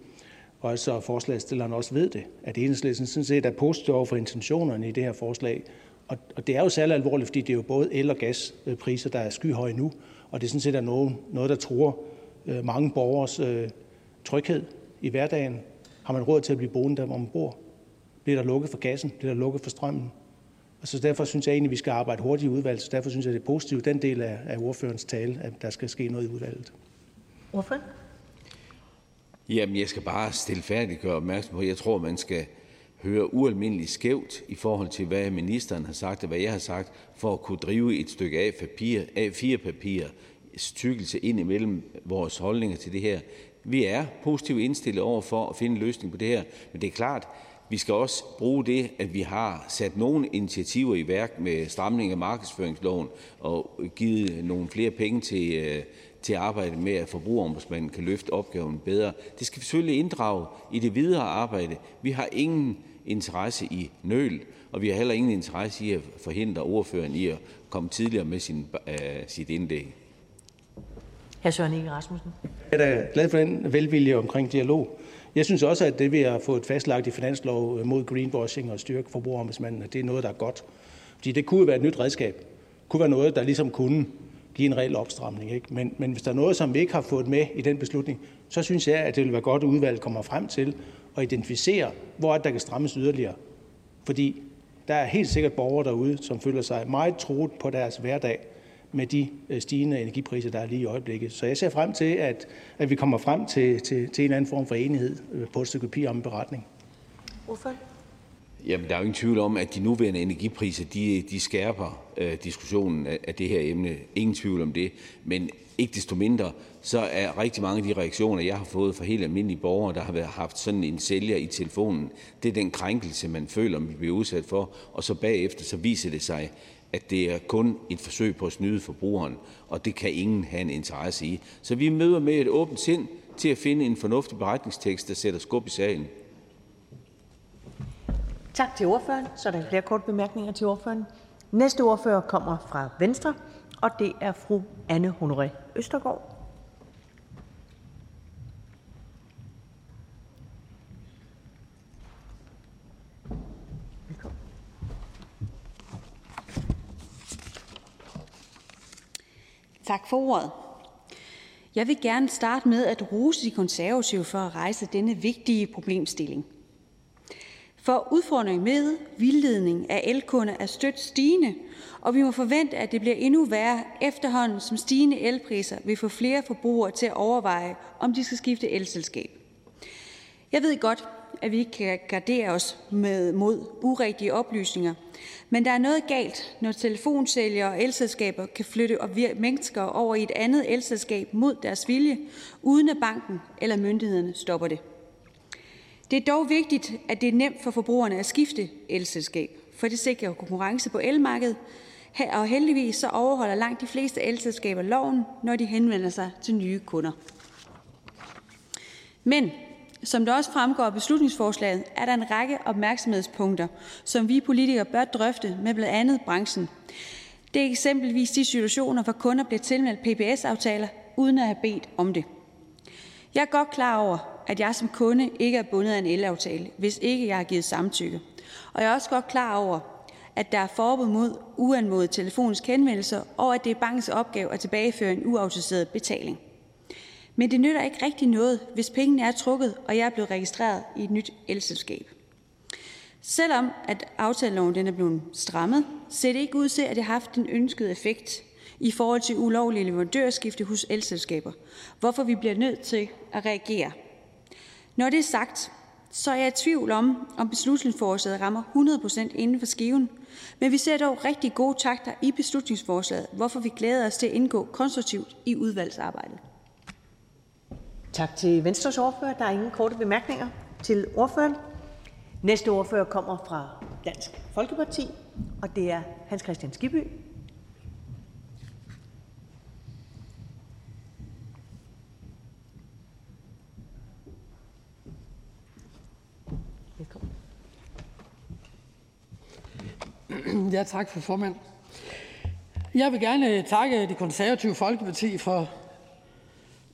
Og så forslagsstilleren også ved det, at Enhedslisten sådan set er positiv over for intentionerne i det her forslag. Og det er jo særlig alvorligt, fordi det er jo både el- og gaspriser, der er skyhøje nu, og det er sådan set er noget, der truer mange borgers tryghed i hverdagen. Har man råd til at blive boende der, hvor man bor? Bliver der lukket for gassen? Bliver der lukket for strømmen? Og så derfor synes jeg egentlig, at vi skal arbejde hurtigt i udvalget, så derfor synes jeg, det er positivt, den del af ordførerens tale, at der skal ske noget i udvalget. Ordfører? Jamen, jeg skal bare stilfærdigt gøre opmærksom på, jeg tror, man skal høre ualmindeligt skævt i forhold til, hvad ministeren har sagt og hvad jeg har sagt, for at kunne drive et stykke A4-papir tykkelse ind imellem vores holdninger til det her. Vi er positivt indstillet over for at finde en løsning på det her, men det er klart, vi skal også bruge det, at vi har sat nogle initiativer i værk med stramning af markedsføringsloven og givet nogle flere penge til at arbejde med, at Forbrugerombudsmanden kan løfte opgaven bedre. Det skal vi selvfølgelig inddrage i det videre arbejde. Vi har ingen interesse i nøl, og vi har heller ingen interesse i at forhindre ordføreren i at komme tidligere med sit indlæg. Hr. Søren Ikke Rasmussen. Jeg er da glad for den velvilje omkring dialog. Jeg synes også, at det, vi har fået fastlagt i finanslov mod greenwashing og styrke Forbrugerombudsmanden, det er noget, der er godt. Fordi det kunne være et nyt redskab. Det kunne være noget, der ligesom kunne give en reel opstramning. Ikke? Men hvis der er noget, som vi ikke har fået med i den beslutning, så synes jeg, at det vil være godt, at udvalget kommer frem til at identificere, hvor der kan strammes yderligere. Fordi der er helt sikkert borgere derude, som føler sig meget truet på deres hverdag med de stigende energipriser, der er lige i øjeblikket. Så jeg ser frem til, at vi kommer frem til en eller anden form for enighed på et stykke papir om en beretning. Hvorfor? Jamen, der er jo ingen tvivl om, at de nuværende energipriser, de skærper diskussionen af det her emne. Ingen tvivl om det. Men ikke desto mindre, så er rigtig mange af de reaktioner, jeg har fået fra helt almindelige borgere, der har haft sådan en sælger i telefonen, det er den krænkelse, man føler, man bliver udsat for. Og så bagefter, så viser det sig, at det er kun et forsøg på at snyde forbrugeren, og det kan ingen have en interesse i. Så vi møder med et åbent sind til at finde en fornuftig beretningstekst, der sætter skub i sagen. Tak til ordføreren. Så er der flere korte bemærkninger til ordføreren. Næste ordfører kommer fra Venstre, og det er fru Anne Honoré Østergaard. Velkommen. Tak for ordet. Jeg vil gerne starte med at rose de konservative for at rejse denne vigtige problemstilling. For udfordringen med vildledning af elkunder er støt stigende, og vi må forvente, at det bliver endnu værre efterhånden, som stigende elpriser vil få flere forbrugere til at overveje, om de skal skifte elselskab. Jeg ved godt, at vi ikke kan gardere os mod urigtige oplysninger, men der er noget galt, når telefonsælgere og elselskaber kan flytte mennesker over i et andet elselskab mod deres vilje, uden at banken eller myndighederne stopper det. Det er dog vigtigt, at det er nemt for forbrugerne at skifte elselskab, for det sikrer konkurrence på elmarkedet, og heldigvis så overholder langt de fleste elselskaber loven, når de henvender sig til nye kunder. Men som det også fremgår af beslutningsforslaget, er der en række opmærksomhedspunkter, som vi politikere bør drøfte med blandt andet branchen. Det er eksempelvis de situationer, hvor kunder bliver tilmeldt PBS-aftaler, uden at have bedt om det. Jeg er godt klar over, at jeg som kunde ikke er bundet af en elaftale, hvis ikke jeg har givet samtykke. Og jeg er også godt klar over, at der er forbud mod uanmodet telefonisk henvendelser, og at det er bankens opgave at tilbageføre en uautoriseret betaling. Men det nytter ikke rigtig noget, hvis pengene er trukket, og jeg er blevet registreret i et nyt elselskab. Selvom at aftaleloven den er blevet strammet, ser det ikke ud til, at det har haft den ønskede effekt i forhold til ulovlige leverandørskifte hos elselskaber, hvorfor vi bliver nødt til at reagere. Når det er sagt, så er jeg i tvivl om beslutningsforslaget rammer 100% inden for skiven, men vi ser dog rigtig gode takter i beslutningsforslaget, hvorfor vi glæder os til at indgå konstruktivt i udvalgsarbejdet. Tak til Venstres ordfører. Der er ingen korte bemærkninger til ordføreren. Næste ordfører kommer fra Dansk Folkeparti, og det er Hans Christian Skibby. Velkommen. Ja, tak for formand. Jeg vil gerne takke Det Konservative Folkeparti for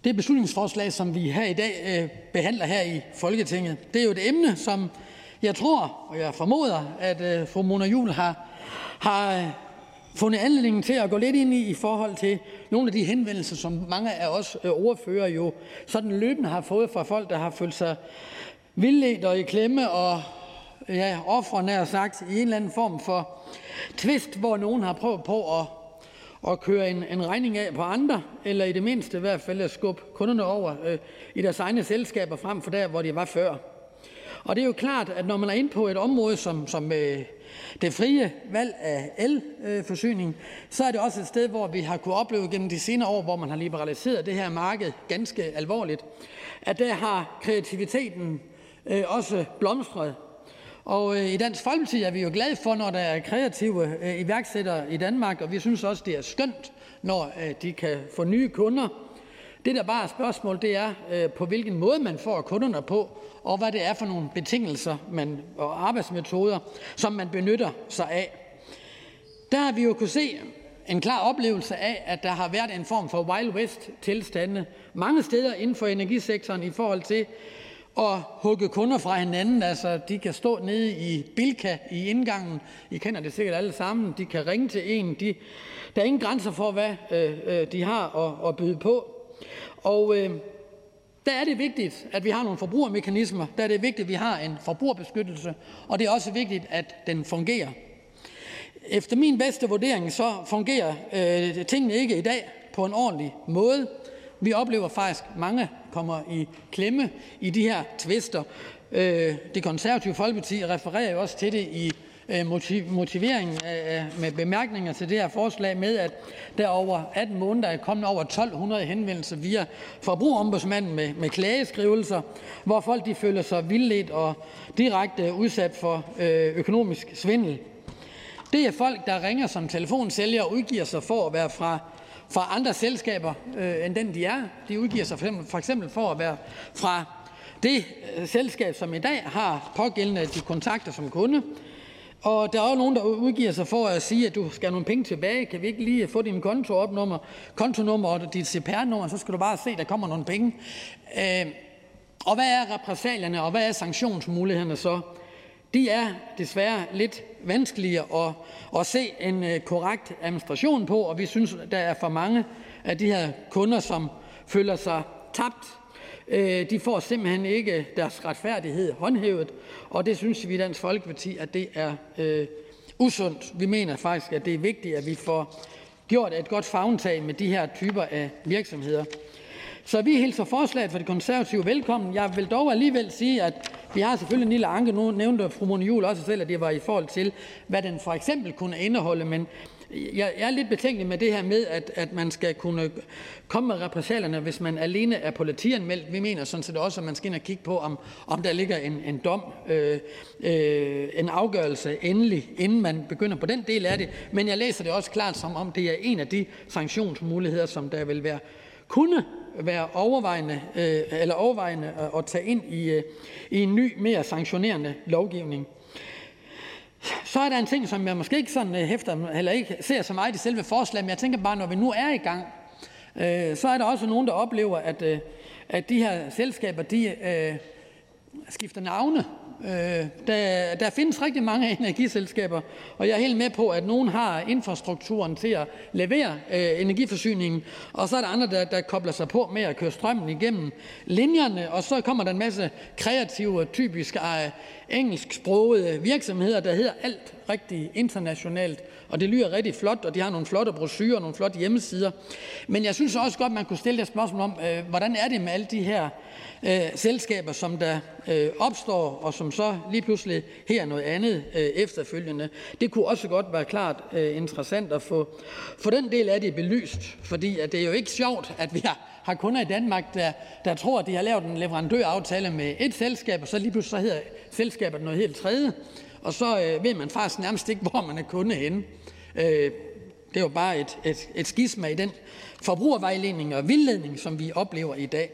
det beslutningsforslag, som vi her i dag behandler her i Folketinget. Det er jo et emne, som jeg tror, og jeg formoder, at fru Mona Juul har fundet anledningen til at gå lidt ind i forhold til nogle af de henvendelser, som mange af os ordfører jo sådan løbende har fået fra folk, der har følt sig vildledt og i klemme og ja, ofre, nær sagt, i en eller anden form for tvist, hvor nogen har prøvet på at køre en regning af på andre, eller i det mindste i hvert fald at skubbe kunderne over i deres egne selskaber frem for der, hvor de var før. Og det er jo klart, at når man er inde på et område som det frie valg af elforsyning, så er det også et sted, hvor vi har kunnet opleve gennem de senere år, hvor man har liberaliseret det her marked ganske alvorligt, at der har kreativiteten også blomstret. Og i Dansk Folkeparti er vi jo glade for, når der er kreative iværksættere i Danmark, og vi synes også, det er skønt, når de kan få nye kunder. Det, der bare er spørgsmål, det er, på hvilken måde man får kunderne på, og hvad det er for nogle betingelser og arbejdsmetoder, som man benytter sig af. Der har vi jo kunne se en klar oplevelse af, at der har været en form for Wild West-tilstande mange steder inden for energisektoren i forhold til og hugge kunder fra hinanden, altså de kan stå nede i Bilka i indgangen, I kender det sikkert alle sammen, de kan ringe til en, der er ingen grænser for, hvad de har at byde på. Og der er det vigtigt, at vi har nogle forbrugermekanismer, der er det vigtigt, at vi har en forbrugerbeskyttelse, og det er også vigtigt, at den fungerer. Efter min bedste vurdering, så fungerer tingene ikke i dag på en ordentlig måde. Vi oplever faktisk, at mange kommer i klemme i de her tvister. Det Konservative Folkeparti refererer jo også til det i motiveringen med bemærkninger til det her forslag med, at der over 18 måneder er kommet over 1200 henvendelser via forbrugerombudsmanden med klageskrivelser, hvor folk de føler sig vildledt og direkte udsat for økonomisk svindel. Det er folk, der ringer som telefonsælger og udgiver sig for at være fra andre selskaber end den, de er. De udgiver sig for eksempel for at være fra det selskab, som i dag har pågældende de kontakter som kunde. Og der er også nogen, der udgiver sig for at sige, at du skal have nogle penge tilbage. Kan vi ikke lige få din kontonummer og dit CPR-nummer, så skal du bare se, at der kommer nogle penge. Og hvad er repressalierne, og hvad er sanktionsmulighederne så? De er desværre lidt vanskeligere at se en korrekt administration på, og vi synes, der er for mange af de her kunder, som føler sig tabt. De får simpelthen ikke deres retfærdighed håndhævet, og det synes vi i Dansk Folkeparti, at det er usundt. Vi mener faktisk, at det er vigtigt, at vi får gjort et godt favntag med de her typer af virksomheder. Så vi hilser forslaget for De Konservative velkommen. Jeg vil dog alligevel sige, at vi har selvfølgelig en lille anke. Nu nævnte fru Mona Juul også selv, at det var i forhold til, hvad den for eksempel kunne indeholde, men jeg er lidt betænkelig med det her med, at man skal kunne komme med repressalierne, hvis man alene er politianmeldt. Vi mener sådan set også, at man skal ind og kigge på, om der ligger en dom, en afgørelse endelig, inden man begynder på den del af det. Men jeg læser det også klart, som om det er en af de sanktionsmuligheder, som der vil være kunne være overvejende at tage ind i en ny, mere sanktionerende lovgivning. Så er der en ting, som jeg måske ikke sådan hæfter, eller ikke ser så meget i selve forslaget, men jeg tænker bare, når vi nu er i gang, så er der også nogen, der oplever, at de her selskaber, de skifter navne. Der findes rigtig mange energiselskaber, og jeg er helt med på, at nogen har infrastrukturen til at levere energiforsyningen, og så er der andre, der kobler sig på med at køre strømmen igennem linjerne, og så kommer der en masse kreative, typisk engelsksprogede virksomheder, der hedder alt rigtig internationalt, og det lyder rigtig flot, og de har nogle flotte brochurer, nogle flotte hjemmesider. Men jeg synes også godt, man kunne stille det spørgsmål om, hvordan er det med alle de her selskaber, som der opstår, og som så lige pludselig her noget andet efterfølgende. Det kunne også godt være klart interessant at få den del af det belyst, fordi at det er jo ikke sjovt, at vi har kunder i Danmark, der tror, at de har lavet en leverandøraftale med et selskab, og så lige pludselig så hedder selskabet noget helt tredje, og så ved man faktisk nærmest ikke, hvor man er kunde henne. Det er jo bare et skisma i den forbrugervejledning og vildledning, som vi oplever i dag.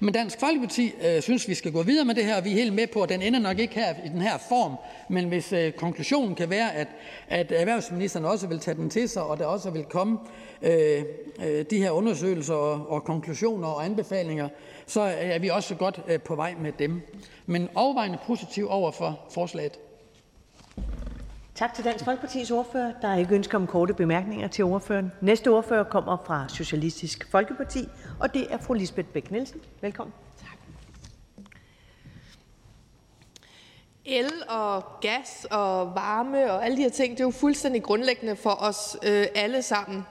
Men Dansk Folkeparti synes, vi skal gå videre med det her, og vi er helt med på, at den ender nok ikke her i den her form, men hvis konklusionen kan være, at erhvervsministeren også vil tage den til sig, og der også vil komme de her undersøgelser og konklusioner og anbefalinger, så er vi også godt på vej med dem. Men overvejende positiv over for forslaget. Tak til Dansk Folkepartis ordfører. Der er ikke ønske om korte bemærkninger til ordføreren. Næste ordfører kommer fra Socialistisk Folkeparti, og det er fru Lisbeth Bech-Nielsen. Velkommen. Tak. El og gas og varme og alle de her ting, det er jo fuldstændig grundlæggende for os alle sammen.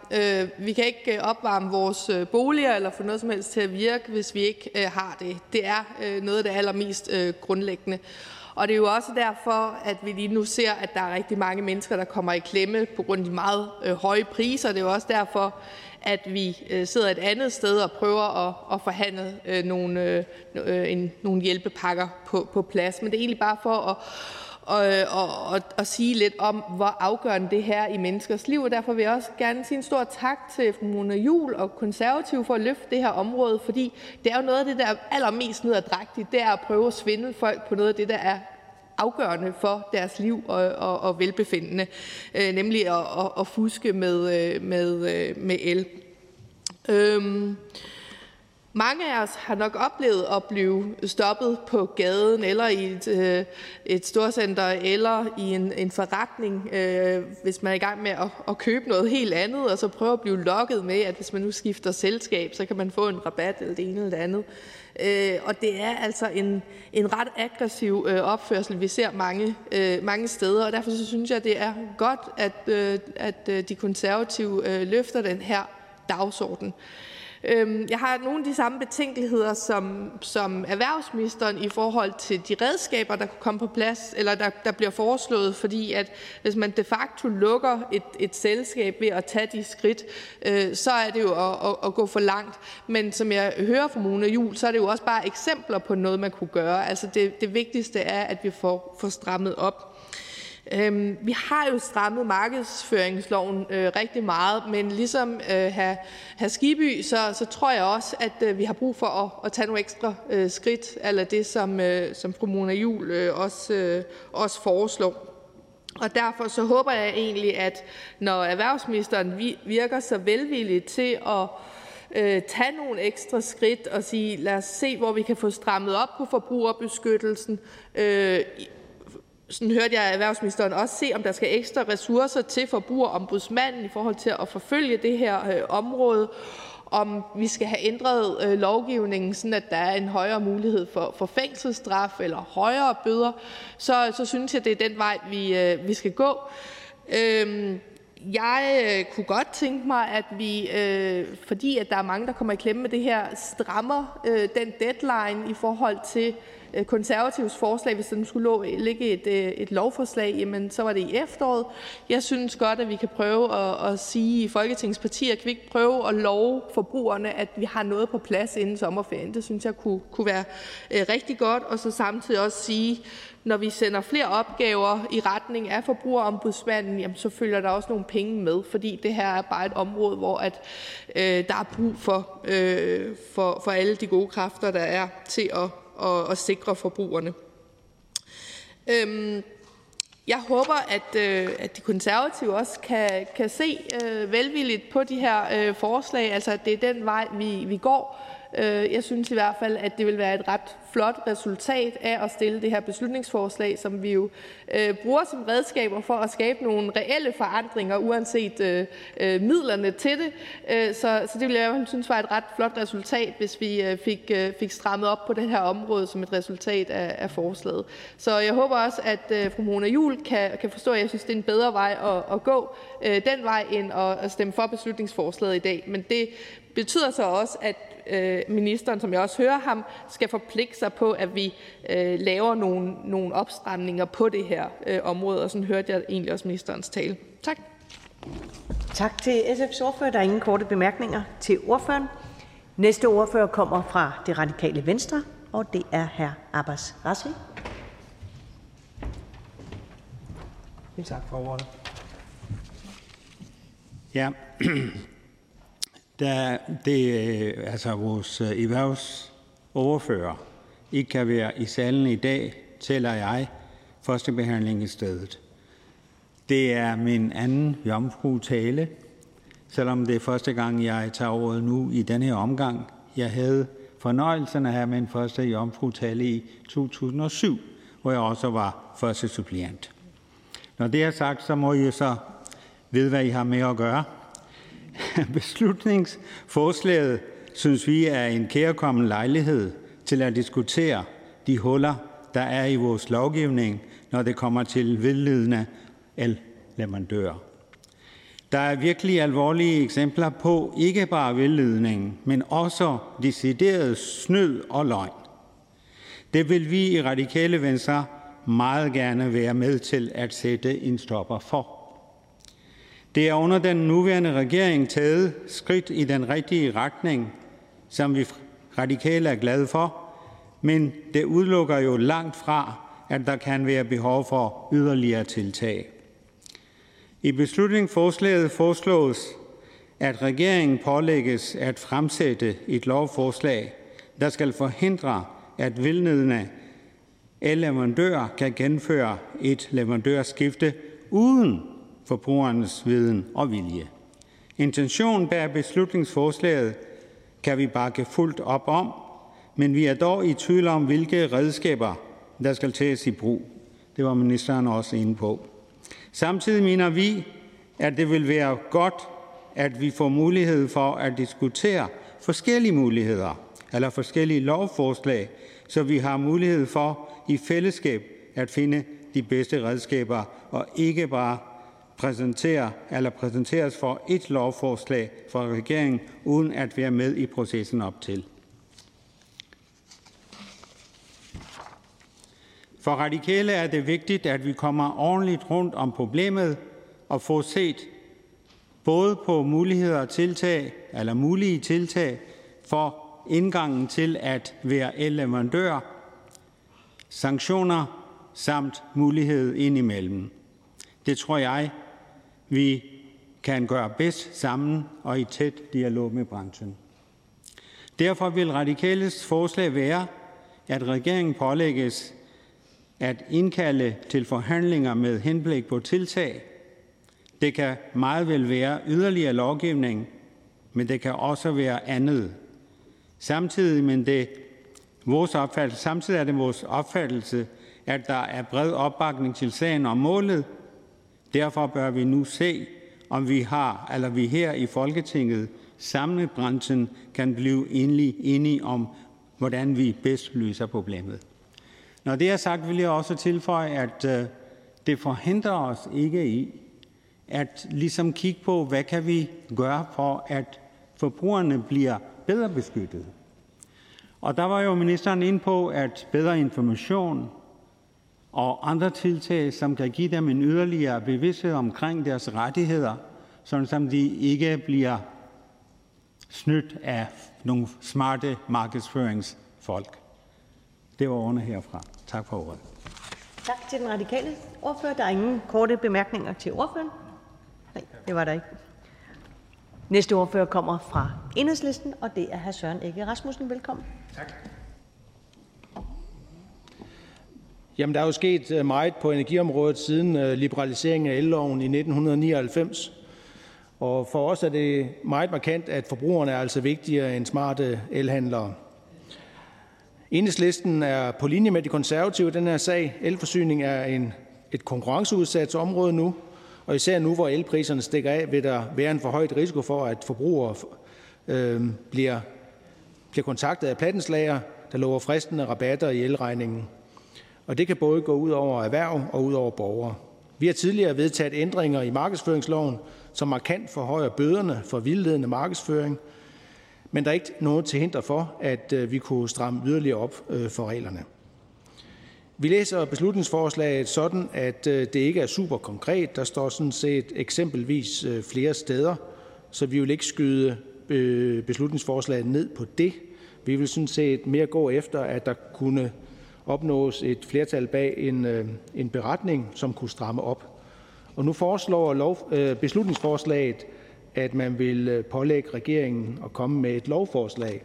Vi kan ikke opvarme vores boliger eller få noget som helst til at virke, hvis vi ikke har det. Det er noget af det allermest grundlæggende. Og det er jo også derfor, at vi lige nu ser, at der er rigtig mange mennesker, der kommer i klemme på grund af de meget høje priser. Det er jo også derfor, at vi sidder et andet sted og prøver at forhandle nogle hjælpepakker på plads. Men det er egentlig bare for at sige lidt om, hvor afgørende det her i menneskers liv. Og derfor vil jeg også gerne sige en stor tak til Mona Juul og Konservative for at løfte det her område, fordi det er jo noget af det, der er allermest nødderdragtigt, det er at prøve at svindle folk på noget af det, der er afgørende for deres liv og velbefindende, nemlig at fuske med el. Mange af os har nok oplevet at blive stoppet på gaden eller i et storcenter eller i en forretning, hvis man er i gang med at købe noget helt andet, og så prøver at blive lokket med, at hvis man nu skifter selskab, så kan man få en rabat eller det ene eller det andet. Og det er altså en ret aggressiv opførsel, vi ser mange steder, og derfor så synes jeg, det er godt, at de konservative løfter den her dagsorden. Jeg har nogle af de samme betænkeligheder som erhvervsministeren i forhold til de redskaber, der kan komme på plads, eller der bliver foreslået, fordi at hvis man de facto lukker et selskab ved at tage de skridt, så er det jo at gå for langt. Men som jeg hører fra Mona Juul, så er det jo også bare eksempler på noget, man kunne gøre. Altså det vigtigste er, at vi får strammet op. Vi har jo strammet markedsføringsloven rigtig meget, men ligesom hr. Skibby, så tror jeg også, at vi har brug for at tage nogle ekstra skridt, eller det, som fru Mona Juul også foreslår. Og derfor så håber jeg egentlig, at når erhvervsministeren virker så velvillig til at tage nogle ekstra skridt og sige, lad os se, hvor vi kan få strammet op på forbrugerbeskyttelsen. Sådan hørte jeg erhvervsministeren også se, om der skal ekstra ressourcer til forbrugerombudsmanden i forhold til at forfølge det her område. Om vi skal have ændret lovgivningen, sådan at der er en højere mulighed for fængselsstraf eller højere bøder, så synes jeg, det er den vej, vi skal gå. Jeg kunne godt tænke mig, at vi, fordi at der er mange, der kommer i klemme med det her, strammer den deadline i forhold til Konservatives forslag. Hvis den skulle ligge et lovforslag, jamen, så var det i efteråret. Jeg synes godt, at vi kan prøve at sige i Folketingspartier, kan vi ikke prøve at love forbrugerne, at vi har noget på plads inden sommerferien. Det synes jeg kunne være rigtig godt. Og så samtidig også sige, når vi sender flere opgaver i retning af forbrugerombudsmanden, jamen, så følger der også nogle penge med, fordi det her er bare et område, hvor at, der er brug for alle de gode kræfter, der er til at sikre forbrugerne. Jeg håber, at de konservative også kan se velvilligt på de her forslag, altså at det er den vej, vi går. Jeg synes i hvert fald, at det vil være et ret flot resultat af at stille det her beslutningsforslag, som vi jo bruger som redskaber for at skabe nogle reelle forandringer, uanset midlerne til det. Så det vil jeg synes var et ret flot resultat, hvis vi fik strammet op på det her område som et resultat af forslaget. Så jeg håber også, at fru Mona Juul kan forstå, at jeg synes, det er en bedre vej at gå den vej end at stemme for beslutningsforslaget i dag. Men det betyder så også, at ministeren, som jeg også hører ham, skal forpligte sig på, at vi laver nogle opstramninger på det her område, og sådan hørte jeg egentlig også ministerens tale. Tak. Tak til SF's ordfører. Der er ingen korte bemærkninger til ordføreren. Næste ordfører kommer fra Det Radikale Venstre, og det er hr. Abbas Razvi. Tak for ordet. Ja. Da det, altså vores erhvervsoverfører ikke kan være i salen i dag, tæller jeg førstebehandling i stedet. Det er min anden jomfru-tale, selvom det er første gang, jeg tager ordet nu i denne her omgang. Jeg havde fornøjelsen af at have min første jomfru-tale i 2007, hvor jeg også var første suppleant. Når det er sagt, så må I så vide, hvad I har med at gøre. Beslutningsforslaget synes vi er en kærkommen lejlighed til at diskutere de huller, der er i vores lovgivning, når det kommer til vildledende el-leverandører. Der er virkelig alvorlige eksempler på ikke bare vildledning, men også decideret snyd og løgn. Det vil vi i Radikale Venstre meget gerne være med til at sætte en stopper for. Det er under den nuværende regering taget skridt i den rigtige retning, som vi radikale er glade for, men det udelukker jo langt fra, at der kan være behov for yderligere tiltag. I beslutningsforslaget foreslås, at regeringen pålægges at fremsætte et lovforslag, der skal forhindre, at vildledende el-leverandører kan gennemføre et leverandørskifte uden forbrugernes viden og vilje. Intentionen bag beslutningsforslaget kan vi bakke fuldt op om, men vi er dog i tvivl om, hvilke redskaber, der skal tages i brug. Det var ministeren også inde på. Samtidig mener vi, at det vil være godt, at vi får mulighed for at diskutere forskellige muligheder eller forskellige lovforslag, så vi har mulighed for i fællesskab at finde de bedste redskaber og ikke bare præsenteres for et lovforslag fra regeringen, uden at være med i processen op til. For radikale er det vigtigt, at vi kommer ordentligt rundt om problemet og får set både på muligheder og tiltag, eller mulige tiltag for indgangen til at være el-leverandør, sanktioner samt mulighed indimellem. Det tror jeg, vi kan gøre bedst sammen og i tæt dialog med branchen. Derfor vil Radikales forslag være, at regeringen pålægges at indkalde til forhandlinger med henblik på tiltag. Det kan meget vel være yderligere lovgivning, men det kan også være andet. Samtidig er det vores opfattelse, at der er bred opbakning til sagen om målet. Derfor bør vi nu se, om vi her i Folketinget samlebranchen kan blive enige om, hvordan vi bedst løser problemet. Når det er sagt, vil jeg også tilføje, at det forhindrer os ikke i at ligesom kigge på, hvad kan vi gøre for, at forbrugerne bliver bedre beskyttet. Og der var jo ministeren inde på, at bedre information og andre tiltag, som kan give dem en yderligere bevidsthed omkring deres rettigheder, sådan som de ikke bliver snydt af nogle smarte markedsføringsfolk. Det var ordene herfra. Tak for ordet. Tak til den radikale ordfører. Der er ingen korte bemærkninger til ordføreren. Nej, det var der ikke. Næste ordfører kommer fra Enhedslisten, og det er hr. Søren Ikke Rasmussen. Velkommen. Tak. Jamen, der er jo sket meget på energiområdet siden liberaliseringen af elloven i 1999. Og for os er det meget markant, at forbrugerne er altså vigtigere end smarte elhandlere. Enhedslisten er på linje med de konservative i den her sag. Elforsyning er et konkurrenceudsat område nu, og især nu, hvor elpriserne stikker af, vil der være en forhøjet risiko for, at forbrugere bliver kontaktet af plattenslager, der lover fristende rabatter i elregningen. Og det kan både gå ud over erhverv og ud over borgere. Vi har tidligere vedtaget ændringer i markedsføringsloven, som markant forhøjer bøderne for vildledende markedsføring, men der er ikke noget til hinder for, at vi kunne stramme yderligere op for reglerne. Vi læser beslutningsforslaget sådan, at det ikke er super konkret. Der står sådan set eksempelvis flere steder, så vi vil ikke skyde beslutningsforslaget ned på det. Vi vil sådan set mere gå efter, at der kunne opnås et flertal bag en beretning, som kunne stramme op. Og nu foreslår beslutningsforslaget, at man vil pålægge regeringen at komme med et lovforslag.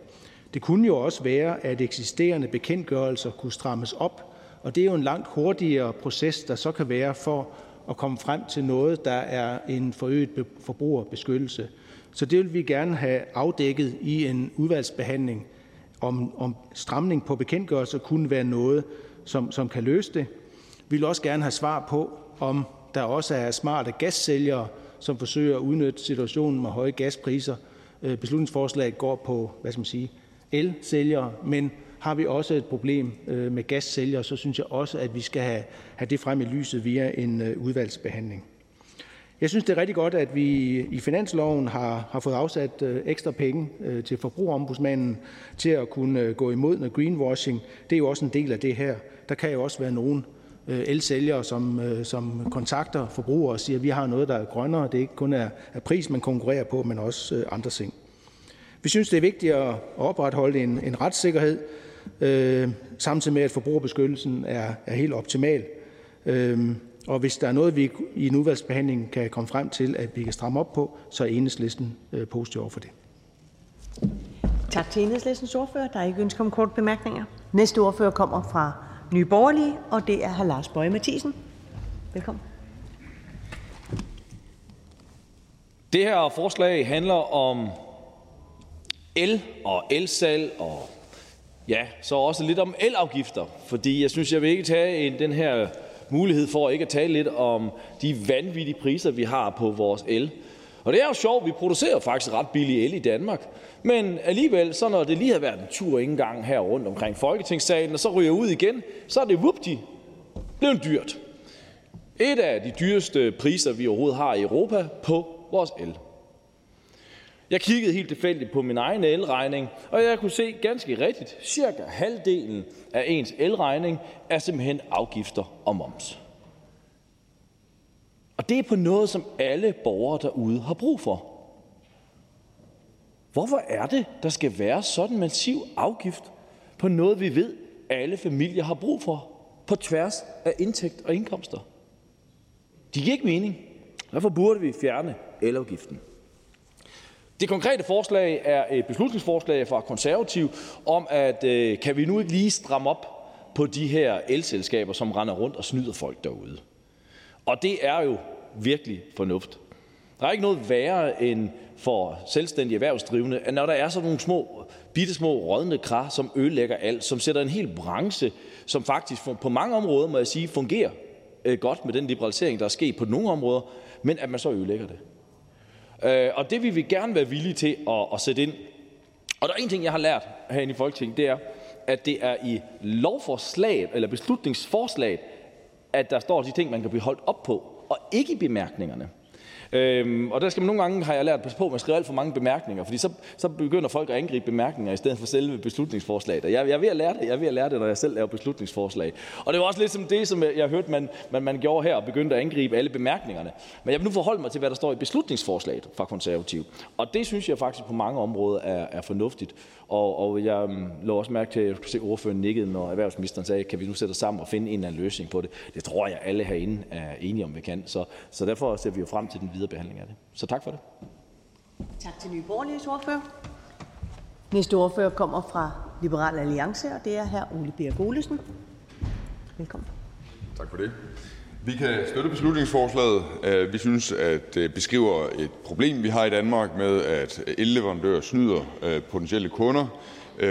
Det kunne jo også være, at eksisterende bekendtgørelser kunne strammes op, og det er jo en langt hurtigere proces, der så kan være for at komme frem til noget, der er en forøget forbrugerbeskyttelse. Så det vil vi gerne have afdækket i en udvalgsbehandling, om stramning på bekendtgørelser kunne være noget, som kan løse det. Vi vil også gerne have svar på, om der også er smarte gassælgere, som forsøger at udnytte situationen med høje gaspriser. Beslutningsforslaget går på, el-sælgere, men har vi også et problem med gassælgere, så synes jeg også, at vi skal have det frem i lyset via en udvalgsbehandling. Jeg synes, det er rigtig godt, at vi i finansloven har fået afsat ekstra penge til forbrugerombudsmanden til at kunne gå imod noget greenwashing. Det er jo også en del af det her. Der kan jo også være nogle elsælgere, som kontakter forbrugere og siger, at vi har noget, der er grønnere. Det er ikke kun er pris, man konkurrerer på, men også andre ting. Vi synes, det er vigtigt at opretholde en retssikkerhed, samtidig med, at forbrugerbeskyttelsen er helt optimal. Og hvis der er noget, vi i en udvalgsbehandling kan komme frem til, at vi kan stramme op på, så er Enhedslisten positiv over for det. Tak til Enhedslistens ordfører. Der er ikke ønske om korte bemærkninger. Næste ordfører kommer fra Nye Borgerlige, og det er hr. Lars Bøje Mathisen. Velkommen. Det her forslag handler om el og elsalg og så også lidt om elafgifter. Fordi jeg synes, jeg vil ikke tage den her mulighed for ikke at tale lidt om de vanvittige priser, vi har på vores el. Og det er jo sjovt, vi producerer faktisk ret billig el i Danmark. Men alligevel, så når det lige har været en tur ikke engang her rundt omkring Folketingssalen, og så ryger ud igen, så er det vupti blevet dyrt. Et af de dyreste priser, vi overhovedet har i Europa på vores el. Jeg kiggede helt tilfældigt på min egen elregning, og jeg kunne se ganske rigtigt, cirka halvdelen af ens elregning er simpelthen afgifter og moms. Og det er på noget, som alle borgere derude har brug for. Hvorfor er det, der skal være sådan massiv afgift på noget, vi ved, alle familier har brug for, på tværs af indtægt og indkomster? Det giver ikke mening. Derfor burde vi fjerne elafgiften. Det konkrete forslag er et beslutningsforslag fra Konservativ om, at kan vi nu ikke lige stramme op på de her elselskaber, som render rundt og snyder folk derude. Og det er jo virkelig fornuft. Der er ikke noget værre end for selvstændige erhvervsdrivende, at når der er sådan nogle små, bittesmå rådne krar, som ødelægger alt, som sætter en hel branche, som faktisk på mange områder, må jeg sige, fungerer godt med den liberalisering, der er sket på nogle områder, men at man så ødelægger det. Og det vil vi gerne være villige til at sætte ind. Og der er en ting, jeg har lært herinde i Folketinget, det er, at det er i lovforslaget eller beslutningsforslaget, at der står de ting, man kan blive holdt op på, og ikke i bemærkningerne. Og der skal man nogle gange, har jeg lært, passe på, at man skriver alt for mange bemærkninger, fordi så begynder folk at angribe bemærkninger i stedet for selve beslutningsforslaget. Og jeg er ved at lære det, når jeg selv laver beslutningsforslag. Og det var også lidt som det, som jeg hørte, man gjorde her og begyndte at angribe alle bemærkningerne. Men jeg vil nu forholde mig til, hvad der står i beslutningsforslaget fra Konservativ. Og det synes jeg faktisk på mange områder er fornuftigt. Og jeg lå også mærke til, at jeg kunne se ordføreren nikkede, når erhvervsministeren sagde, kan vi nu sætte os sammen og finde en eller anden løsning på det. Det tror jeg, alle herinde er enige om, vi kan. Så derfor ser vi jo frem til den videre behandling af det. Så tak for det. Tak til Nye Borgerliges ordfører. Næste ordfører kommer fra Liberal Alliance, og det er hr. Ole Birk Olesen. Velkommen. Tak for det. Vi kan støtte beslutningsforslaget. Vi synes, at det beskriver et problem, vi har i Danmark med, at elleverandører snyder potentielle kunder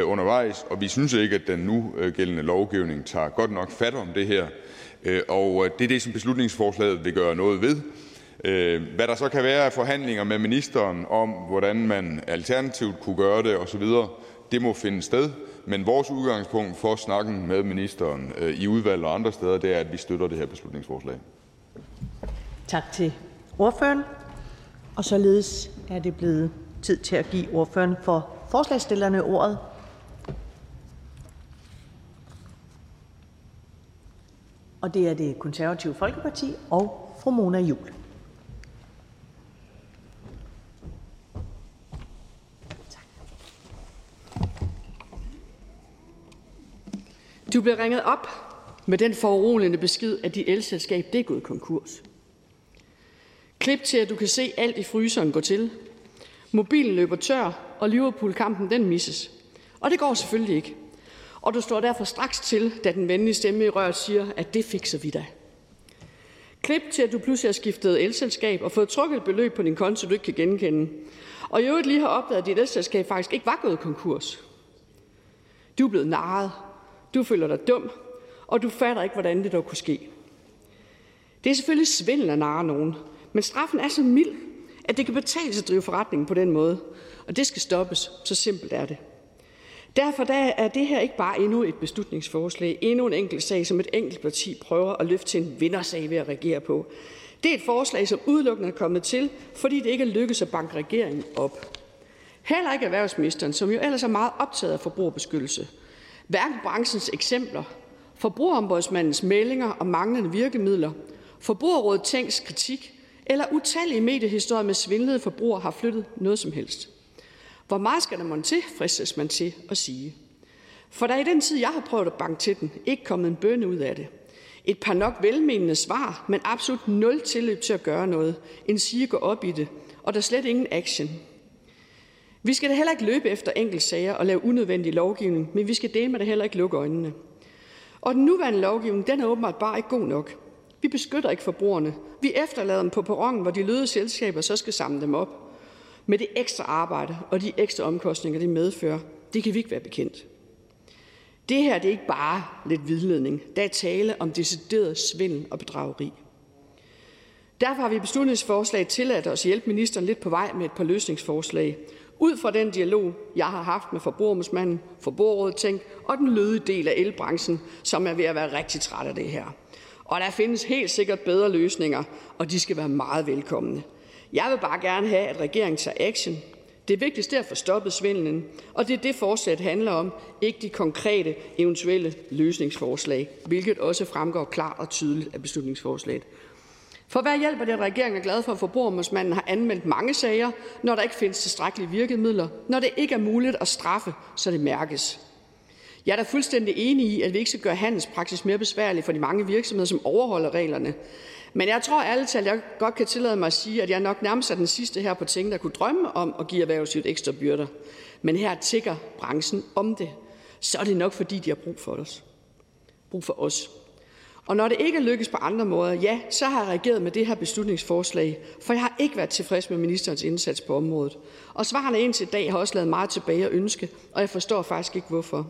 undervejs, og vi synes ikke, at den nu gældende lovgivning tager godt nok fat om det her. Og det er det, som beslutningsforslaget vil gøre noget ved. Hvad der så kan være af forhandlinger med ministeren om, hvordan man alternativt kunne gøre det osv., det må finde sted. Men vores udgangspunkt for snakken med ministeren i udvalg og andre steder, det er, at vi støtter det her beslutningsforslag. Tak til ordføreren. Og således er det blevet tid til at give ordføreren for forslagsstillerne ordet. Og det er Det Konservative Folkeparti og fru Mona Juul. Du blev ringet op med den foruroligende besked, at dit elselskab det er gået konkurs. Klip til, at du kan se alt i fryseren gå til. Mobilen løber tør, og Liverpool-kampen den misses. Og det går selvfølgelig ikke. Og du står derfor straks til, da den venlige stemme i røret siger, at det fikser vi da. Klip til, at du pludselig har skiftet elselskab og fået trukket et beløb på din konto, du ikke kan genkende. Og i øvrigt lige har opdaget, at dit elselskab faktisk ikke var gået konkurs. Du er blevet narret. Du føler dig dum, og du fatter ikke, hvordan det dog kunne ske. Det er selvfølgelig svindel at narre nogen, men straffen er så mild, at det kan betale sig at drive forretningen på den måde, og det skal stoppes, så simpelt er det. Derfor er det her ikke bare endnu et beslutningsforslag, endnu en enkelt sag, som et enkelt parti prøver at løfte til en vindersag ved at reagere på. Det er et forslag, som udelukkende er kommet til, fordi det ikke er lykkedes at banke regeringen op. Heller ikke erhvervsministeren, som jo ellers er meget optaget af forbrugerbeskyttelse. Hverken branchens eksempler, forbrugerombudsmandens meldinger om manglende virkemidler, Forbrugerrådet Tænks kritik eller utallige mediehistorier med svindlede forbrugere har flyttet noget som helst. Hvor meget skal der mon til, fristes man til at sige. For der i den tid, jeg har prøvet at banke til den, ikke kommet en bønne ud af det. Et par nok velmenende svar, men absolut nul tilløb til at gøre noget, end sige gå op i det, og der slet ingen action. Vi skal da heller ikke løbe efter enkeltsager og lave unødvendig lovgivning, men vi skal dele det heller ikke lukke øjnene. Og den nuværende lovgivning, den er åbenbart bare ikke god nok. Vi beskytter ikke forbrugerne. Vi efterlader dem på perronen, hvor de løde selskaber så skal samle dem op. Med det ekstra arbejde og de ekstra omkostninger, det medfører, det kan vi ikke være bekendt. Det her det er ikke bare lidt vildledning. Der er tale om decideret svindel og bedrageri. Derfor har vi i beslutningsforslaget tilladt os at hjælpe ministeren lidt på vej med et par løsningsforslag, ud fra den dialog, jeg har haft med Forbrugerombudsmanden, Forbrugerrådet Tænk og den løde del af elbranchen, som er ved at være rigtig træt af det her. Og der findes helt sikkert bedre løsninger, og de skal være meget velkomne. Jeg vil bare gerne have, at regeringen tager action. Det vigtigste er at få stoppet svindlen, og det er det forslaget handler om, ikke de konkrete eventuelle løsningsforslag, hvilket også fremgår klart og tydeligt af beslutningsforslaget. For hvad hjælper det, at regeringen er glad for, at Forbrugerombudsmanden har anmeldt mange sager, når der ikke findes tilstrækkelige virkemidler, når det ikke er muligt at straffe, så det mærkes? Jeg er da fuldstændig enig i, at vi ikke skal gøre handelspraksis mere besværlig for de mange virksomheder, som overholder reglerne. Men jeg tror ærligt talt, jeg godt kan tillade mig at sige, at jeg nok nærmest er den sidste her på ting, der kunne drømme om at give erhvervslivet ekstra byrder. Men her tigger branchen om det. Så er det nok, fordi de har brug for os. brug for os. Og når det ikke lykkes på andre måder, ja, så har jeg reageret med det her beslutningsforslag, for jeg har ikke været tilfreds med ministerens indsats på området. Og svarene indtil i dag har også lavet meget tilbage at ønske, og jeg forstår faktisk ikke hvorfor.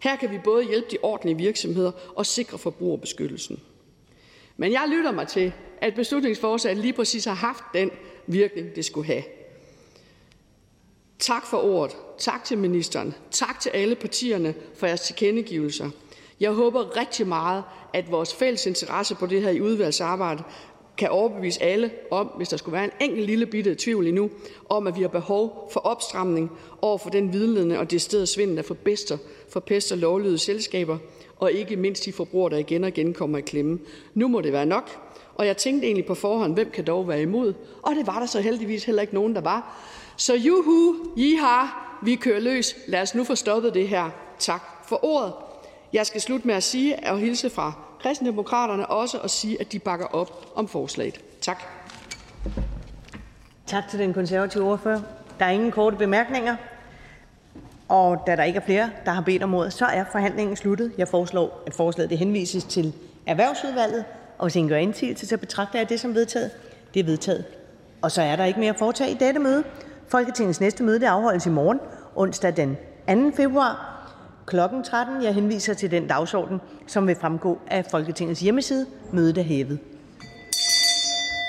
Her kan vi både hjælpe de ordentlige virksomheder og sikre forbrugerbeskyttelsen. Men jeg lytter mig til, at beslutningsforslaget lige præcis har haft den virkning, det skulle have. Tak for ordet. Tak til ministeren. Tak til alle partierne for jeres tilkendegivelser. Jeg håber rigtig meget, at vores fælles interesse på det her i udvalgsarbejdet kan overbevise alle om, hvis der skulle være en enkelt lille bitte tvivl endnu, om at vi har behov for opstramning over for den vidledende og decideret svindel, der forpester lovlydige selskaber, og ikke mindst de forbrugere, der igen og igen kommer i klemme. Nu må det være nok, og jeg tænkte egentlig på forhånd, hvem kan dog være imod? Og det var der så heldigvis heller ikke nogen, der var. Så juhu, jiha, vi kører løs. Lad os nu få stoppet det her. Tak for ordet. Jeg skal slutte med at sige og hilse fra Kristendemokraterne også og sige, at de bakker op om forslaget. Tak. Tak til den konservative ordfører. Der er ingen korte bemærkninger. Og da der ikke er flere, der har bedt om ordet, så er forhandlingen sluttet. Jeg foreslår, at forslaget henvises til Erhvervsudvalget. Og hvis ingen gør indsigelse, så betragter jeg det som vedtaget. Det er vedtaget. Og så er der ikke mere at foretage i dette møde. Folketingets næste møde det afholdes i morgen, onsdag den 2. februar. Kl. 13. Jeg henviser til den dagsorden, som vil fremgå af Folketingets hjemmeside. Mødet er hævet.